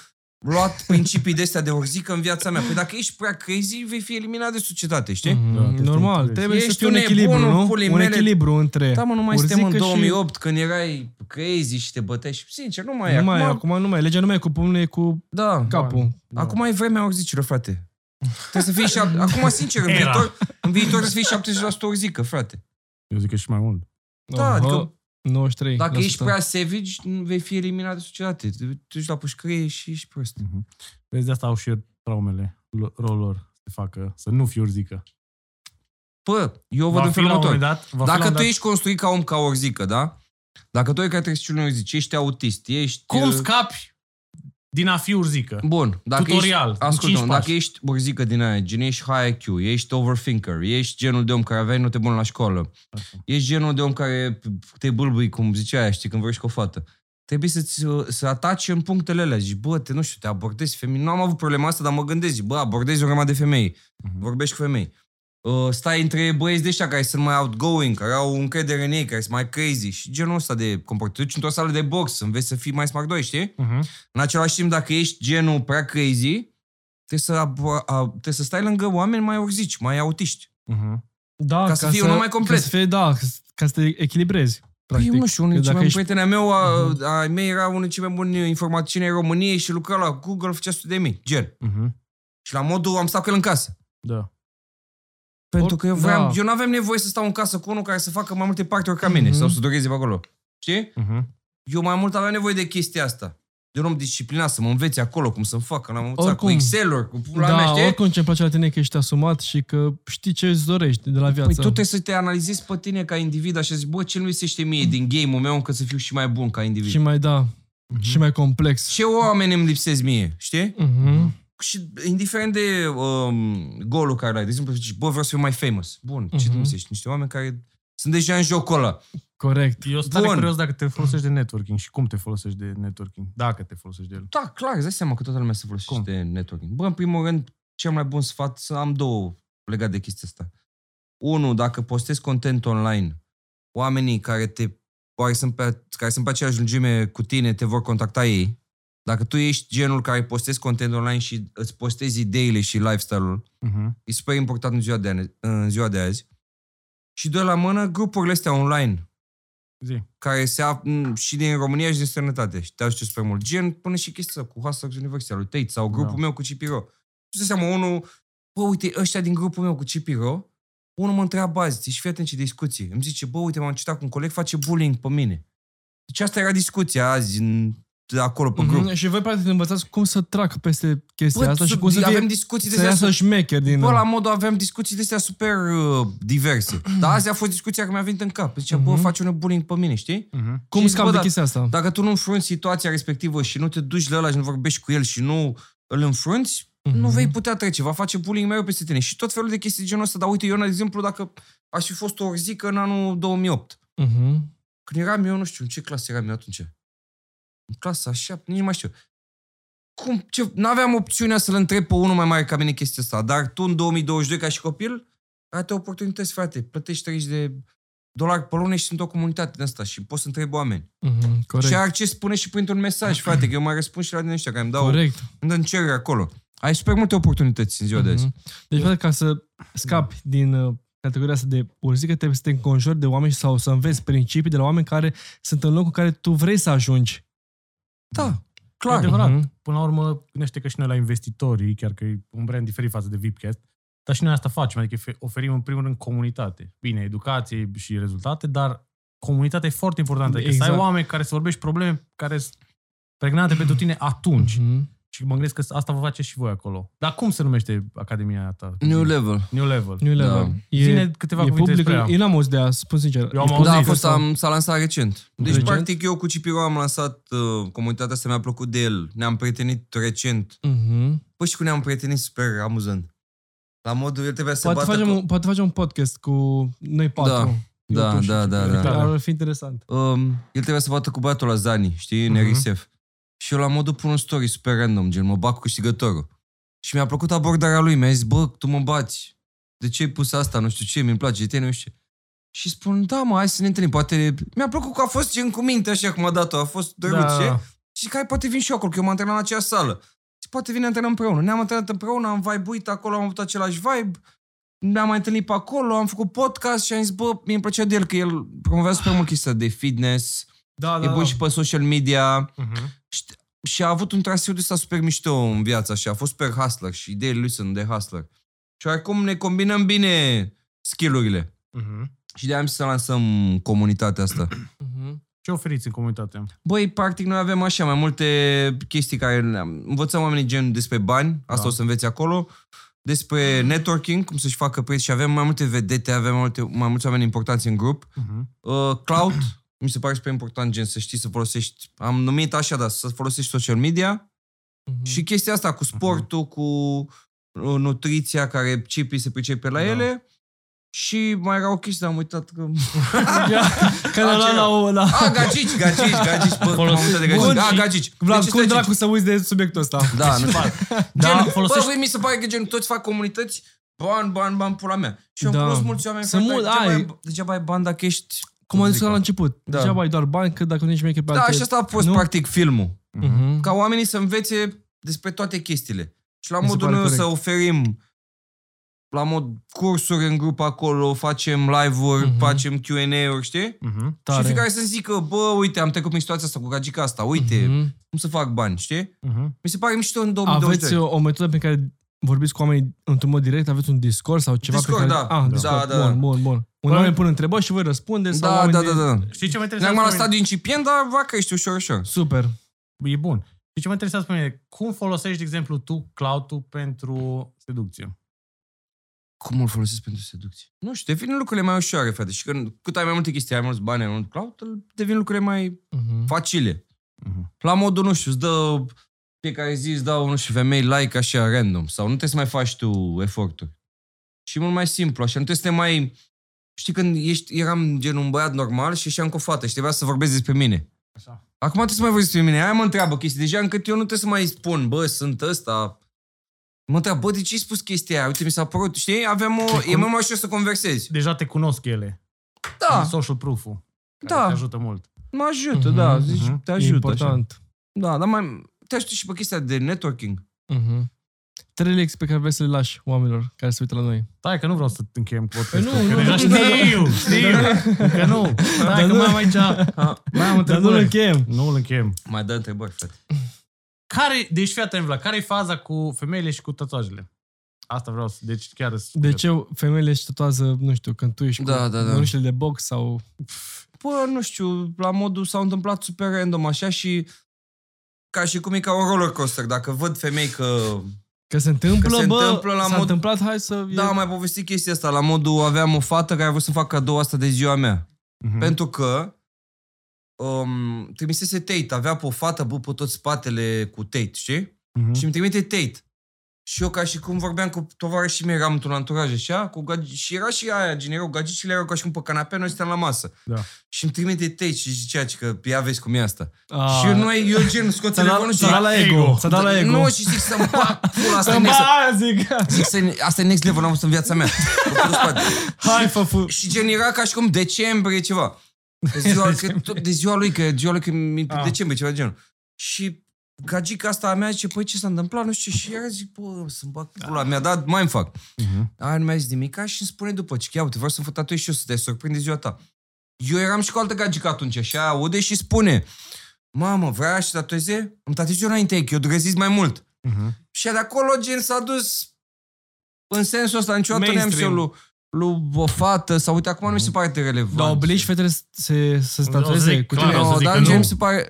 luat principii de astea de orzică în viața mea. Păi dacă ești prea crazy, vei fi eliminat de societate, știi? Mm-hmm. Da, normal, trebuie ești să fie un echilibru, nu? Un mele. echilibru între Da, mă, nu mai suntem în două mii opt, și... când erai crazy și te băteai și, sincer, nu mai e. Nu mai e, acum, acum nu mai e. Legea nu mai e cu pumnul, cu da, capul. Da. Acum e vremea orzicilor, frate. Trebuie să fii șap... Acum, sincer, în viitor, în viitor să fii șaptezeci la sută orzică, frate. Eu zic că și mai mult. Da, adică, nouăzeci și trei la sută. Dacă ești prea savage, vei fi eliminat de societate. Te duci la pușcărie și ești prost. Vezi, de asta au și eu traumele rolor să facă, să nu fii orzică. Pă, eu văd în felul următor. Dacă tu ești construit ca om ca orzică, da? Dacă tu ai caracteristicile orzice, ești autist, ești... Cum scapi din a fi urzică? Bun. Dacă Tutorial. Ești, ascultă, dacă ești urzică din aia, gen ești high I Q, ești overthinker, ești genul de om care aveai note bune la școală, asta. Ești genul de om care te bâlbâi, cum zicea aia, știi, când vorbești cu o fată. Trebuie să-ți, să ataci în punctele alea. Zici, bă, te, nu știu, te abordezi femei. Nu am avut problema asta, dar mă gândesc. Zici, bă, abordezi o grămadă de femei. Uh-huh. Vorbești cu femei. Uh, stai între băieți de ăștia care sunt mai outgoing, care au încredere în ei, care sunt mai crazy și genul ăsta de comportament. Duci într-o sală de box, înveți să fii mai smart doi, știi? Uh-huh. În același timp, dacă ești genul prea crazy, trebuie să, trebuie să stai lângă oameni mai orzici, mai autiști. Uh-huh. Da, ca, ca să fii unul mai complet. Ca să, fie, da, ca să te echilibrezi. Practic. Eu nu știu, unul dintre mai ești... prietenii meu, a, uh-huh. a mei era unul dintre cei mai buni informaticieni ai României și lucra la Google, făcea studii de mii, gen. Uh-huh. Și la modul am stat cu el în casă. Da. Pentru că eu vreau, da. Eu n-aveam nevoie să stau în casă cu unul care să facă mai multe party-uri ca mine, mm-hmm. sau să doreze pe acolo. Știi? Mm-hmm. Eu mai mult aveam nevoie de chestia asta. De un om disciplinat, să mă înveți acolo cum să-mi fac, n-am învățat oricum, cu Excel-uri, cu pula da, mea, știi? Da, oricum ce-mi place la tine că ești asumat și că știi ce îți dorești de la viață. Păi tu trebuie să te analizezi pe tine ca individ, așa zici, bă, ce nu lipsește mie din game-ul meu încât să fiu și mai bun ca individ? Și mai, da, mm-hmm. și mai complex. Ce oameni îmi lipsesc mie, știi? Mm-hmm. Și indiferent de um, golul care l-ai, de exemplu, zici, bă, vreau să fiu mai famous. Bun, uh-huh. ce te numești? Niște oameni care sunt deja în jocul ăla. Corect. Eu sunt tare curios dacă te folosești de networking și cum te folosești de networking, dacă te folosești de el. Da, clar, îți dai seama că toată lumea se folosește cum? De networking. Bă, în primul rând, cel mai bun sfat, să am două legate de chestia asta. Unu, dacă postezi content online, oamenii care, te, care, sunt, pe, care sunt pe aceeași lungime cu tine te vor contacta ei. Dacă tu ești genul care postezi content online și îți postezi ideile și lifestyle-ul, uh-huh. e super important în ziua de azi. În ziua de azi. Și doi la mână, grupurile astea online, Zii. Care se află și din România și din străinătate. Și te ajută super mult. Gen, pune și chestia cu hashtags Universitatea lui Tate sau grupul da. Meu cu Cipiro. Și să seama, unul, bă, uite, ăștia din grupul meu cu Cipiro, unul mă întreabă azi, și fii atent ce discuții. Îmi zice, bă, uite, m-am citat cu un coleg, face bullying pe mine. Deci asta era discuția azi în... de acolo pe grup. Mm-hmm. Și voi practic învățați cum să trac peste chestia bă, asta și cum să avem discuții de astea șmecher din. Bă, la modul avem discuții de astea super uh, diverse. Dar azi a fost discuția care mi-a venit în cap. Zicea, mm-hmm. bă, faci un bullying pe mine, știi? Mm-hmm. Cum scap de chestia asta? Dacă tu nu înfrunți situația respectivă și nu te duci la ăla și nu vorbești cu el și nu îl înfrunți, mm-hmm. nu vei putea trece. Va face bullying mereu peste tine. Și tot felul de chestii genul ăsta. Dar uite, eu, de exemplu, dacă aș fi fost o orzică în anul două mii opt. Mm-hmm. Când eram eu, nu știu, în ce clasă eram eu atunci? Clasa așa, nici mai știu. Cum, ce, n-aveam opțiunea să-l întreb pe unul mai mare ca mine chestia asta, dar tu în două mii douăzeci și doi ca și copil, ai oportunități, frate, plătești treizeci de dolari pe lună și sunt o comunitate de asta și poți să întrebi oameni. Mm-hmm, și ai acces, spune și printr-un mesaj, frate, că eu mai răspund și la din ăștia care îmi dau, îmi dă în cerere acolo. Ai super multe oportunități în ziua mm-hmm. de azi. Deci, frate, ca să scapi din categoria asta de urzică, trebuie să te înconjori de oameni sau să înveți principii de la oameni care sunt în locul care tu vrei să ajungi. Da, clar. Adevărat. Mm-hmm. Până la urmă, gândește că și noi la investitorii, chiar că e un brand diferit față de VIPcast, dar și noi asta facem, adică oferim în primul rând comunitate. Bine, educație și rezultate, dar comunitatea e foarte importantă. Adică exact. Să ai oameni care să vorbești probleme care sunt pregnante pentru tine atunci. Mm-hmm. Și mă gândesc că asta vă face și voi acolo. Dar cum se numește academia ta? New Level. New Level. New Level. Ține da. câteva e cuvinte public, despre ea. Eu n-am auzit de ea, spun sincer. Eu am da, auzit. A fost, am, s-a lansat recent. Deci, recent? Practic, eu cu Cipiro am lansat uh, comunitatea asta, mi-a plăcut de el. Ne-am prietenit recent. Uh-huh. Păi și cum ne-am prietenit, super amuzant. La modul, el trebuia să poate bată... Facem cu... un, poate facem un podcast cu noi patru. Da, da, da, da, da, da. Ar fi interesant. Um, el trebuia să bată cu băiatul la Zani, știi, în R S F. Și eu la modul pun un story super random, gen, mă bag cu câștigătorul. Și mi-a plăcut abordarea lui, mi-a zis, bă, tu mă bați. De ce ai pus asta, nu știu ce, mi-mi place, de nu știu ce. Și spun, da, mă, hai să ne întâlnim, poate... Mi-a plăcut că a fost gen cu minte, așa cum a dat-o, a fost dăruție. Da. Și că hai, poate vin și eu acolo, că eu mă antrenam în acea sală. Și poate vine antrenăm împreună. Ne-am antrenat împreună, am vibe-uit acolo, am avut același vibe. Ne-am mai întâlnit pe acolo, am făcut podcast și am zis, bă, mi-e plăcea de el, că el promovea super mult chestia de fitness. Da, da, e bun da. Și pe social media. Uh-huh. Și a avut un traseu de ăsta super mișto în viața și a fost super hustler și ideile lui sunt de hustler. Și acum ne combinăm bine skillurile. Uh-huh. Și de-aia am să lansăm comunitatea asta. Uh-huh. Ce oferiți în comunitate? Băi, practic noi avem așa mai multe chestii care învățăm oamenii gen despre bani, asta da. O să înveți acolo, despre networking, cum să-și facă preț și avem mai multe vedete, avem mai, multe, mai mulți oameni importanți în grup. Uh-huh. Uh, cloud. Mi se pare super important, gen, să știi să folosești, am numit așa, dar să folosești social media uh-huh. și chestia asta cu sportul, uh-huh. cu nutriția, care cipii se pricepe la da. ele și mai era o chestie, am uitat că... Că l-a luat la ăla. A, gagici, gagici, gagici, bă, Folos... am uitat de gagici. Bun, a, gagici. Vlad, cum dracu să uiți de subiectul ăsta? Da, nu da, folosești... Bă, mi se pare că, gen, toți fac comunități, ban, ban, ban, pula mea. Și eu da. cunosc mulți oameni, frate, ai... degeaba ai bani dacă ești... Cum am zis la început, da. degeaba ai doar bani, că dacă nu ești mecher pe da, alte... Da, și asta a fost, nu? Practic, filmul. Uh-huh. Ca oamenii să învețe despre toate chestiile. Și la Mi modul noi corect. să oferim, la mod, cursuri în grup acolo, facem live-uri, uh-huh. facem Q and A-uri, știi? Uh-huh. Și fiecare să zică, bă, uite, am trecut prin situația asta cu gagica asta, uite, uh-huh. cum să fac bani, știi? Uh-huh. Mi se pare mișto în două mii douăzeci și trei. Aveți o metodă pe care vorbiți cu oamenii într-un mod direct? Aveți un Discord sau ceva? Discord, pe care... da. Ah, da. Discord, da, da. Bun, bun, bun. Un oameni pun întrebări și voi răspundeți. Da, da, da, da. Știi ce mă interesează? Ne-am lăsat din incipient, dar va crește ușor, ușor. Super. E bun. Știi ce mă interesează pe mine? Cum folosești, de exemplu, tu cloud-ul pentru seducție? Cum îl folosești pentru seducție? Nu știu, devin lucrurile mai ușoare, frate. Și când, cât ai mai multe chestii, ai mai mulți bani, ai mai mult cloud, devin lucrurile mai uh-huh. facile. Uh-huh. La modul, nu știu, îți dă fiecare zi, îți dau, nu știu, femei like așa, random. Sau nu trebuie să mai faci tu eforturi. Și mult mai simplu, așa. Nu trebuie să te mai... Știi, când ești, eram gen un băiat normal și ieșeam cu o fată și trebuia să vorbesc despre mine. Așa. Acum trebuie să mai vorbesc despre mine. Aia mă întreabă chestii. Deja încât eu nu trebuie să mai spun, bă, sunt ăsta. Mă întreabă, bă, de ce ai spus chestia aia? Uite, mi s-a părut. Știi, aveam o... Te e mai ușor să conversezi. Deja te cunosc ele. Da. În social proof-ul. Da. Te ajută mult. Mă ajută, uh-huh, da. Zici, uh-huh. te ajută. Important. Așa. Da, dar mai... Te ajută și pe chestia de networking. Uh-huh. Trei lecții pe care vrei să le lași oamenilor care se uită la noi. Stai că nu vreau să încheiem podcastul. Nu, nu, nu, știu, știu, că nu. Stai că mai am aici, mai am întrebări. Nu îl încheiem. Nu îl încheiem. Mai dă întrebări, frate. Care, deci fii atent, Vlad, care e faza cu femeile și cu tatuajele? Asta vreau să, deci chiar să... De ce femeile își tatuază, nu știu, când tu ești da, cu da, da. mânușile de box sau... Bă, nu știu, la modul s-au întâmplat super random așa și... Ca și cum e ca un roller coaster, dacă văd femei că... Că se întâmplă, că se bă, întâmplă, la s-a mod... întâmplat, hai să... Da, am mai povestit chestia asta, la modul aveam o fată care a vrut să-mi fac cadou asta de ziua mea. Uh-huh. Pentru că um, trimisese Tate, avea pe o fată, bă, pe tot spatele cu Tate, știi? Uh-huh. Și îmi trimite Tate. Și eu, ca și cum vorbeam cu tovarășii mei, eram într-un anturaj așa, cu gagi... și era și aia, gen, erau gagicile, erau ca și cum pe canapea, noi stăm la masă. Da. Și îmi trimite Tate și zicea că ia vezi cum e asta. A, și eu, noi, eu gen, scoți telefonul și... S-a dat la ego. S-a dat la ego. Nu, și zic să-mi bag pula asta în next. Asta e next level, n-am văzut în viața mea. Hai, făfut. Și gen, era ca și cum decembrie, ceva. De ziua lui, că ziua lui că e decembrie, ceva genul. Și... gagica asta a mea zice, păi ce s-a întâmplat, nu știu ce, și iar zic, bă, să-mi bag pula, mi-a dat, mai îmi fac. Uh-huh. Aia nu mi-a zis nimica și îmi spune după, zic, ia uite, vreau să-mi fac tatuaj și eu să te surprinde ziua ta. Eu eram și cu altă gagică atunci, așa, aude și spune, mamă, vrea și tatueze? Îmi tatuezi eu înainte, că eu durezis mai mult. Uh-huh. Și de acolo, gen, s-a dus în sensul ăsta, niciodată ne-am și eu lui... lui o fată, sau uite, acum nu mi se pare relevant. Dar obligi fetele să-ți tatueze cu tine. No, dar nu mi se pare...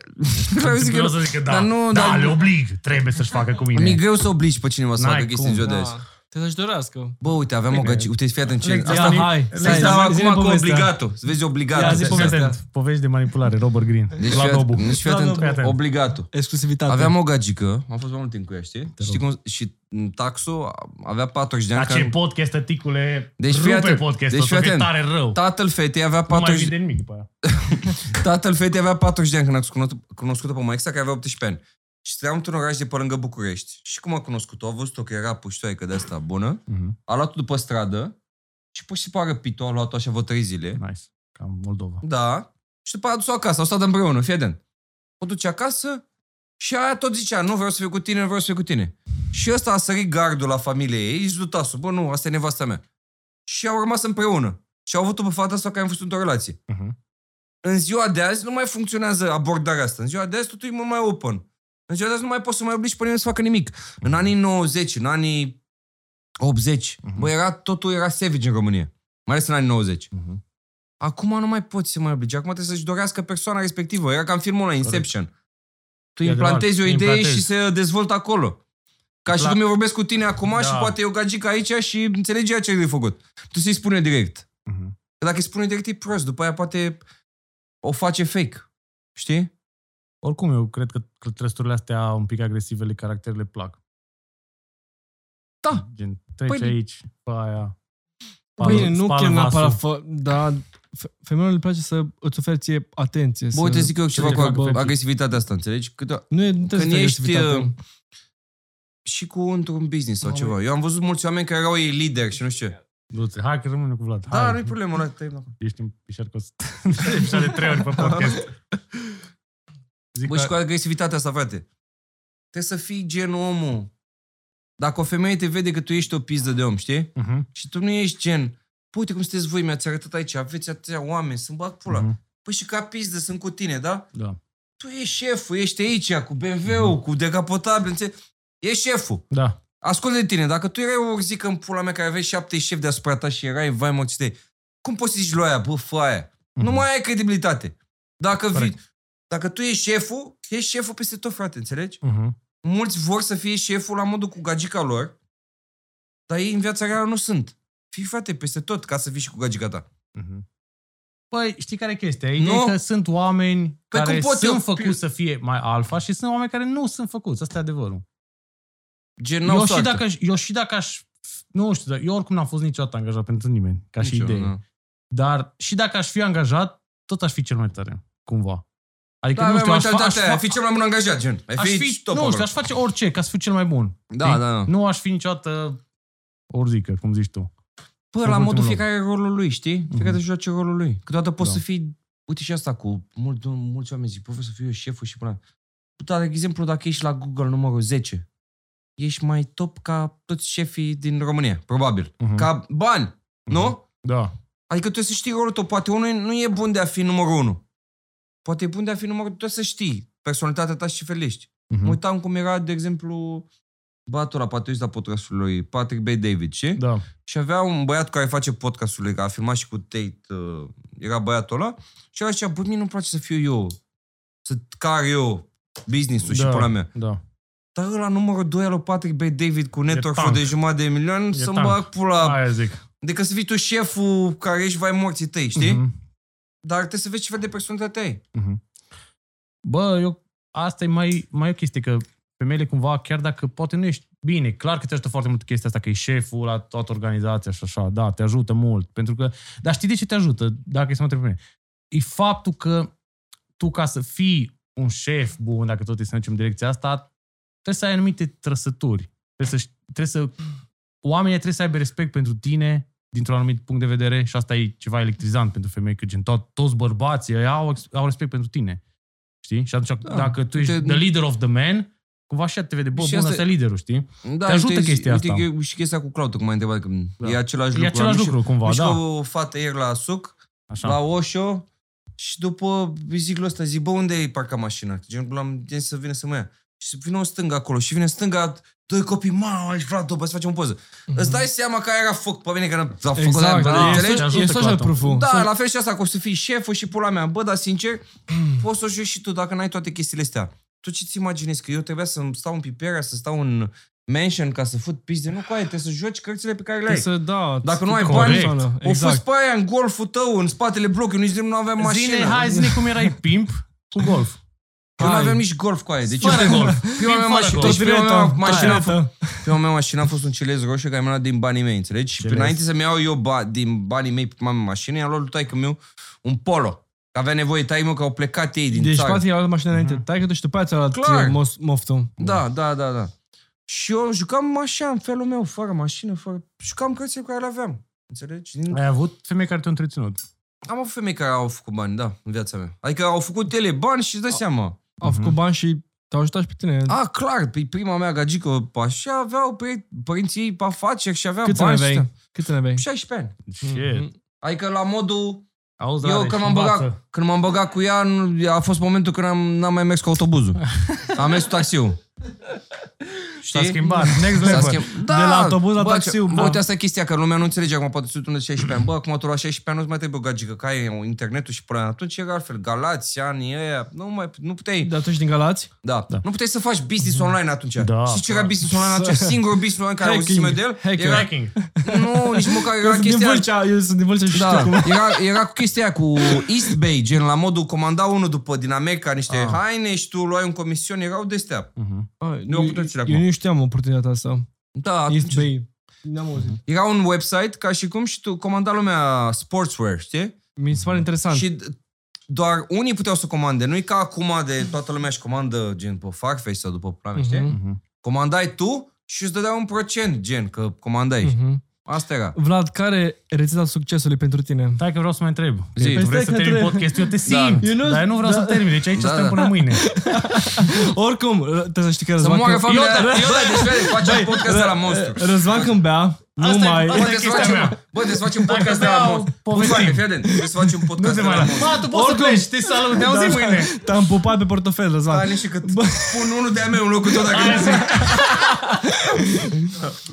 Vreau să zic că nu. Dar nu, da, le oblig. Trebuie să-și facă cu mine. Mi-e greu să obligi pe cineva să facă chestii în ziua de azi. Trebuie să-și dorească. Bă, uite, aveam o gagică. Uite, fii atent ce... Asta, hai. Să-i dau acum cu obligatul. Să vezi obligatul. Povești de manipulare, Robert Greene. Deci, fii atent, obligatul. Exclusivitate. Aveam o gagică, am fost mai mult timp cu ea, știi? Știi cum... Taxu avea patruzeci de ani. Dar ce podcast, ticule, deci rupe podcastul, deci că e tare rău. Tatăl fetei avea patruzeci... Nu mai vii de nimic după aia. Tatăl fetei avea patruzeci de ani când a cunoscut, cunoscut-o pe Maixa, care avea optsprezece ani. Și stăteam într-un oraș de pe lângă București. Și cum a cunoscut-o? A văzut-o că era puștoaică de-asta bună, uh-huh. A luat-o după stradă și pur și răpit-o, a luat-o așa vreo trei zile. Nice, cam Moldova. Da, și după aia a dus-o acasă, au stat împreună, fii atent. O duce acasă și aia tot zicea, nu vreau să fiu cu tine, nu vreau să fiu cu tine. Și ăsta a sărit gardul la familie ei, zis tasul, bă, nu, asta e nevasta mea. Și au rămas împreună. Și au avut-o pe fata asta care a fost într-o relație. Uh-huh. În ziua de azi nu mai funcționează abordarea asta. În ziua de azi totul e mult mai open. În ziua de azi nu mai poți să mai obligi pe nimeni să facă nimic. Uh-huh. În anii nouăzeci, în anii optzeci, uh-huh. bă, era, totul era savage în România. Mai ales în anii nouăzeci. Uh-huh. Acum nu mai poți să mai obligi. Acum trebuie să-și dorească persoana respectivă. Era ca în filmul ăla, Inception. Correct. Tu implantezi o idee implantezi. Și se dezvoltă acolo. Ca și la... cum eu vorbesc cu tine acum, da. Și poate eu gagic aici și înțelegi ce ai făcut. Tu să-i spune direct. Uh-huh. Că dacă îi spune direct, e prost. După aia poate o face fake. Știi? Oricum, eu cred că trăsturile astea un pic agresivele, caracterele plac. Da. Gen, treci păi... aici, pe aia. Pală, bine, nu chiar neapărat, fă, dar femeilor le place să îți oferi ție atenție. Bă, uite, zic eu ceva cu agresivitatea asta, înțelegi? Câte... Nu, e, nu când ești uh, și cu într-un business sau no, ceva. Bă. Eu am văzut mulți oameni care erau ei lideri și nu știu ce. Du-te, hai că rămâne cu Vlad. Da, nu-i problemă, ăla tăiem. Ești în pișar cu ăsta de trei ori pe podcast. Zic bă, că... și cu agresivitatea asta, frate. Trebuie să fii genul omul. Dacă o femeie te vede că tu ești o pizdă de om, știi? Uh-huh. Și tu nu ești gen, păi uite cum sunteți voi, mi-ați arătat aici, aveți atâția oameni, să-mi bag pula. Uh-huh. Păi și ca pizdă sunt cu tine, da? Da. Tu ești șeful, ești aici, cu B M W-ul, uh-huh. cu decapotabil, înțelegi? Ești șeful. Da. Ascultă de tine, dacă tu erai o zică în pula mea care aveai șapte șefi deasupra ta și erai, vai mă, ce cum poți să zici lui aia, bă, fă aia? Uh-huh. Nu mai ai credibilitate. Dacă, vi, dacă tu ești șeful, ești șeful peste tot, frate, înțelegi? Uh-huh. Mulți vor să fie șeful la modul cu gagica lor, dar ei în viața reală nu sunt. Fii, frate, peste tot ca să fii și cu gagica ta. Uh-huh. Păi, știi care e chestia? Ideea e că sunt oameni păi care sunt eu... făcuți să fie mai alfa și sunt oameni care nu sunt făcuți. Asta e adevărul. Gen, eu, și dacă, eu și dacă aș... Nu știu, eu oricum n-am fost niciodată angajat pentru nimeni, ca Nici și idee. Eu, dar și dacă aș fi angajat, tot aș fi cel mai tare, cumva. Adică, da, nu știu, aș, fa- aș, fa- aș fi cel mai bun angajat, gen. Ai aș fi, fi top, nu știu, aș face orice ca să fiu cel mai bun. Da, da, da. Nu aș fi niciodată orzică, cum zici tu. Păi, la modul fiecare rolul lui, știi? Fiecare mm-hmm. joace rolul lui. Câteodată poți da. Să fii... Uite și asta cu mulți, mulți oameni zic, păi vreau să fiu eu șeful și până... Dar, de exemplu, dacă ești la Google numărul zece, ești mai top ca toți șefii din România, probabil. Mm-hmm. Ca bani, mm-hmm. nu? Da. Adică tu să știi rolul tău. Poate unul nu e bun de a fi numărul unu. Poate e bun de a fi numărul, tu să știi personalitatea ta și felești. Uh-huh. Mă uitam cum era, de exemplu, băiatul ăla, poate la podcastul lui Patrick B. David, și? Da. Și avea un băiat care face podcastul lui, care a filmat și cu Tate, uh, era băiatul ăla, și ăla zicea, bă, mie nu-mi place să fiu eu, să car eu business-ul da, și pula mea. Da. Dar ăla numărul doi al lui Patrick B. David cu network de jumătate de milion, să-mi bag pula. Aia zic. Decât să fii tu șeful care ești vai morții tăi, știi? Uh-huh. Dar trebuie să vezi ce fel de personalitate ai. Uh-huh. Bă, eu, asta e mai, mai o chestie, că femeile cumva, chiar dacă poate nu ești bine, clar că te ajută foarte mult chestia asta, că e șeful la toată organizația și așa, da, te ajută mult, pentru că, dar știi de ce te ajută, dacă e să mă întreb pe mine? E faptul că tu, ca să fii un șef bun, dacă tot e să ne ducem în direcția asta, trebuie să ai anumite trăsături, trebuie să, trebuie să, oamenii trebuie să aibă respect pentru tine, dintr-un anumit punct de vedere, și asta e ceva electrizant pentru femei, că gen to- toți bărbații au, au respect pentru tine. Știi? Și atunci, da, dacă tu ești te... the leader of the man, cumva așa te vede, bă, bun, ăsta e liderul, știi? Da, te ajută uite, chestia uite, asta. Uite, și chestia cu crowd-ul, cum m-ai întrebat, că da. e același lucru. E același lucru, și, cumva, da. O fată ieri la suc, așa, la Oșo, și după zicul ăsta, zic, bă, unde e parca mașina? Gen, l-am zis să vină să mă ia. Și vine un stânga acolo, și vine stânga... Doi copii, mamă, ești Vlad, după să facem o poză. Mm-hmm. Îți dai seama că aia era foc pe mine, că n-a făcut exact, aia, înțelegi? E social profund. Da, S-a... la fel și asta, că o să fii șeful și pula mea. Bă, dar sincer, poți să o joci și tu dacă n-ai toate chestiile astea. Tu ce-ți imaginezi? Că eu trebuia să stau în Pipera, să stau în mansion ca să fut pizde? Nu, cu aia, trebuie să joci cărțile pe care le ai. Să, da, dacă nu ai corect. bani, exact. o fost pe aia în golful tău, în spatele blocului, nici nu aveam mașină. Zine, hai, zine cum erai pimp cu golf. Eu nu aveam nici golf cu aia. Deci fără golf. Prima mea mașină a fost un Celez roșu care mi-a luat din banii mei, înțelegi? Și înainte să-mi iau eu ba, din banii mei pe mama mașină, i-am luat lui taică meu un Polo. Avea nevoie taică meu că au plecat ei din deci, țară. Deci poate i-au luat mașina înainte. Uh-huh. Taică tu și după aia ți-a luat mos, moftul. Da, da, da, da. Și eu jucam așa, în felul meu, fără mașină, fără... Jucam cărțile pe care le aveam, înțelegi? Din... Ai avut femei care te-au întreținut? Am avut femei care au făcut bani, da, în viața mea. Adică au făcut ele bani și îți dai seama. Au făcut mm-hmm. bani și te-au ajutat și pe tine. Ah, clar. Pe prima mea gagică așa aveau pe părinții ei pe afaceri și aveau bani. Cât aveai? Cât aveai? șaisprezece ani. Shit. Adică la modul... Auzi, eu când m-am, băgat, când m-am băgat cu ea, a fost momentul când am, n-am mai mers cu autobuzul. Am mers cu taxiul. Știi? S-a schimbat. Next level. Schimb... Da, de la autobuz la taxiu. Bă, uite, asta e chestia, că lumea nu înțelege acum, poate sunt unde șaisprezece ani. Bă, acum tu la șaisprezece ani nu-ți mai trebuie o gagică, că ai internetul și până atunci era altfel. Galați, anii ăia, nu, mai, nu puteai... De atunci din Galați? Da. da. Nu puteai să faci business online atunci. Da, și ce era business online atunci? Singurul business online care auzisime de el era... Hacking. Nu, nici măcar era chestia... Eu sunt din Vâlcea și știu cum. Era cu chestia aia, cu East Bay, gen la modul comanda unul după din America niște haine și tu luai un comision, erau de astea. Eu nu știam oportunitatea asta. Da, East Bay. N-am auzit. Era un website ca și cum și tu comanda lumea sportswear, știi? Mi se pare interesant. Și doar unii puteau să comande. Nu e ca acum de toată lumea și comandă gen pe Farfetch sau după plane, știi? Uh-huh. Comandai tu și îți dădeau un procent, gen, că comandai. Uh-huh. Asta era. Vlad, care e rețeta succesului pentru tine? Stai că vreau să mă întreb. Zi, tu vrei să termin podcastul? Eu te simt, da. eu nu, dar eu nu vreau da. să termin. Deci aici da, stăm da. până mâine. Oricum, trebuie să știi că Răzvan... Să moară familia. Eu, da, deci vede, facem podcast de la monstru. Răzvan când bea, nu mai... Bă, trebuie să facem podcast de la monstru. Povestim. Trebuie să facem podcast de la monstru. Bă, tu poți să pleci, te salut, ne auzim mâine. Te-am pupat pe portofel, Răzvan. Da, nici cât pun unul de-a meu în locul tău dacă...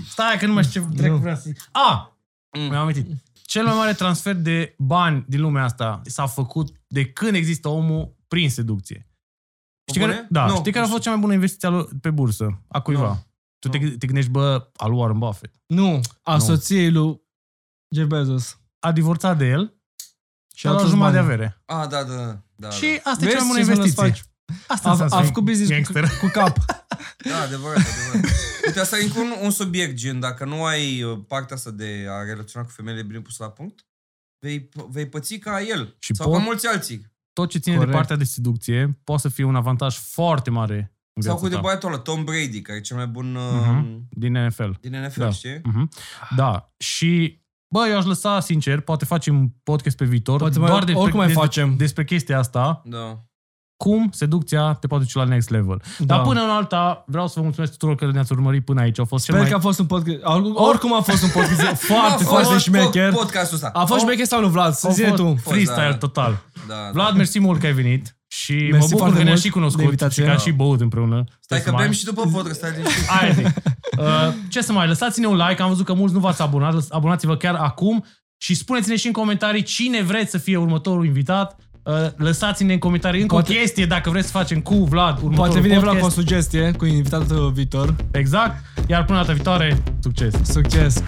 Stai că nu mai știu ce trec vreau să zic. A! Mm. Mi-am amintit. Cel mai mare transfer de bani din lumea asta s-a făcut de când există omul prin seducție. Știi care, da, no. știi care a fost cea mai bună investiție pe bursă? A cuiva. No. Tu no. Te, te gândești, bă, a lui Warren Buffett. Nu. A no. soției lui Jeff Bezos. A divorțat de el și a luat jumătate de avere. Ah, da, da. da și da. asta e cea mai bună investiție. Asta a, a făcut business cu, cu cap. Da, adevărat, adevărat. Uite, asta e încă un, un subiect, gen, dacă nu ai partea asta de a relaționa cu femeile bine pusă la punct, vei, vei păți ca el și sau po- ca mulți alții. Tot ce ține Corect. de partea de seducție poate să fie un avantaj foarte mare. Sau cu de băiatul ăla, Tom Brady, care e cel mai bun... Uh-huh. Din N F L. Din N F L, da. știi? Uh-huh. Da, și... Bă, eu aș lăsa, sincer, poate facem un podcast pe viitor, poate doar mai, despre, oricum mai facem. despre chestia asta. Da. Cum seducția te poate duce la next level. Da. Dar până în alta, vreau să vă mulțumesc tuturor că ne-ați urmărit până aici. Au fost Sper cel mai... că a fost un podcast... Oricum a fost un podcast foarte, foarte șmecher. Podcastul ăsta. A fost șmecher sau nu, Vlad? Zine tu. Freestyle total. Da, da. Vlad, mersi mult că ai venit. Și mersi mă bucur că ne-a și cunoscut și că am și băut împreună. Stai că bem și după podcast. Aia zic. Uh, ce să mai... Lăsați-ne un like. Am văzut că mulți nu v-ați abonat. Abonați-vă chiar acum. Și spuneți-ne și în comentarii cine vreți să fie următorul invitat. Lăsați-ne în comentarii încă poate... o chestie dacă vreți să facem cu Vlad următorul Poate vine Vlad cu o sugestie, cu invitatul viitor. Exact. Iar până data viitoare, succes! Succes!